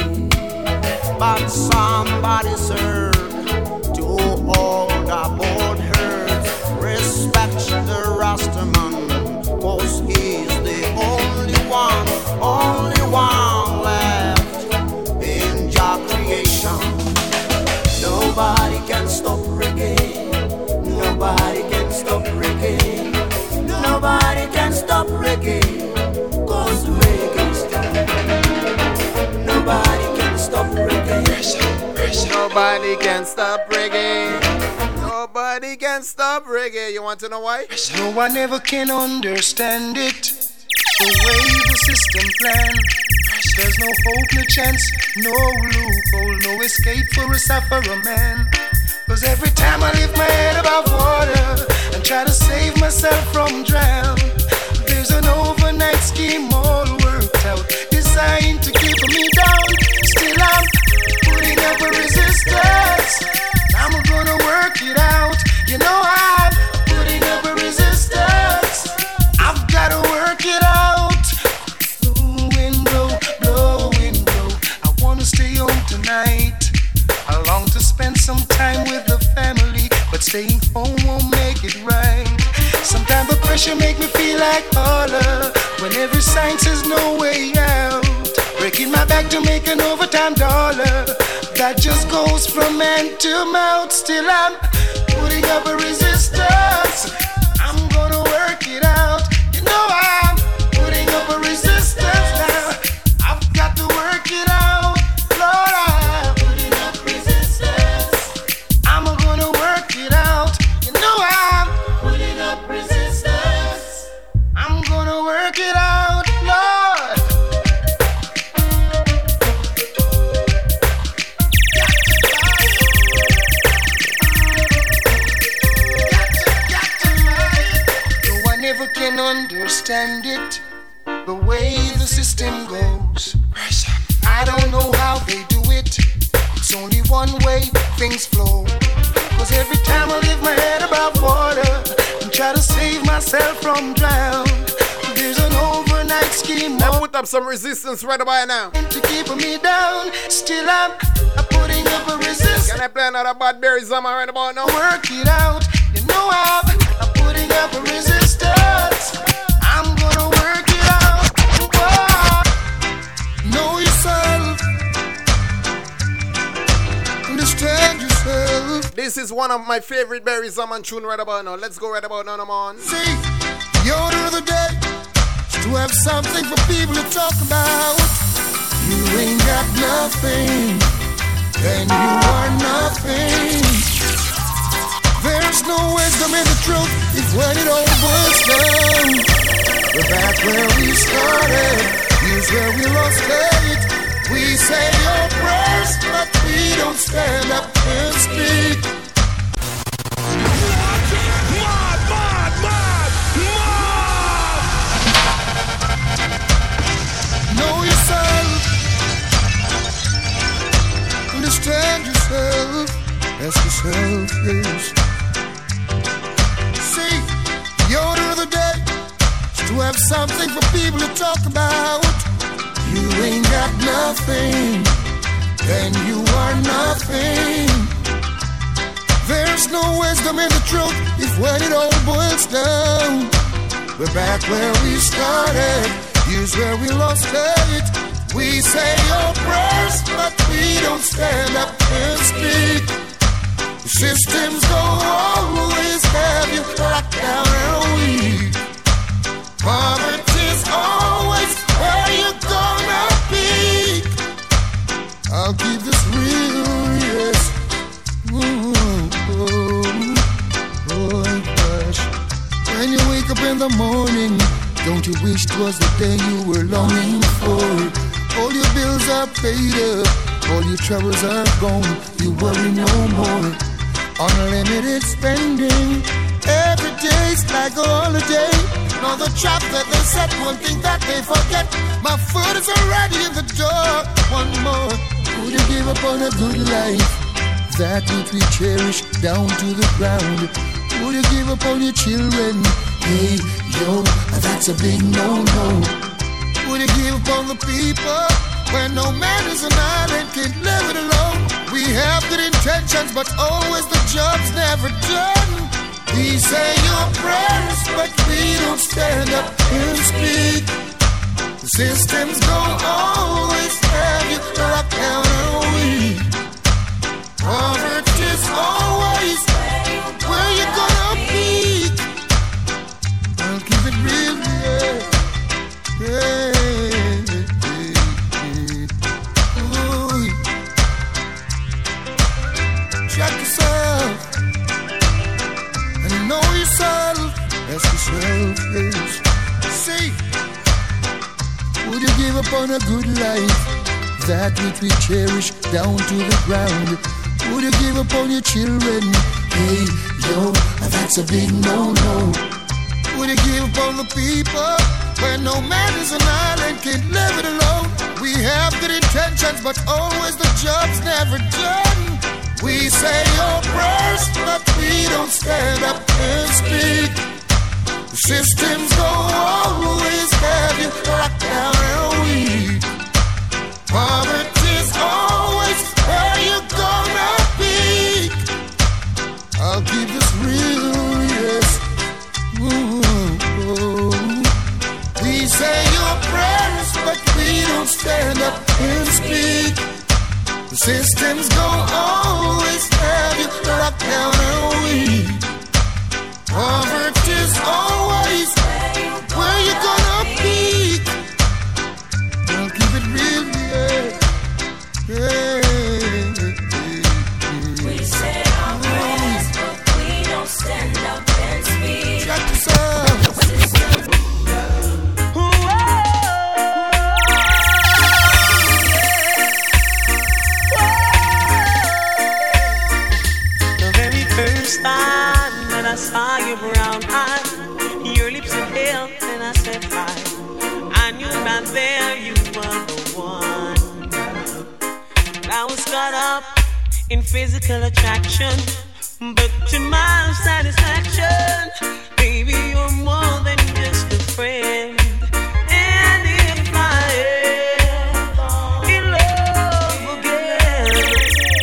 But somebody served to all the bold herds. Respect the Rastaman, cause he's the only one left in your creation. Nobody can stop reggae. Nobody can stop reggae. Nobody can stop reggae. Cause reggae's done. Nobody can stop reggae. Nobody can stop reggae. Nobody can stop reggae. You want to know why? No one ever can understand it. The way the system planned. There's no hope, no chance, no loophole, no escape for a sufferer man. Cause every time I lift my head above water and try to save myself from drown, there's an overnight scheme all worked out, designed to keep me down. Still I'm putting up a resistance. I'm gonna work it out. You know I'm putting up a resistance. I've gotta work it out. Window, blow window. I wanna stay home tonight. I long to spend some time with the family, but staying home won't make it right. Sometimes the pressure make me feel like holler, when every sign says no way out. Breaking my back to make an overtime dollar, that just goes from hand to mouth. Still I'm putting up a resistance. I'm gonna work it out. You know I'm putting up a resistance now. I've got to work it out, Lord. I'm gonna work it out, you know I can understand it, the way the system goes. I don't know how they do it, it's only one way things flow. Cause every time I lift my head above water and try to save myself from drown, there's an overnight scheme. Now put up some resistance right about now. To keep me down, still I'm putting up a resistance. Can I play another bad berry summer right about now? Work it out, you know I'm putting up a resistance. I'm gonna work it out. Whoa. Know yourself. Understand yourself. This is one of my favorite berry summer tune right about now. Let's go right about now, come on. See, the order of the day. To have something for people to talk about. You ain't got nothing, and you are nothing. There's no wisdom in the truth, it's when it all boils down. We're back where we started, here's where we lost faith. We say our prayers, but we don't stand up and speak. Know yourself, understand yourself, ask yourself this. See, the order of the day is to have something for people to talk about. You ain't got nothing, and you are nothing. There's no wisdom in the truth, if when it all boils down. We're back where we started. Here's where we lost it. We say our prayers, but we don't stand up and speak. The systems don't always have you locked down and weak. Poverty's always where you're gonna be. I'll keep this real, yes. Ooh, oh my gosh. When you wake up in the morning, don't you wish 'twas the day you were longing for? All your bills are paid up, all your troubles are gone, you worry no more. Unlimited spending, every day's like a holiday. And all the trap that they set, one thing that they forget, my foot is already in the door. One more, would you give up on a good life, that which we cherish down to the ground? Would you give up on your children? Hey, yo, that's a big no-no. Would you give up on the people where no man is an island, can't live it alone? We have good intentions, but always the job's never done. We say your prayers, but we don't stand up and speak. The systems don't always have you locked down and weak. Poverty's always where you're gonna be. Check yourself and know yourself. Ask yourself this. See, would you give up on a good life, that which we cherish down to the ground? Would you give up on your children? Hey, yo, that's a big no-no. Would you give up on the people where no man is an island, can't live it alone? We have good intentions, but always the job's never done. We say your prayers, but we don't stand up and speak. The systems don't always have you locked down and weak. Poverty's always where you're gonna be. I'll keep this real, yes. We say your prayers, but we don't stand up and speak. The systems don't always have you locked down and weak. Poverty's always where you're gonna be. Don't keep it real, yeah. We say our prayers, but we don't stand up and speak. Check yourself. First time that I saw your brown eyes, your lips and hair. in physical attraction, but to my satisfaction, baby, you're more than just a friend. And if I am in love again,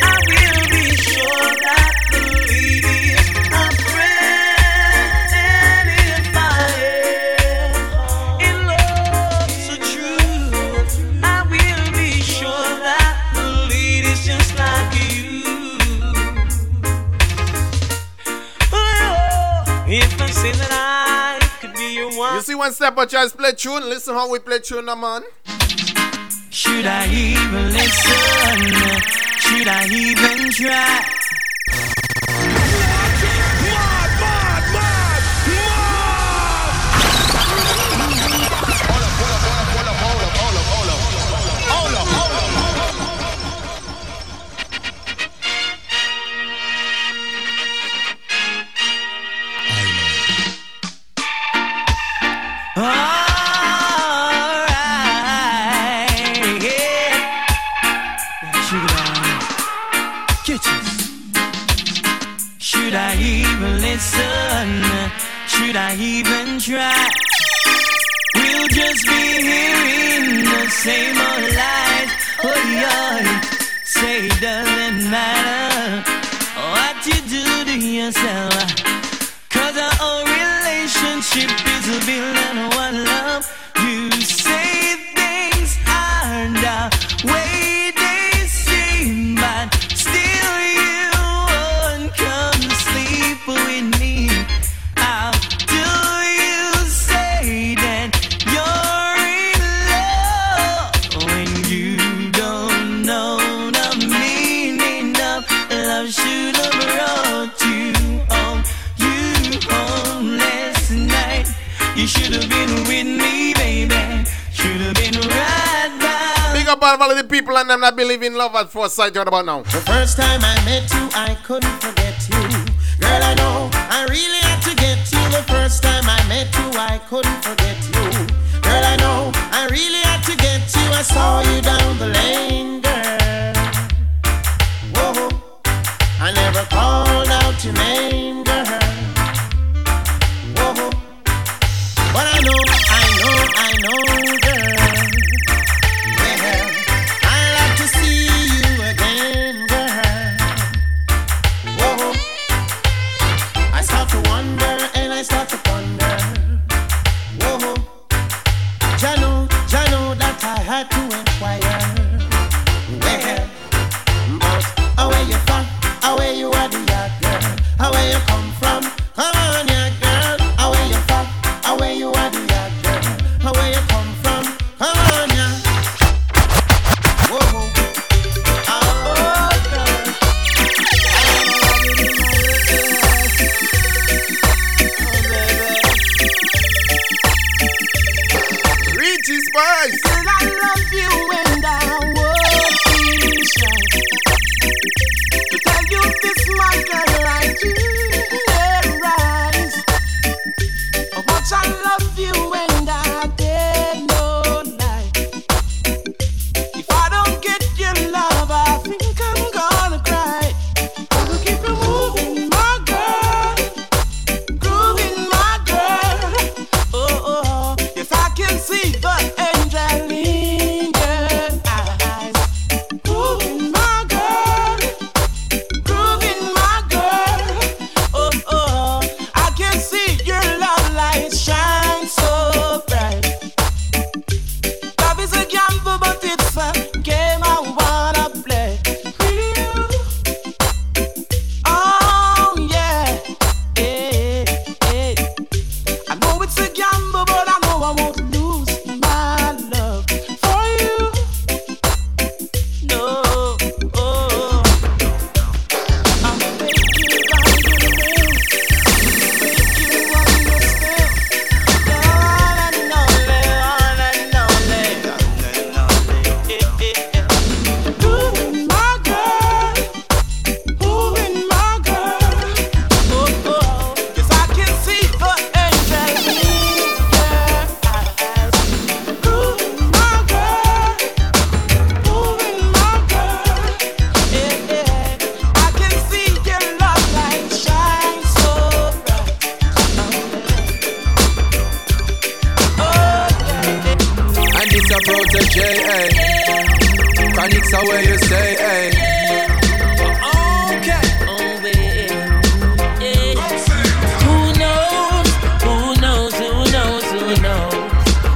I will be sure that the lady is my friend. And if I am in love so true, I will be sure that the lady's just like you. If I say that I could be your one. You see, one step I just play tune. Listen how we play tune, man. Should I even listen? Should I even try? Mad, mad, mad, mad. Alright, yeah. Should I even listen? Should I even try? We'll just be hearing the same old lies. Oh yeah, say it doesn't matter what you do to yourself, 'cause I already relationship is a build on one love. You say things are the way they seem, but still you won't come sleep with me. How do you say that you're in love when you don't know the meaning of love? Should have brought you home less. You should have been with me, baby. Should have been right now. Big up all of the people and them that believe in love at first sight. What about now? The first time I met you, I couldn't forget you. Girl, I know I really had to get you. The first time I met you, I couldn't forget you. Girl, I know I really had to get you. I saw you down the lane, girl. Whoa, I never called out your name, girl. But I know, girl. Well, I'd like to see you again, girl. Whoa, I start to wonder. J, ayy. Chronics are where you stay, ayy. Okay. Who knows?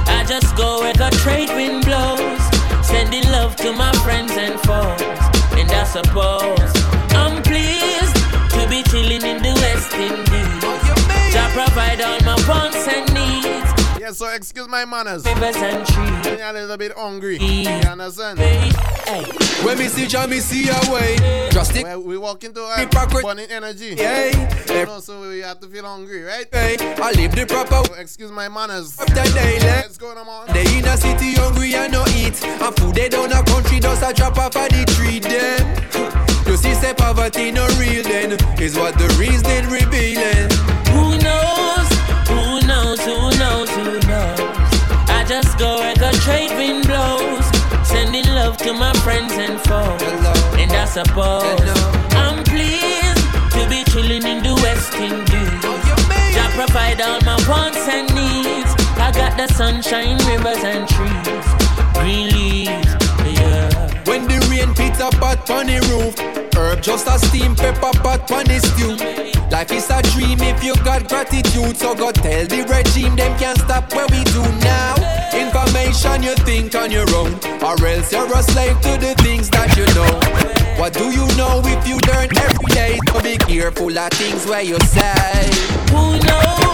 I just go where the trade wind blows. Sending love to my friends and foes. And I suppose I'm pleased to be chilling in the West Indies. I provide all my wants and needs. Yeah, so excuse my manners. Papers and trees. I'm a little bit hungry. You understand? Hey. When me see Jah, me see a way. Drastic. Well, we walk into a burning energy. Hey. You know, so we have to feel hungry, right? Hey. I live the proper. So excuse my manners. After they left. Let's go, man. They in a city hungry and no eat. And food they down a country does a drop off of the tree then. You see, say poverty no real then is what the reason revealing. Who knows? I just go where the trade wind blows. Sending love to my friends and foes. And I suppose I'm pleased to be chilling in the West Indies. I provide all my wants and needs. I got the sunshine, rivers and trees. Green leaves, yeah. When the rain beats up pot on the roof, herb just a steam pepper pot on the stew. Life is a dream if you got gratitude. So go tell the regime them can't stop what we do now. Information you think on your own, or else you're a slave to the things that you know. What do you know if you learn every day? So be careful of things where you say. Who knows?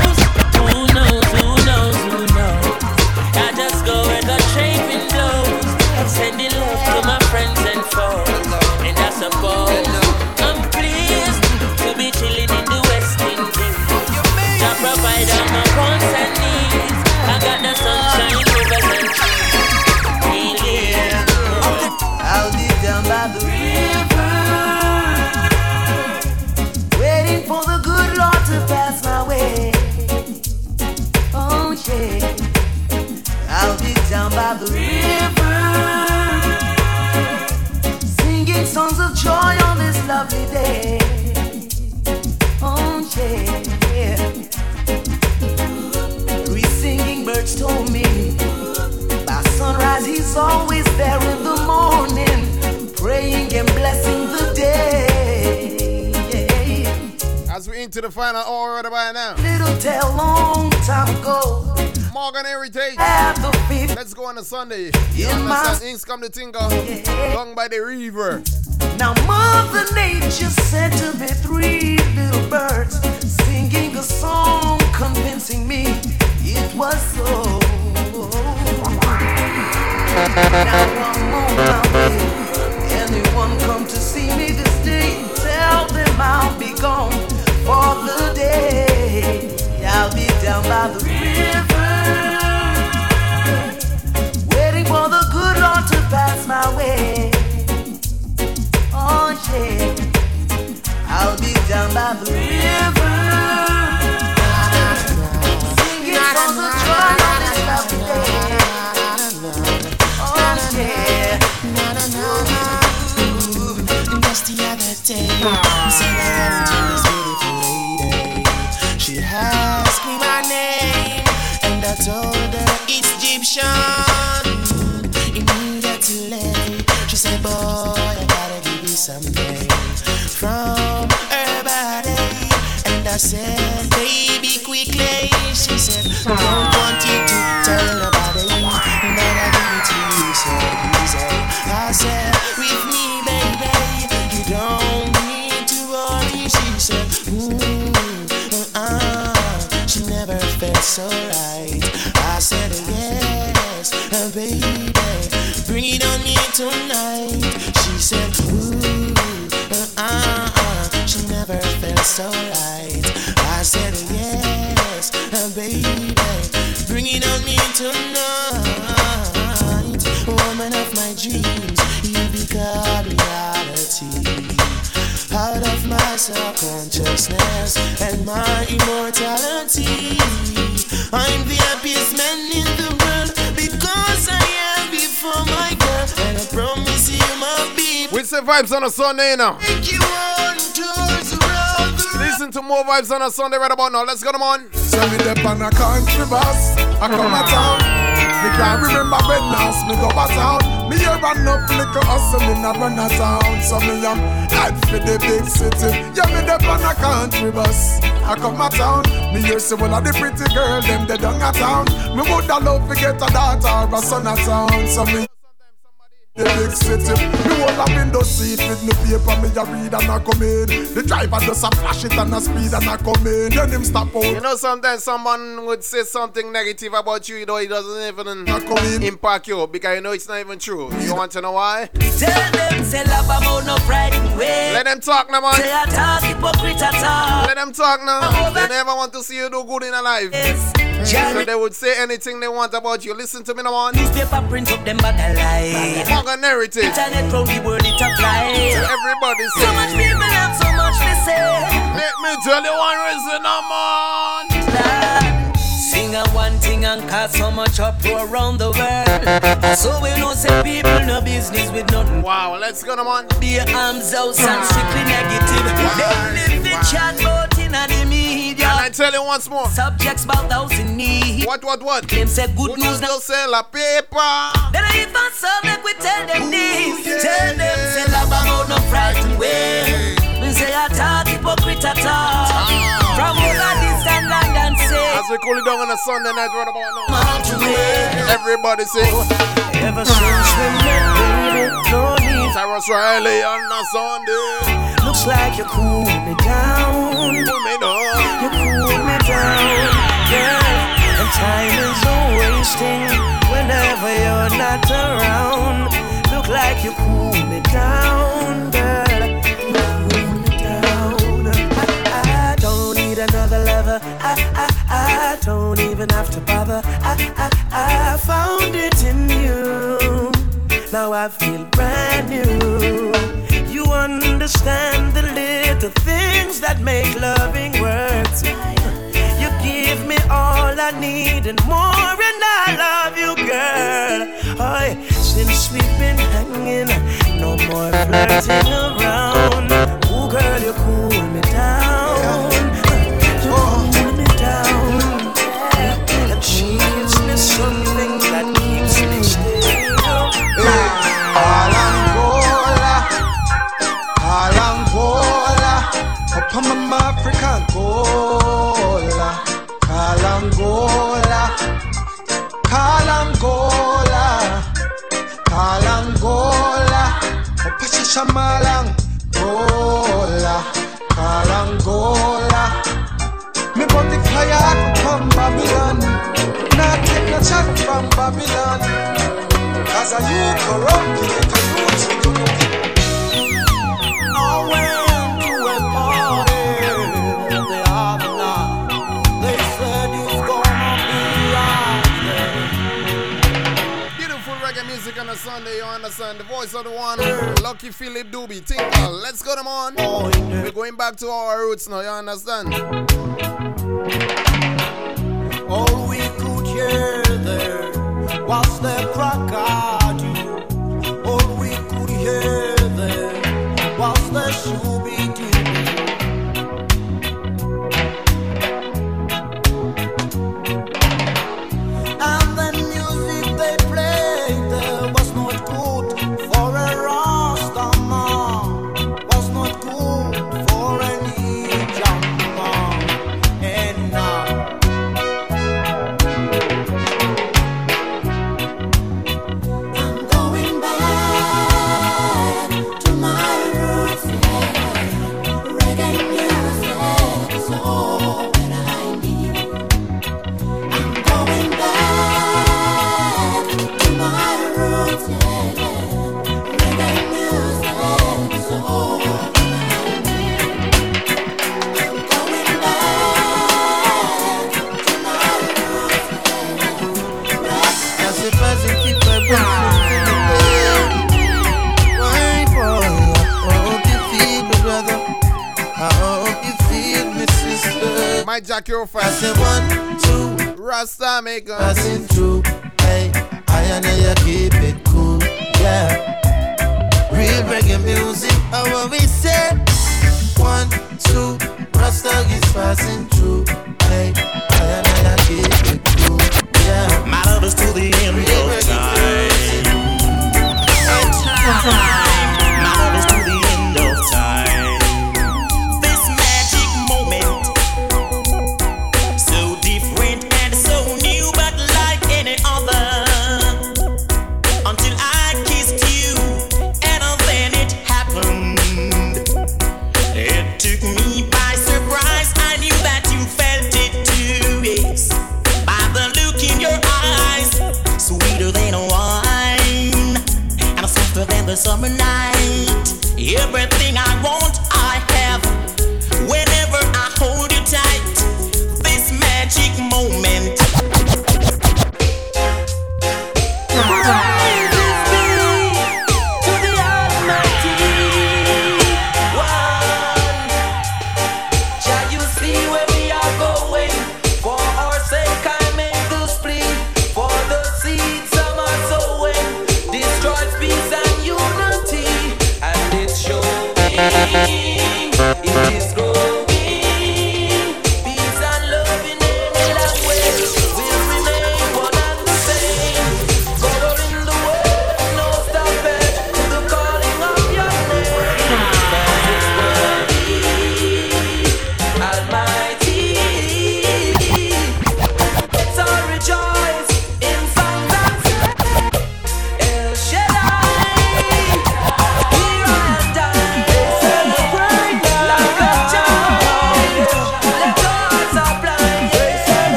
I just go where the train blows. Sending love to my friends and foes. And I suppose I'm pleased to be chilling in the West Indies. I provide all my wants and needs. I got the sunshine, rivers and trees. I'll be down by the river, waiting for the good Lord to pass my way. Oh yeah, I'll be down by the river, singing songs of joy on this lovely day. Oh yeah, three singing birds told me by sunrise he's always there in the morning, praying and blessing the day. As we into the final hour by now. Little tell long time ago. Morgan Heritage. Let's go on a Sunday. You understand? Inks come the tingle. Yeah. Long by the river. Now Mother Nature sent to me three little birds singing a song, convincing me it was so. Now I'm on my way. Anyone come to see me this day? Tell them I'll be gone for the day. I'll be down by the river, waiting for the good Lord to pass my way. Oh yeah, I'll be down by the river, singing songs of joy on this lovely day. Oh yeah. Ooh. Just the other day, you said that I was beautiful lady. She asked me my name, and I told her it's Egyptian. Immediately, she said, boy, something from her body, and I said, baby, quickly. She said, I don't want you to tell nobody, and I give it to you so easy. I said, with me, baby, you don't need to worry. She said, she never felt so right. I said, yes, baby, bring it on me tonight. She said, she never felt so right. I said, yes, baby, bring it on me tonight. Woman of my dreams, you become reality. Out of my self-consciousness and my immortality, I'm the happiest man in the world because I am before my girl, and I promise you my baby. We say vibes on a Sunday now. Listen to more vibes on a Sunday right about now. Let's go, come on. Send me the pan a country bus. I come a town. Me can't remember when last me go pass out. Me here run up liquor hustle, me not run a town. So me am head for the big city. Yeah, me dep on a country bus. I come a town. Me here see all of the pretty girl, them they done a town. Me would a love to get a daughter or a son a town. So me the big city, me hold a window seat with me paper, me a read and I come in. The driver just a flash it and a speed and I come in. Then him stop out. You know, sometimes someone would say something negative about you, you know, it doesn't even impact you because you know it's not even true. You want to know why? Tell them say love about no pride in way. Let them talk now, man. They are talk hypocrite at all. Let them talk now. They never want to see you do good in a life. So they would say anything they want about you. Listen to me now, man. Newspaper prints up them back alive. Narrative. Internet from the world it applies. Everybody says so much people have so much to say. Let me tell you one reason I'm on. Sing a one thing and cause so much uproar around the world. So we know say people no business with nothing. Wow, let's go on. Their arms out and strictly negative. They live the chatbot in the media. And I tell you once more. Subjects about those in need. What? Claim say good news no sell a paper. Then I even saw make we tell them this. Yeah. Tell them say love about no frightened way. We say I talk hypocrite at all. From all of this and land and say. As we cool it down on a Sunday night right about now. Everybody say. Ever since we met baby Tony. Cyrus Riley on a Sunday. Looks like you cool me down. You cool me down. Yeah. And time is always wasting. Whenever you're not around, look like you cool me down, girl. You cool me down. I don't need another lover. I don't even have to bother. I found it in you. Now I feel brand new. You understand the little things that make loving works. You give me all I need and more, and I love you, girl. Oy, since we've been hanging, no more flirting around. Ooh, girl, you cool me down. You cool me down. And she gives me something that keeps me still. Alangola, upon my African Gola. Kalangola, Opasishamalang, Gola, Kalangola. Me bought the kayak from Babylon, not take no chat from Babylon. As a you corrupt, you can do what you do. I went to a party the other night. They said it's gonna be live. Beautiful reggae music on a Sunday, you understand? The voice of the one, Lucky Philip Doobie, Tinker. Let's go, them on. We're going back to our roots now, you understand? All we could hear there was the crocodile. All we could hear there was the shooby-doo. Jack your fast. I say 1, 2, Rasta make us passing through. Hey, I know you keep it cool. Yeah, real reggae music. I always say 1, 2, Rasta is passing through. Hey, I know you keep it cool. Yeah, my love is to the end. summer night. Everything I want, I have, whenever I hold you tight. This magic moment.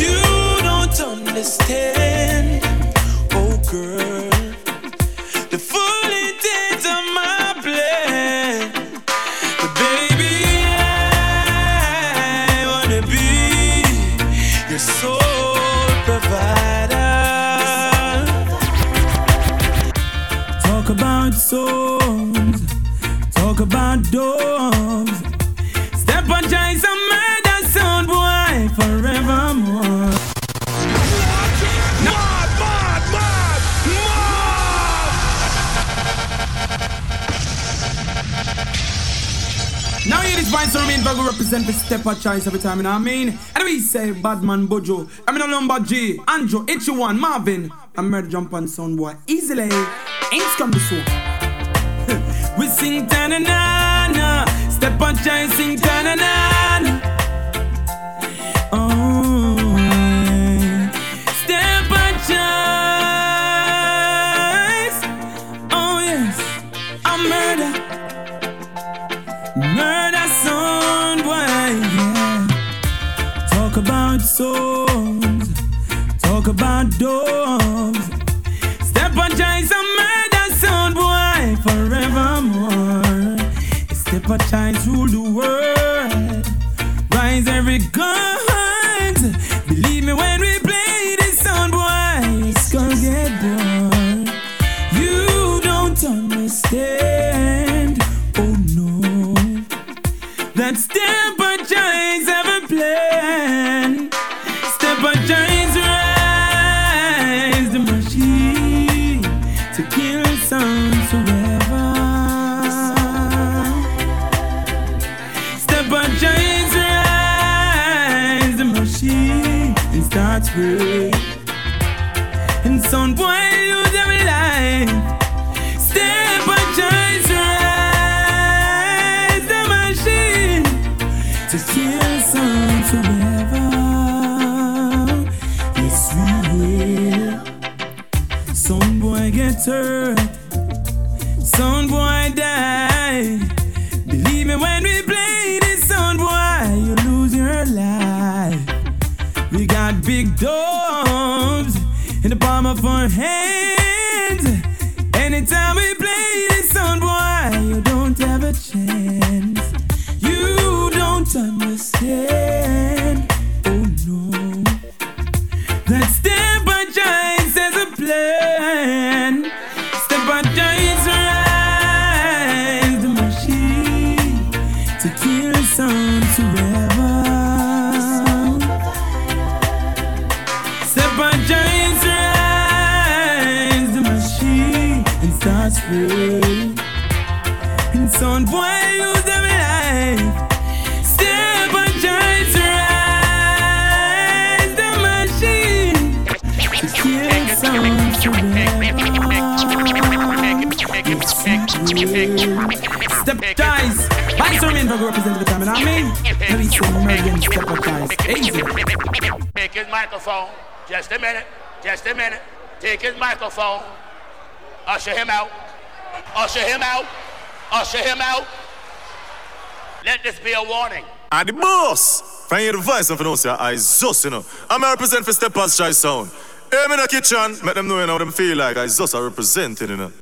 You don't understand, oh girl. a murder sound, boy, forevermore. Mad, mad, mad, mad. Now you this voice remain but go represent the step of choice every time, you know what I mean? And we say Badman Bojo, I'm in a Lombard G, Andrew, H1, Marvin, a murder jump on sound, boy, easily. Ain't come this one. We sing ta-na-na-na, step on chai, sing ta-na-na-na. Oh, step on chai. Oh yes, a murder, murder sound, boy, yeah. Talk about souls, talk about dogs. Step on chai is a murder sound, boy, forevermore. Step on chai rule the world. Rise every god. Believe me when we play this sound, boy, it's gonna get bored. You don't understand, oh no, that step on chai's have a plan. Step on chai's rise the machine to kill sounds forever. Step on chai's and start free and sound, boy, lose every life. Step on chai's rise the machine to kill sound forever. Yes we will. Sound boy get hurt, sound boy die. Believe me when we play this sound, boy, you lose your life. We got big dogs in the palm of our hands. Anytime we play this sound, boy, you don't have a chance. You don't understand, oh no, that step on giants has a plan. Step on giants rise the machine to kill sound forever. And sound, boy, lose every life. Step on giants rise the machine to kill sound forever. Step guys, I surrender for represent the time, and I mean please emergent step up guys. Easy. Take his microphone. Just a minute. Just a minute. Take his microphone. Usher him out. Usher him out. Usher him out. Let this be a warning. I'm the boss. From your voice, I just, you know. I'm representing for Step Past Chai Sound. Hey, I'm in the kitchen. Make them know how them feel like. I just are representing, you know.